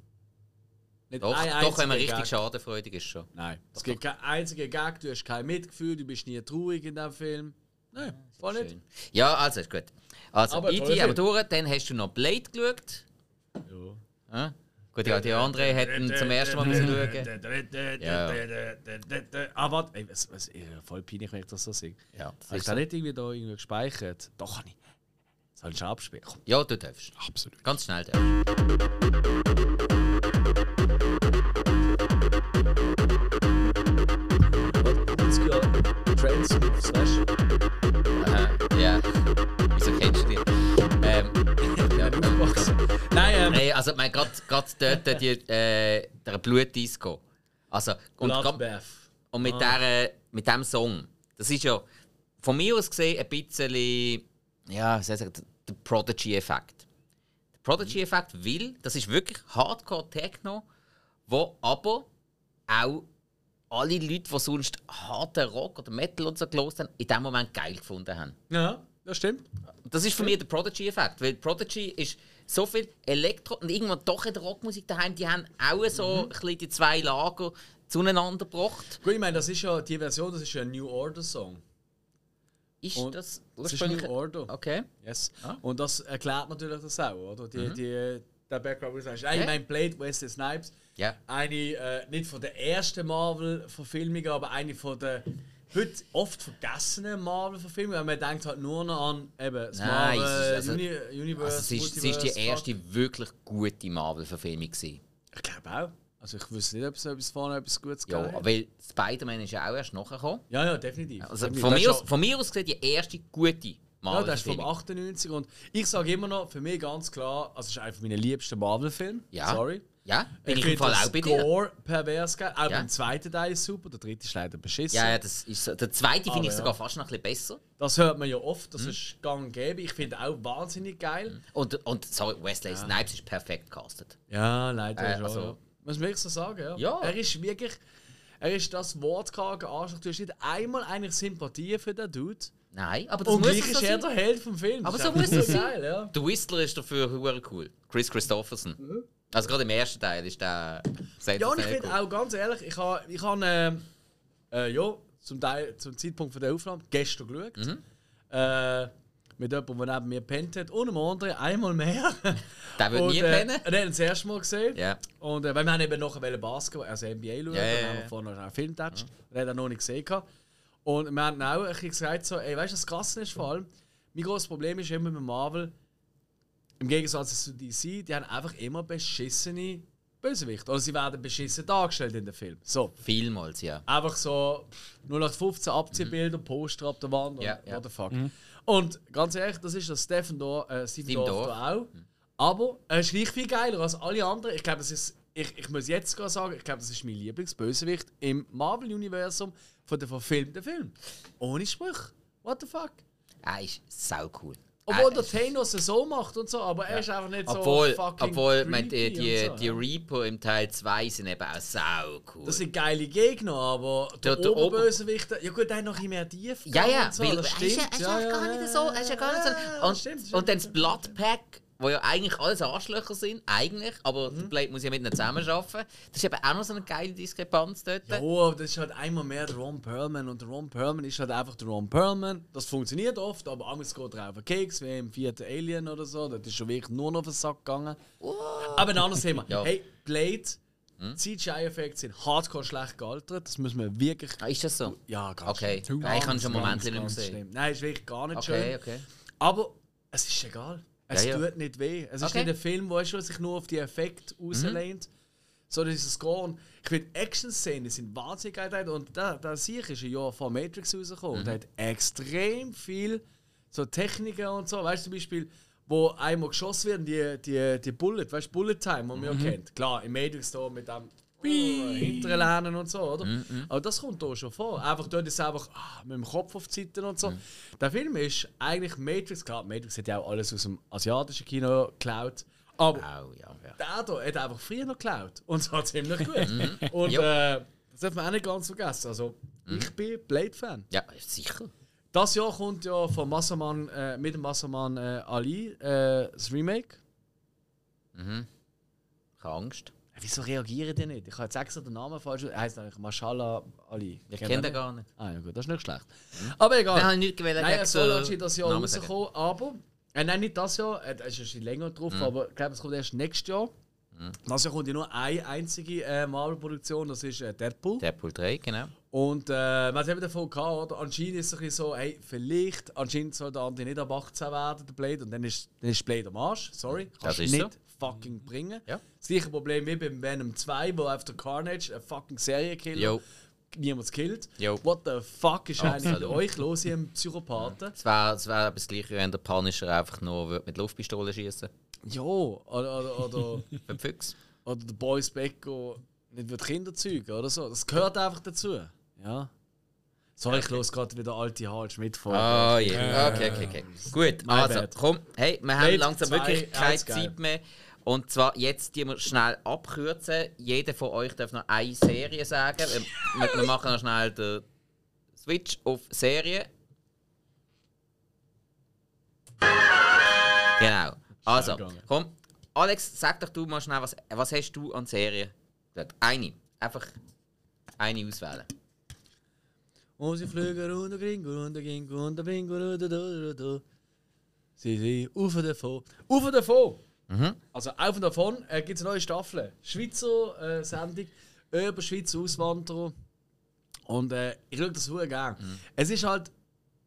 Nicht doch wenn man richtig schadenfreudig ist schon. Nein. Es gibt keinen einzigen Gag, du hast kein Mitgefühl, du bist nie traurig in diesem Film. Nein, voll nicht. Schön. Ja, also ist gut. Also, E.T. aber durch, dann hast du noch Blade geschaut. Ja. Gut, ja, die anderen hätten zum ersten Mal müssen schauen. Ah, warte, es ist voll peinlich, wenn ich das so singe. Ja, das hast du da nicht irgendwie da irgendwie gespeichert? Doch, kann ich. Das soll ich schon abspielen. Komm. Ja, du darfst. Absolut. Ganz schnell. Ja, wieso kennst du dich? Nein, also mein Gott, dort der Blutdisco. Also, und mit diesem Song. Das ist ja von mir aus gesehen ein bisschen, ja, der Prodigy-Effekt. Der Prodigy-Effekt will, das ist wirklich Hardcore-Techno, wo aber auch alle Leute, die sonst harten Rock oder Metal und so gehört haben, in dem Moment geil gefunden haben. Ja, das stimmt. Das ist für mich der Prodigy-Effekt, weil Prodigy ist so viel Elektro und irgendwann doch in der Rockmusik daheim, die haben auch so ein bisschen die zwei Lager zueinander gebracht. Gut, ich meine, das ist ja die Version, das ist ja ein New Order Song. Ist und das? Das ist New Order. Okay. Yes. Ah. Und das erklärt natürlich das auch, oder? Der Background, wo du sagst, ich meine Blade, Wesley Snipes, eine nicht von der ersten Marvel-Verfilmung, aber eine von der heute oft vergessenen Marvel-Verfilmung, weil man denkt halt nur noch an eben das Marvel-Universe. Also es ist die erste wirklich gute Marvel-Verfilmung gewesen. Ich glaube auch. Also ich wüsste nicht, ob es etwas Gutes gab. Ja, weil Spider-Man ist ja auch erst nachgekommen. Ja, ja, definitiv. Also von mir aus gesehen die erste gute Marvel-Film. Ja, das ist vom 98 und ich sage immer noch, für mich ganz klar, also es ist einer meiner liebsten Marvel-Filme. Ja. Sorry. Ja, bin ich im Fall auch bei dir. Score pervers geil. Auch beim zweiten Teil ist super, der dritte ist leider beschissen. Ja, ja, das ist so. Der zweite finde ich sogar fast noch ein bisschen besser. Das hört man ja oft, das ist gang und gäbe. Ich finde auch wahnsinnig geil. Und sorry, Wesley Snipes ist perfekt castet. Ja, leider schon. Also, muss man wirklich so sagen, ja. Er ist wirklich, er ist das wortkarge Arschloch. Du hast nicht einmal eine Sympathie für den Dude. Nein, aber das und muss gleich ist er der Held vom Film. Aber so muss es sein. Ja. Der Whistler ist dafür cool. Chris Christopherson. Mhm. Also gerade im ersten Teil ist der... Ja, und ich finde cool. Auch ganz ehrlich, ich habe zum Zeitpunkt von der Aufnahme gestern geschaut. Mhm. Mit jemandem, der neben mir gepennt hat, und einem anderen, einmal mehr. Der wird nie pennen. Den haben wir das erste Mal gesehen. Yeah. Und weil wir haben eben nachher Basketball, also NBA schauen, dann haben wir vorhin noch einen Film getatscht. Mhm. Den haben wir noch nicht gesehen. Und wir haben auch ein bisschen gesagt, so, ey, weißt du, das Krasse ist vor allem, mein grosses Problem ist immer mit Marvel, im Gegensatz zu DC, die haben einfach immer beschissene Bösewichte. Oder sie werden beschissen dargestellt in den Filmen. So. Vielmals, ja. Einfach so 0815 Abziehbilder, Poster ab der Wand und what the fuck. Mhm. Und ganz ehrlich, das ist das Steven Dorff da auch. Mhm. Aber er ist gleich viel geiler als alle anderen. Ich glaube, ich muss jetzt gerade sagen, ich glaube, das ist mein Lieblingsbösewicht im Marvel-Universum von den verfilmten Filmen. Ohne Sprüche. What the fuck? Er ist sau cool. Obwohl der Thanos es so macht und so, aber er ist einfach nicht so fucking die Reaper im Teil 2 sind eben auch sau cool. Das sind geile Gegner, aber der Oberbösewicht, ja gut, der hat noch mehr tief. Ja, ja, so, weil das stimmt. Er ist ja gar nicht so. Und dann das Bloodpack, wo ja eigentlich alles Arschlöcher sind, eigentlich, aber Blade muss ja mit ihnen zusammenarbeiten. Das ist eben auch noch so eine geile Diskrepanz dort. Ja, aber das ist halt einmal mehr der Ron Perlman. Und der Ron Perlman ist halt einfach der Ron Perlman. Das funktioniert oft, aber anders geht er auf den Keks, wie im vierten Alien oder so. Das ist schon wirklich nur noch auf den Sack gegangen. Oh. Aber ein anderes Thema. Ja. Hey, Blade, CGI-Effekte sind hardcore schlecht gealtert. Das müssen wir wirklich... Ah, ist das so? Ja, ganz schön. Nein, ich kann schon Momente nicht mehr sehen. Nein, ist wirklich gar nicht schön. Okay. Aber es ist egal. Es tut nicht weh. Es ist nicht ein Film, der sich nur auf die Effekte auslehnt. So, das ist es gar nicht. Ich finde, Action-Szenen sind wahnsinnig geil. Und da sehe ich, ist ein Jahr vor Matrix rausgekommen. Der hat extrem viel so Techniken und so. Weißt du, zum Beispiel, wo einmal geschossen werden, die Bullet, weißt du, Bullet Time, die man ja kennt. Klar, im Matrix da mit dem hinteren Lernen und so, oder? Aber das kommt hier schon vor. Einfach dort ist es einfach mit dem Kopf auf die Seite und so. Der Film ist eigentlich Matrix, klar, Matrix hat ja auch alles aus dem asiatischen Kino geklaut. Aber der hier hat einfach früher noch geklaut. Und zwar ziemlich gut. Und das darf man auch nicht ganz vergessen. Also, ich bin Blade-Fan. Ja, sicher. Das Jahr kommt ja von Massaman Ali das Remake. Ich habe Angst. Wieso reagieren die nicht? Ich habe jetzt extra den Namen falsch. Er heisst eigentlich Mashallah Ali. Ich kenne den gar nicht. Ah ja gut, das ist nicht schlecht. Aber egal. Habe ich nicht soll das Jahr rauskommen, aber... nein, nicht das Jahr. Es ist schon länger drauf, aber ich glaube, es kommt erst nächstes Jahr. Das Jahr kommt ja nur eine einzige Marvel-Produktion, das ist Deadpool. Deadpool 3, genau. Und man hat eben davon gehabt, oder? Anscheinend ist es ein bisschen so, hey, vielleicht, anscheinend soll der Andi nicht ab 18 werden, der Blade, und dann ist Blade am Arsch, sorry. Kannst das nicht so fucking bringen. Ja. Das gleiche Problem wie beim Venom 2, wo auf der Carnage ein fucking Serienkiller niemand killt. What the fuck ist eigentlich mit euch los, ihr Psychopathen? Es wäre das gleiche, wenn der Punisher einfach nur mit Luftpistolen schießen. Ja, oder oder der Boys Becko nicht wird Kinder zeugen oder so. Das gehört einfach dazu. Ja. So, ich los gerade wieder alte Hals mit vor. Ah, ja. Okay. Gut, My also bad. Komm, hey, wir haben langsam wirklich keine Zeit mehr. Und zwar jetzt, die wir schnell abkürzen. Jeder von euch darf noch eine Serie sagen. Wir machen noch schnell den Switch auf Serie. Genau. Also, komm, Alex, sag doch du mal schnell, was hast du an Serien? Einfach eine auswählen. Und sie fliegen runter, Gringo, runter, Gringo, runter, Bingo, runter, sie auf und davon. Auf und davon! Also, auf und davon gibt es neue Staffeln. Schweizer Sendung über Schweizer Auswanderer. Und ich schaue das sehr gerne. Es ist halt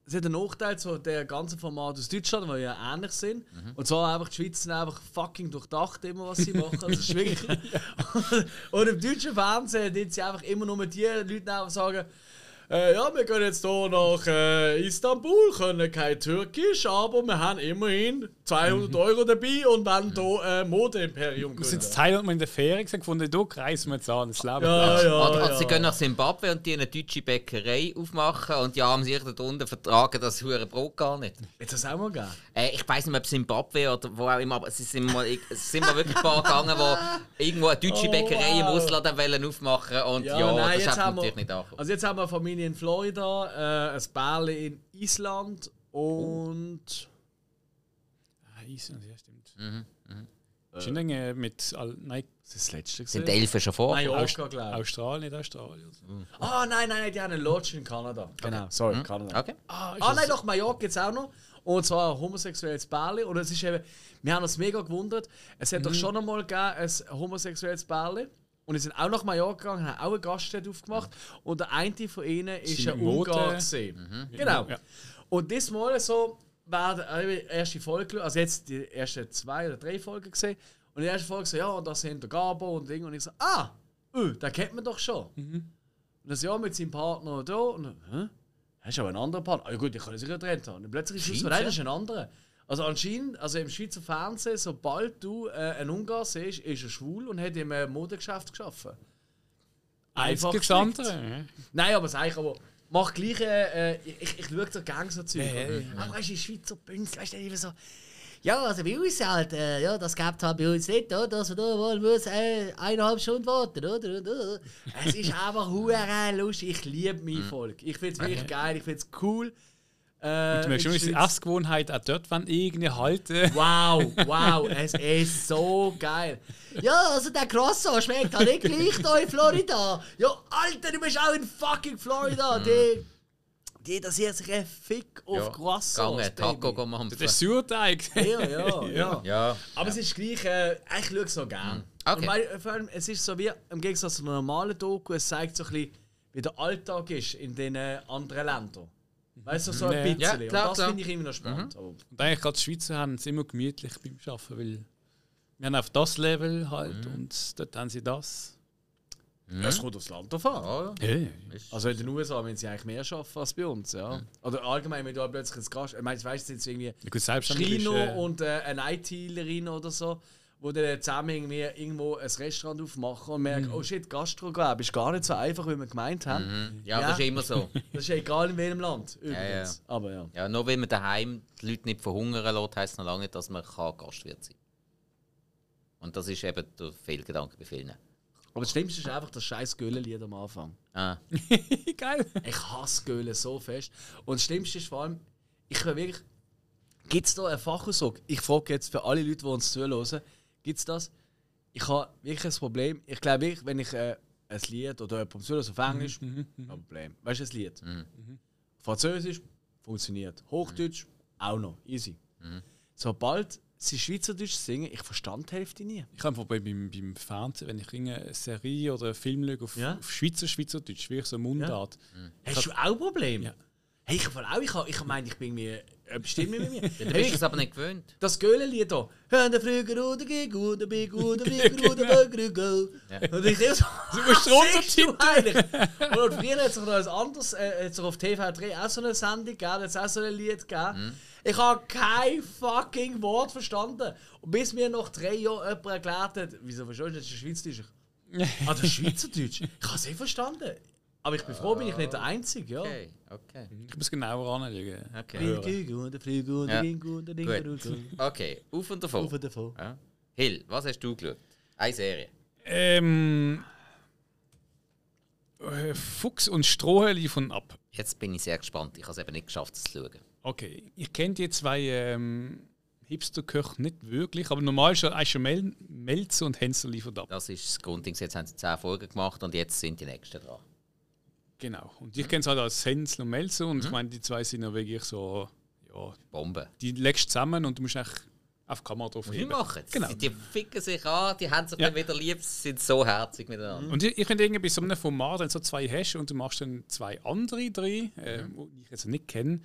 Es hat einen Nachteil zu der ganzen Format aus Deutschland, weil wir ja ähnlich sind. Mhm. Und zwar einfach, die Schweizer sind einfach fucking durchdacht, immer was sie machen. Das ist wirklich. Und im deutschen Fernsehen sind sie einfach immer nur die Leute, die sagen, ja, wir gehen jetzt hier nach Istanbul, können kein Türkisch, aber wir haben immerhin 200 Euro dabei und wollen hier Modeimperium gründen. Sind Thailand mal in der Ferien gefunden, da kreisen wir jetzt an, das Leben. Ja, ja, also, sie gehen nach Simbabwe und die eine deutsche Bäckerei aufmachen und die haben sich dort unten vertragen, das hure Brot gar nicht. Jetzt das auch mal gegeben? Ich weiß nicht, ob Simbabwe oder wo auch immer, aber es sind mal wirklich ein paar gegangen, die irgendwo eine deutsche Bäckerei im Ausland aufmachen wollen. Und nein, das hat natürlich nicht angekommen. Also jetzt haben wir Familie in Florida, ein Bärli in Island und... Island, ja stimmt. Schindlinge mit... Nein, das ist das letzte. Sind die Elfen schon vor? Nein, Australien, nicht Australien. Ah, nein, die haben einen Lodge in Kanada. Genau, sorry, Kanada. Okay. Ah, nein, doch, Mallorca gibt es auch noch. Und zwar ein homosexuelles Bärli. Und es ist eben... Wir haben uns mega gewundert. Es hat doch schon einmal gegeben, ein homosexuelles Bärli. Und sie sind auch nach Mallorca gegangen, haben auch eine Gaststätte aufgemacht. Und der eine von ihnen war ein Ungar. Genau. Ja. Und diesmal so werden die erste Folge, also jetzt die ersten 2 oder 3 Folgen gesehen. Und in der ersten Folge so, ja, und da sind der Gabo und Ding. Und ich so, den kennt man doch schon. Und das ja mit seinem Partner da. Und hast du aber einen anderen Partner? Ja gut, die können sich ja trennen. Und plötzlich ist es so, nein, das ist ein anderer. Also anscheinend, also im Schweizer Fernsehen, sobald du einen Ungar siehst, ist er schwul und hat im Modegeschäft gearbeitet. Einfach gestanden. Nein, aber sag ich, aber mach gleich, ich schaue so gerne so Zeug. Aber weißt du, Schweizer Bünz, weißt du, so, ja, also bei uns halt, ja, das gäbe es halt bei uns nicht, oder? Also da muss 1,5 Stunden warten, oder? Es ist einfach verdammt lustig, ich liebe mein Volk. Ich finde es wirklich geil, ich finde es cool. Und du merkst schon, die Essgewohnheit auch dort, wenn irgendwie halten. Wow, es ist so geil. Ja, also der Croissant schmeckt halt nicht gleich hier in Florida. Ja, Alter, du bist auch in fucking Florida. Die interessieren sich ein Fick auf Croissant. Gange, Taco machen. Das ist Sauerteig. Ja. Aber es ist gleich, ich schaue es noch gerne. Okay. Und vor allem, es ist so wie, im Gegensatz zu einem normalen Doku, es zeigt so ein bisschen, wie der Alltag ist in den anderen Ländern. Weißt du, so ein bisschen. Ja, klar, und das finde ich immer noch spannend. Und eigentlich gerade die Schweizer haben es immer gemütlich beim Arbeiten, weil wir haben auf das Level halt und dort haben sie das. Es kommt aufs Land drauf an. Also in den USA müssen sie eigentlich mehr arbeiten als bei uns. Oder allgemein, wenn du plötzlich ins Gast... Ich meine, du weißt jetzt irgendwie Schriner und eine ITlerin oder so, die dann zusammen irgendwo ein Restaurant aufmachen und merken, oh shit, Gastrogewerbe ist gar nicht so einfach, wie wir gemeint haben. Ja, das ist immer so. Das ist egal in welchem Land, übrigens. Ja. Aber ja, nur wenn man daheim die Leute nicht verhungern lässt, heisst es noch lange nicht, dass man Gastwirt sein kann. Und das ist eben der Fehlgedanke bei vielen. Aber das Schlimmste ist einfach das scheiß Göhlenlied am Anfang. Geil. Ich hasse Göhlen so fest. Und das Schlimmste ist vor allem, ich will wirklich... Gibt es da einen Fachausdruck? Ich frage jetzt für alle Leute, die uns zuhören, gibt es das? Ich habe wirklich ein Problem. Ich glaube, wenn ich ein Lied oder jemandem zuhöre, also auf Englisch, ein Problem. Weißt du, ein Lied? Französisch funktioniert. Hochdeutsch auch noch. Easy. Sobald sie Schweizerdeutsch singen, ich verstand die Hälfte nie. Ich habe beim Fernsehen, wenn ich eine Serie oder einen Film schaue, auf Schweizerdeutsch, wirklich so Mundart. Hast du auch Probleme? Ja. Hey, ich meine, ich bin mir... Stimme mit mir. Ja, du bist es aber nicht gewöhnt. Das Göhlenlied hier. Hören Flüger oder Gig oder Big oder Big oder Grügel. Und ich so, du musst runtertippen eigentlich. Und früher hat es noch etwas anderes, auf TV3 auch so eine Sendung gegeben, hat es auch so ein Lied gegeben. Ich habe kein fucking Wort verstanden. Und bis mir nach 3 Jahren jemand erklärt hat, wieso verstehst du nicht Schweizerdeutsch? Ah, das ist Schweizerdeutsch? Ich habe es nicht verstanden. Aber ich bin froh, bin ich nicht der Einzige, Okay. Ich muss genauer anschauen. Okay, auf und davon. Ja. Hill, was hast du geschaut? Eine Serie. Fuchs und Strohhölli von Ab. Jetzt bin ich sehr gespannt. Ich habe es eben nicht geschafft, es zu schauen. Okay, ich kenne die 2 Hipsterköche nicht wirklich, aber normal ist schon Melzer und Hänsel liefert ab. Das ist das Grundding. Jetzt haben sie 10 Folgen gemacht und jetzt sind die nächsten dran. Genau. Und ich kenne es halt als Hänsel und Melzer und ich meine, die 2 sind ja wirklich so... Ja, Bomben. Die legst du zusammen und du musst echt auf die Kamera drauf heben. Die machen es. Genau. Die ficken sich an, die haben sich dann wieder lieb, sind so herzig miteinander. Und ich finde irgendwie bei so einem Format, wenn du so 2 hast und du machst dann 2 andere drin, die ich jetzt nicht kenne,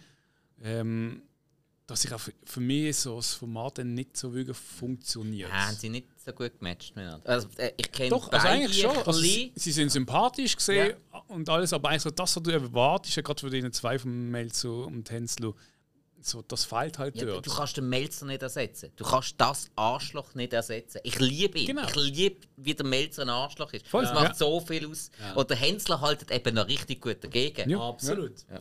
dass ich auch für mich so das Format dann nicht so wirklich funktioniert. Ja, haben sie nicht so gut gematcht miteinander. Also, ich kenne doch, also eigentlich schon. Also, sie sind sympathisch gesehen und alles, aber eigentlich so das, was du erwartest, ja, gerade von den zwei von Melzo und Hänzlu, so, das fehlt halt dort. Du kannst den Melzer nicht ersetzen. Du kannst das Arschloch nicht ersetzen. Ich liebe ihn. Genau. Ich liebe, wie der Melzer ein Arschloch ist. Voll. Das macht so viel aus. Ja. Und der Hänzler haltet eben noch richtig gut dagegen. Ja. Absolut. Ja.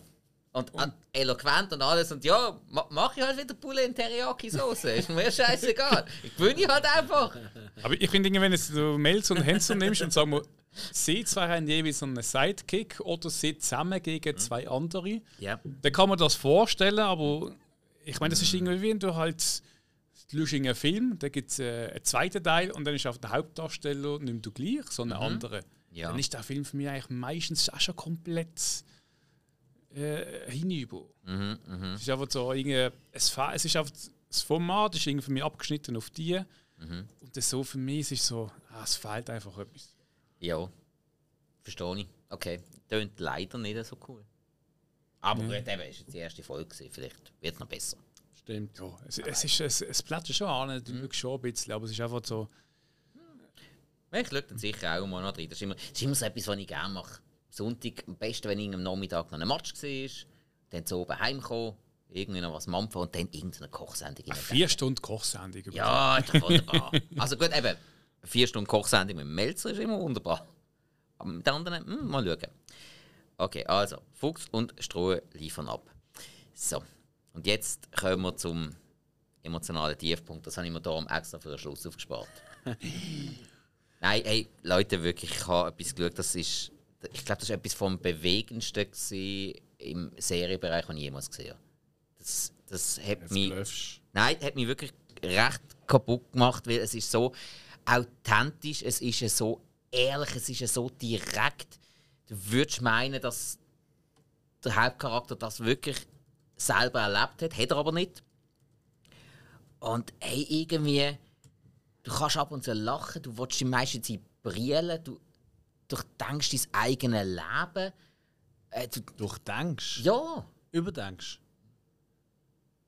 Und eloquent und alles. Und ja, mache ich halt wieder Pulle in Teriyaki-Soße. Ist mir scheißegal. Ich gewinne halt einfach. Aber ich finde, wenn du Melzer und Hänzler nimmst und sagen wir, sie zwei haben jeweils einen Sidekick oder sie zusammen gegen zwei andere. Yep. Dann kann man das vorstellen, aber ich meine, das ist irgendwie wie wenn du halt einen Film, da gibt es einen zweiten Teil und dann ist auf der Hauptdarsteller nicht du gleich, sondern einen anderen. Ja. Dann ist der Film für mich eigentlich meistens auch schon komplett hinüber. Es ist einfach so, es ist einfach, das Format ist irgendwie für mich abgeschnitten auf die und das so für mich es ist so, es fehlt einfach etwas. Ja, verstehe ich. Okay, tönt leider nicht so cool. Aber gut, eben, ist jetzt die erste Folge gewesen. Vielleicht wird es noch besser. Stimmt, ja. Es plätschert schon an, du mögst schon ein bisschen, aber es ist einfach so... Ich schaue dann sicher auch mal noch rein. Das ist immer so etwas, was ich gerne mache. Am Sonntag, am besten, wenn ich am Nachmittag noch ein Match war, dann zu oben heimgekommen, irgendwie noch was mampfen und dann irgendeine Kochsendung. 4 Stunden Kochsendung. Ja, das ist wunderbar. Also gut, eben... 4 Stunden Kochsendung mit dem Melzer ist immer wunderbar. Aber mit den anderen, mal schauen. Okay, also Fuchs und Stroh liefern ab. So, und jetzt kommen wir zum emotionalen Tiefpunkt. Das habe ich mir darum extra für den Schluss aufgespart. Nein, hey, Leute, wirklich, ich habe etwas geschaut. Ich glaube, das war etwas vom Bewegendsten im Serienbereich, was ich jemals gesehen habe. Das hat jetzt mich... Blöfst. Nein, hat mich wirklich recht kaputt gemacht, weil es ist so... authentisch, es ist ja so ehrlich, es ist ja so direkt. Du würdest meinen, dass der Hauptcharakter das wirklich selber erlebt hat, hat er aber nicht. Und hey, irgendwie, du kannst ab und zu lachen, du willst die meiste Zeit brillen, du durchdenkst dein eigenes Leben. Durchdenkst? Ja. Überdenkst?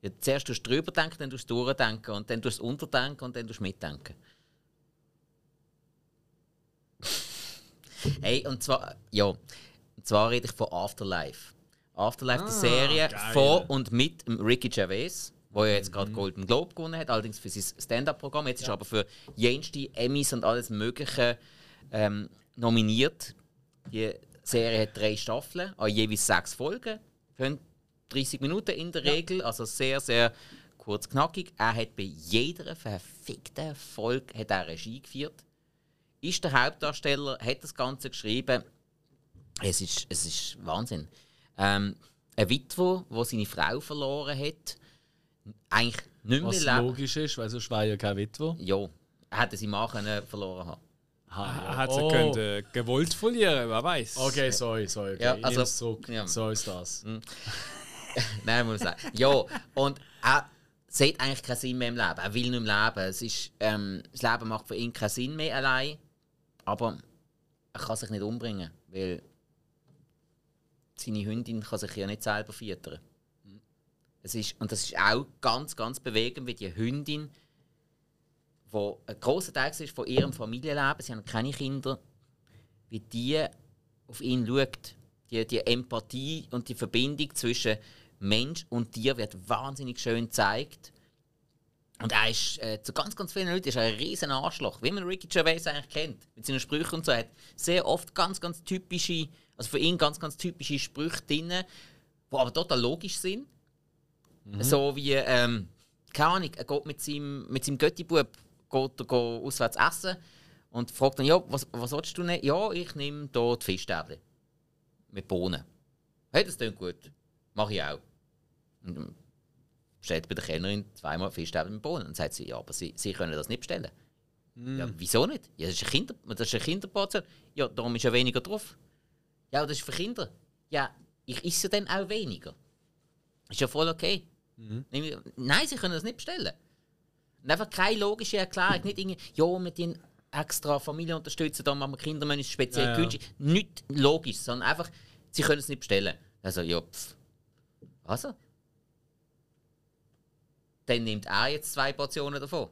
Ja, zuerst tust du drüber denken, dann tust du durchdenken und dann tust du unterdenken und dann tust du mitdenken. Hey, und zwar rede ich von Afterlife. Afterlife, die Serie geil. Von und mit Ricky Gervais, der ja jetzt gerade Golden Globe gewonnen hat, allerdings für sein Stand-Up-Programm. Jetzt ist aber für jenste Emmys und alles Mögliche nominiert. Die Serie hat 3 Staffeln, an jeweils 6 Folgen, 30 Minuten in der Regel, also sehr, sehr kurz knackig. Er hat bei jeder verfickten Folge hat er Regie geführt. Ist der Hauptdarsteller, hat das Ganze geschrieben. Es ist Wahnsinn. Eine Witwe, die seine Frau verloren hat, eigentlich nicht mehr lebt. Was logisch ist, weil sonst war ja keine Witwe. Ja, hätte sie mal verloren haben. Hat sie gewollt verlieren, wer weiß. Okay, sorry. Okay. Ja, ich nehme es zurück. Ja. So ist das. Nein, muss ich sagen. Ja, und sieht eigentlich keinen Sinn mehr im Leben. Er will nicht mehr leben. Es ist, das Leben macht für ihn keinen Sinn mehr allein. Aber er kann sich nicht umbringen, weil seine Hündin kann sich ja nicht selber füttern. Und das ist auch ganz, ganz bewegend, wie die Hündin, die ein grosser Teil ist von ihrem Familienleben, sie haben keine Kinder, wie die auf ihn schaut. Die Empathie und die Verbindung zwischen Mensch und Tier wird wahnsinnig schön gezeigt. Und er ist zu ganz, ganz vielen Leuten ist ein riesen Arschloch, wie man Ricky Gervais eigentlich kennt. Mit seinen Sprüchen und so. Er hat sehr oft ganz, ganz typische, also für ihn ganz, ganz typische Sprüche drin, die aber total logisch sind. So wie, keine Ahnung, er geht mit seinem Götti-Bub auswärts essen und fragt dann, ja, was willst du nehmen? Ja, ich nehme hier die Fischstäbchen. Mit Bohnen. Hey, das klingt gut. Mache ich auch. Und bestellt bei der Kellnerin 2-mal Fischstäbchen mit Bohnen. Und sagt sie, ja, aber sie können das nicht bestellen. Ja, wieso nicht? Ja, das ist eine Kinderportion. Ja, darum ist ja weniger drauf. Ja, das ist für Kinder. Ja, ich esse dann auch weniger. Ist ja voll okay. Nein, sie können das nicht bestellen. Und einfach keine logische Erklärung. Nicht irgendwie, ja, mit den extra Familie unterstützen, da machen wir Kinder speziell günstig. Ja. Nicht logisch, sondern einfach, sie können es nicht bestellen. Also, ja, pff. Also, dann nimmt er jetzt 2 Portionen davon.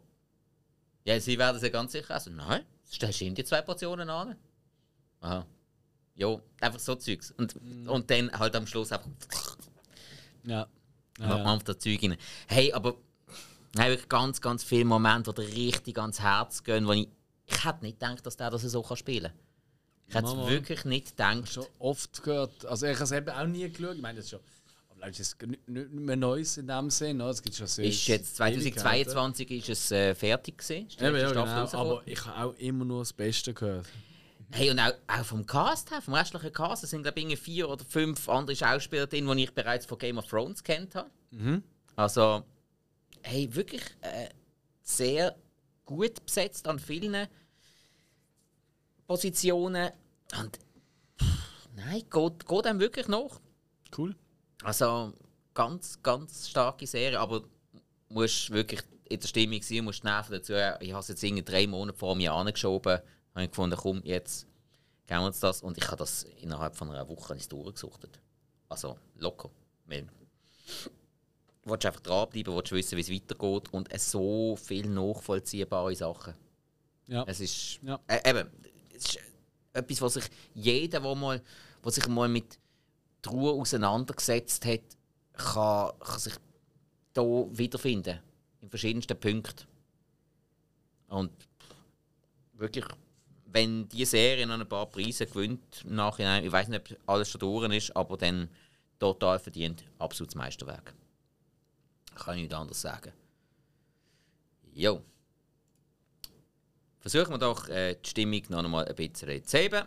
Ja, sie werden sie ganz sicher essen. Nein, stellst du ihm die 2 Portionen an. Aha. Jo, einfach so Zeugs. Und dann halt am Schluss einfach... Ja. Einfach das Zeug rein. Hey, aber... Ich habe wirklich ganz, ganz viele Momente, die richtig ans Herz gehen, wo ich hätte nicht gedacht, dass der das so spielen kann. Ich hätte es wirklich nicht gedacht. Ich habe schon oft gehört. Also ich habe es eben auch nie geschaut. Ich meine, das ist schon... Es ist nicht mehr Neues in dem Sinn. Es gibt schon sehr. Ist jetzt 2022 ist es fertig gewesen. Ja, genau, aber ich habe auch immer nur das Beste gehört. Hey, und auch vom Cast her, vom restlichen Cast, es sind glaube ich 4 oder 5 andere Schauspieler drin, die ich bereits von Game of Thrones kennt habe. Mhm. Also, hey, wirklich sehr gut besetzt an vielen Positionen. Und nein, geht einem wirklich nach. Cool. Also, ganz, ganz starke Serie, aber du musst wirklich in der Stimmung sein, musst die Nerven dazu. Ich habe es jetzt irgendwie 3 Monate vor mir angeschoben, habe ich gefunden, komm, jetzt geben wir uns das. Und ich habe das innerhalb von einer Woche durchgesuchtet. Also, locker. Du willst einfach dranbleiben, willst wissen, wie es weitergeht und so viele nachvollziehbare Sachen. Ja. Es ist, ja. Eben, es ist etwas, was sich jeder, der sich mal mit Ruhe auseinandergesetzt hat, kann sich hier wiederfinden. In verschiedensten Punkten. Und wirklich, wenn diese Serie noch ein paar Preise gewinnt, im Nachhinein, ich weiß nicht, ob alles schon durch ist, aber dann total verdient, absolutes Meisterwerk. Kann ich nicht anders sagen. Jo. Versuchen wir doch, die Stimmung noch einmal ein bisschen zu heben.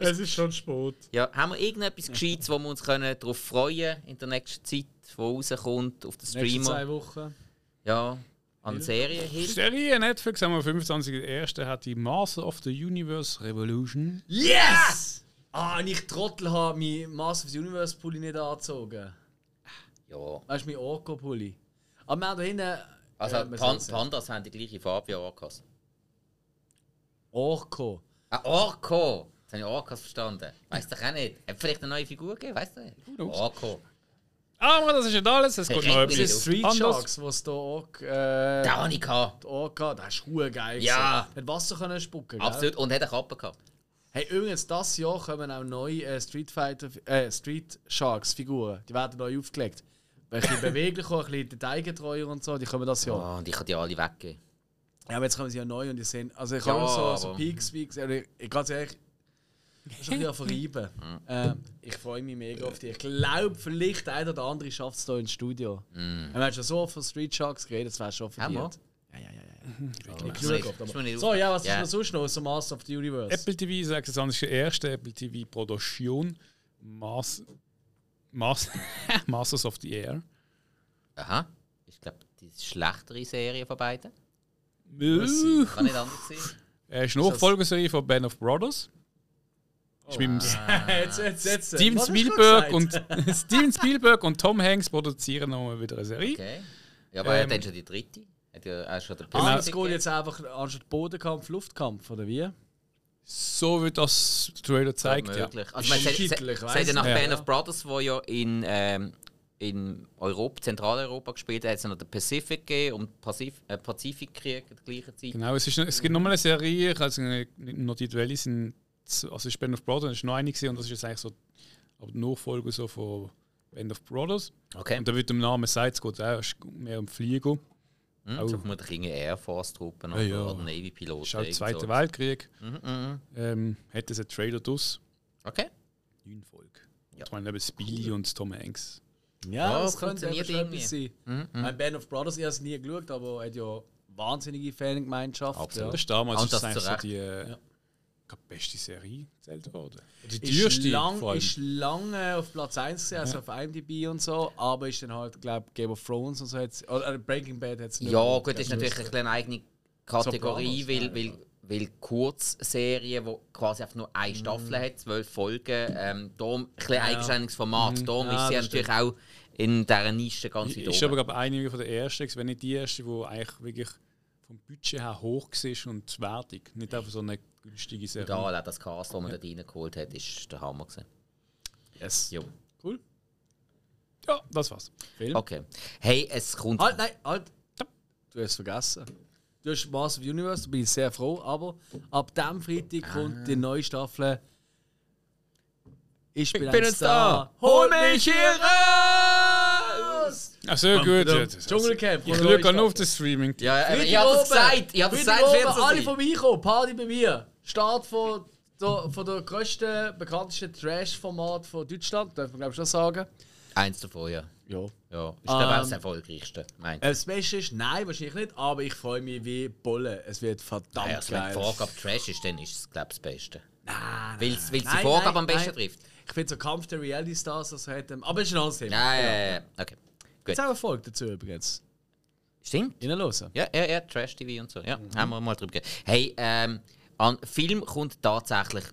Es ist schon spät. Ja, haben wir irgendetwas Gescheites, wo wir uns darauf freuen können in der nächsten Zeit, die rauskommt, auf den Streamer? Nächste 2 Wochen. Ja, an Serien hin. Serie Netflix am 25.01. hat die Master of the Universe Revolution. Yes! Ah, und ich Trottel habe meinen Master of the Universe Pulli nicht angezogen. Ja. Weißt du, mein Orko-Pulli. Aber wir haben da hinten... Also Pandas haben die gleiche Farbe wie Orkas. Orko. Ein Orko! Jetzt habe ich Orkas verstanden. Weißt du doch auch nicht. Hat vielleicht eine neue Figur gegeben? Weißt du nicht? Orko. Aber das ist nicht alles. Es kommt noch etwas. Street Sharks, was da Ork... Der Annika. Der Orka, der ist verdammt geil. Ja. Hat Wasser können spucken, gell? Absolut. Und hat eine Kappe gehabt. Hey, übrigens, dieses Jahr kommen auch neue Street Sharks Figuren. Die werden neu aufgelegt. Ein bisschen beweglicher, ein bisschen detailgetreuer und so. Die kommen dieses Jahr. Oh, und ich kann die alle weggeben. Ja, aber jetzt kommen sie ja neu und die sehen. Also, ich habe so Peaks. Ich kann es ehrlich. Ich kann es verreiben. Ich freue mich mega auf dich. Ich glaube, vielleicht einer oder andere schafft es hier ins Studio. Wir haben schon so oft von Street Sharks geredet, das wäre schon verdient. Ja. So, ja, was ist denn sonst noch? So Master of the Universe. Apple TV, 26.01. Apple TV Produktion. Masters of the Air. Aha. Ich glaube, die schlechtere Serie von beiden. Kann nicht anders sein. Es ist eine Nachfolgeserie von Band of Brothers. Oh. Jetzt. Steven Spielberg und Tom Hanks produzieren nochmal wieder eine Serie. Okay. Ja, aber er hat schon die dritte. Es geht jetzt einfach anstatt Bodenkampf, Luftkampf, oder wie? So wie das Trailer zeigt, ja. Also man sagt ja nach Band of Brothers, wo ja in Europa, Zentraleuropa gespielt, hat es noch den Pacific gegeben und Pazifikkrieg in der gleichen Zeit. Genau, es gibt nochmal eine Serie, also noch die Duelle sind, also ist Band of Brothers, ist noch eine gewesen, und das ist jetzt eigentlich so die Nachfolge so von Band of Brothers. Okay. Und da wird dem Namen gesagt, es geht auch mehr um Flieger. Auch so vermutlich irgendeine Air Force-Truppen oder Navy-Piloten. Das ist auch der Zweite Weltkrieg. Hat es einen Trailer draus. Okay. 9 Folgen. Ja. Ich meine, eben Billy und Tom Hanks. Ja, das könnte ja schon etwas sein. Mein Band of Brothers, ich habe es nie geschaut, aber hat ja wahnsinnige Fangemeinschaft. Absolut. Ja. Das ist damals und das ist so die beste Serie gezählt worden. Die teuerste ist lange auf Platz 1 gewesen, also auf IMDb und so, aber ist dann halt, glaube ich, Game of Thrones und so. Oder Breaking Bad hat es nicht. Ja, gut, das ist natürlich eine eigene Kategorie, so weil Kurzserien, die quasi einfach nur eine Staffel hat, 12 Folgen, ein bisschen eigenständiges Format. Darum ist sie natürlich auch in dieser Nische ganz weit oben. Ist aber, glaube ich, eine von der ersten, wenn nicht die erste, die eigentlich wirklich vom Budget her hoch war und wertig. Nicht einfach so eine günstige Serie. Egal, auch das Cast, das man da reingeholt hat, ist der Hammer gewesen. Yes. Jo. Cool. Ja, das war's. Film? Okay. Hey, es kommt... Halt, nein, halt! Ja. Du hast es vergessen. Du hast Master of Universe, da bin ich sehr froh, aber ab diesem Freitag kommt die neue Staffel Ich bin ein Star. Hol mich hier raus! Ach so, gut. Dschungelcamp. Ich schaue nur auf das Streaming. Ja, ich habe es gesagt. Ich habe es gesagt. Alle vorbeikommen. Party bei mir. Start von der grössten, bekanntesten Trash-Format von Deutschland. Darf man, glaube ich, schon sagen. Eins davon, ja. Ja. Ist aber auch das erfolgreichste. Das Beste ist, nein, wahrscheinlich nicht. Aber ich freue mich wie Bolle. Es wird verdammt geil. Wenn die Vorgabe Trash ist, dann ist es, glaube ich, das Beste. Nein. Weil es die Vorgabe am besten trifft. Ich finde so Kampf der Reality-Stars, das hat... Aber es ist ein anderes Thema. Nein, okay. Gibt es auch Erfolg dazu übrigens? Stimmt. Reinhören. Ja, Trash-TV und so. Ja, haben wir mal drüber geredet. Hey, an Film kommt tatsächlich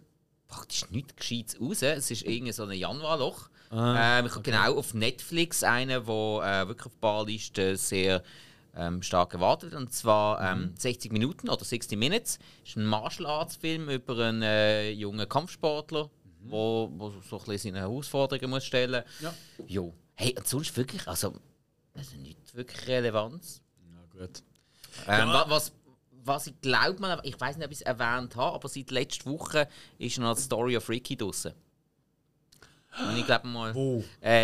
praktisch nichts Gescheites raus. Es ist irgendein so ein Januarloch. Ich habe genau auf Netflix einen, der wirklich auf ein paar Listen sehr stark erwartet. Und zwar 60 Minuten oder 60 Minutes. Das ist ein Martial-Arts-Film über einen jungen Kampfsportler, der so ein bisschen seine Herausforderungen muss stellen muss. Ja. Jo. Hey, und sonst wirklich, also nicht wirklich Relevanz. Na gut. Was ich glaube, ich weiß nicht, ob ich es erwähnt habe, aber seit letzter Woche ist noch die Story of Ricky draussen. Und ich glaube mal,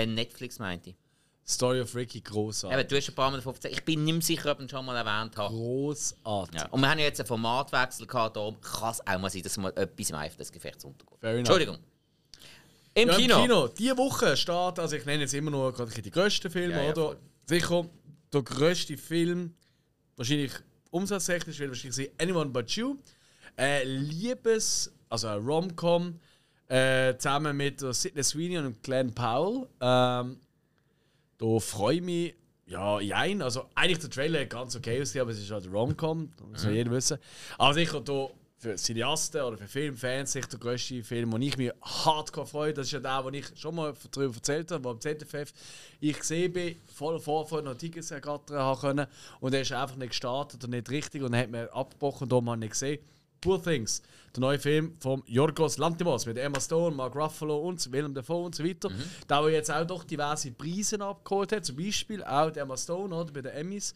Netflix meinte ich. Story of Ricky, grossartig. Eben, du hast ein paar Mal davon erzählt. Ich bin nicht sicher, ob ich es schon mal erwähnt habe. Grossartig. Ja. Und wir haben ja jetzt einen Formatwechsel gehabt, darum kann es auch mal sein, dass mal etwas im Eifer des Gefechts untergeht. Entschuldigung. Im Kino. Diese Woche steht, also ich nenne jetzt immer nur die grössten Filme, ja, oder? Sicher, der grösste Film, wahrscheinlich umsatztechnisch, wird wahrscheinlich sein Anyone But You. Liebes, also ein Rom-Com, zusammen mit Sidney Sweeney und Glenn Powell. Da freue ich mich, jein. Also eigentlich der Trailer ganz okay, aber es ist halt ein Rom-Com, das muss jeder wissen. Aber sicher, da für Cineasten oder für Filmfans sicher der grösste Film, den ich mich hardcore freue. Das ist ja der, den ich schon mal darüber erzählt habe, wo am ZFF ich gesehen bin, voller Vorfreude noch Tickets ergattern konnte. Und er ist einfach nicht gestartet und nicht richtig und dann hat man abgebrochen und darum habe ich nicht gesehen. Poor Things, der neue Film von Yorgos Lanthimos mit Emma Stone, Mark Ruffalo und Willem Dafoe und so weiter. Da wo jetzt auch doch diverse Preise abgeholt hat, zum Beispiel auch Emma Stone oder bei den Emmys.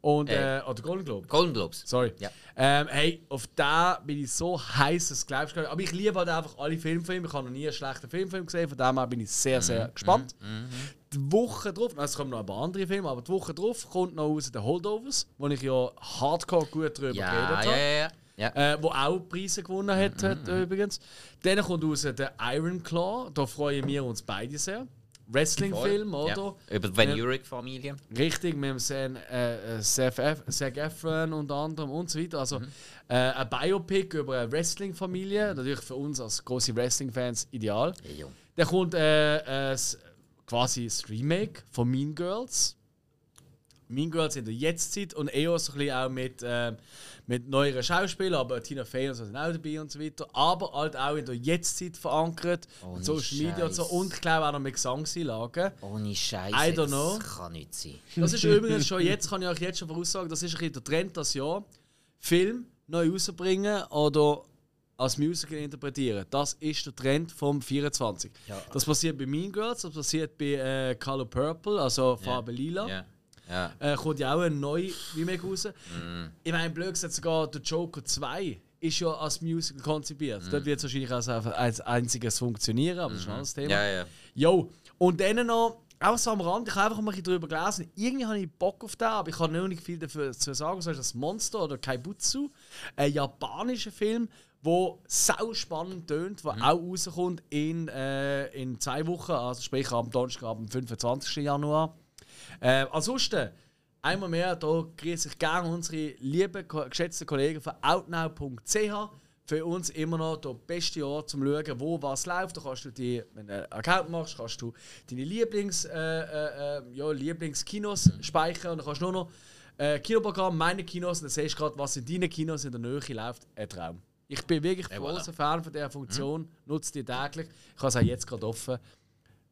Und oder Golden Globes. Golden Globes. Sorry. Ja. Hey, auf den bin ich so heiß, das glaubst du gar nicht. Aber ich liebe halt einfach alle Filmfilme. Ich habe noch nie einen schlechten Filmfilm gesehen. Von dem her bin ich sehr, sehr gespannt. Die Woche drauf, es kommen noch ein paar andere Filme, aber die Woche drauf kommt noch raus der Holdovers, wo ich ja hardcore gut drüber geredet habe. Ja. Wo auch Preise gewonnen hat, übrigens. Dann kommt raus der Iron Claw, da freuen wir uns beide sehr. Wrestling-Film, oder? Ja. Über die Van Urich-Familie. Richtig, mit dem Zac Efron unter anderem und so weiter. Also ein Biopic über eine Wrestling-Familie, natürlich für uns als große Wrestling-Fans ideal. Ja. Dann kommt quasi das Remake von Mean Girls. Mean Girls in der Jetztzeit und so ein bisschen auch mit neueren Schauspielern, aber Tina Fey und so sind auch dabei und so weiter. Aber halt auch in der Jetztzeit verankert, mit Social Media und so. Und ich glaube auch noch mit Gesangseinlagen. Ohne Scheiße. I don't know. Das kann nicht sein. Das ist übrigens schon jetzt, kann ich euch jetzt schon voraussagen, das ist ein bisschen der Trend das Jahr. Film neu rausbringen oder als Musical interpretieren. Das ist der Trend vom 24. Ja. Das passiert bei Mean Girls, das passiert bei Color Purple, also Farbe Lila. Ja. Kommt ja auch ein neues Remake raus. Ich meine, blöd gesagt, sogar der Joker 2 ist ja als Musical konzipiert. Dort wird es wahrscheinlich als einziges funktionieren, aber das ist ein anderes Thema. Jo, und dann noch, auch so am Rand, ich habe einfach mal darüber gelesen, irgendwie habe ich Bock auf den, aber ich kann noch nicht viel dafür zu sagen. So ist das Monster oder Kaibutsu, ein japanischer Film, der sau spannend tönt, der auch rauskommt in 2 Wochen, also sprich am Donnerstag, am 25. Januar. Ansonsten, einmal mehr, da grüße ich gerne unsere lieben, geschätzten Kollegen von outnow.ch. Für uns immer noch der beste Ort, um zu schauen, wo was läuft. Da kannst du wenn du einen Account machst, kannst du deine Lieblingskinos speichern. Und dann kannst du nur noch Kinoprogramm, meine Kinos, und dann siehst du gerade, was in deinen Kinos in der Nähe läuft. Ein Traum. Ich bin wirklich großer Fan von dieser Funktion, nutze die täglich. Ich habe es auch jetzt gerade offen.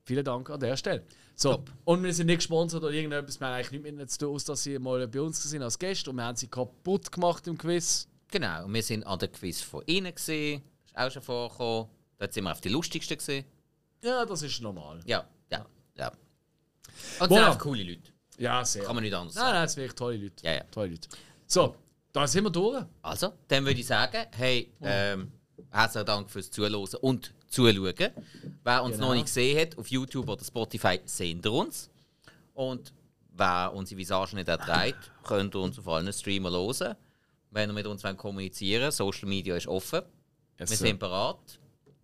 Vielen Dank an der Stelle. So. Top. Und wir sind nicht gesponsert oder irgendetwas. Wir haben eigentlich nichts mehr zu tun, dass sie mal bei uns sind als Gäste und wir haben sie kaputt gemacht im Quiz. Genau, und wir sind an dem Quiz von ihnen gewesen. Ist auch schon vorgekommen. Dort sind wir auf die lustigsten gewesen. Ja, das ist normal. Ja. Und das sind auch coole Leute. Ja, sehr. Kann man nicht anders sagen. Nein, das sind wirklich tolle Leute. Ja, ja. Tolle Leute. So, da sind wir durch. Also, dann würde ich sagen, hey, herzlichen Dank fürs Zuhören und Zuschauen. Wer uns noch nicht gesehen hat, auf YouTube oder Spotify, seht ihr uns. Und wer unsere Visagen nicht erträgt, könnt ihr uns auf allen Streamer hören. Wenn ihr mit uns kommunizieren wollt, Social Media ist offen. Yes, wir sind bereit.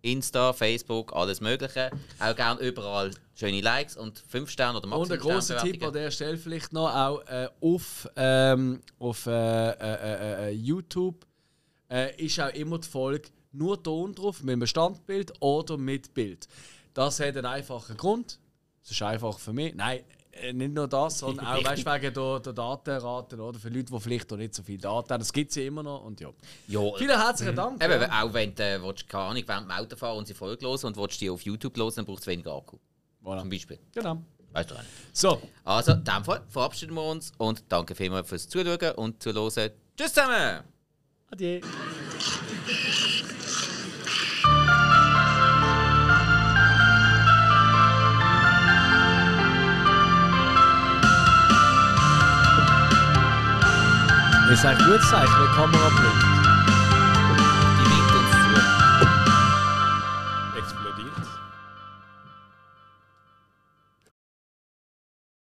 Insta, Facebook, alles Mögliche. Auch gerne überall schöne Likes und 5 Sterne oder Maximum. Und ein grosser Tipp an dieser Stelle vielleicht noch, auch auf YouTube ist auch immer die Folge nur Ton drauf, mit einem Standbild oder mit Bild. Das hat einen einfachen Grund. Das ist einfach für mich. Nein, nicht nur das, sondern auch wegen der Datenraten oder für Leute, die vielleicht noch nicht so viele Daten haben. Das gibt es ja immer noch. Und ja. Vielen herzlichen Dank. Eben, ja. Auch wenn du keine Ahnung während dem Auto fahren und sie Folge hören und willst die auf YouTube hören, dann braucht es weniger Akku. Voilà. Zum Beispiel. Genau. Weißt du auch nicht. So. Also, in dem Fall verabschieden wir uns und danke vielmals fürs Zuschauen und Zuhören. Tschüss zusammen! Adieu! Das ist ein gutes Zeichen, wenn die Kamera blinkt. Die winkt uns zu. Explodiert.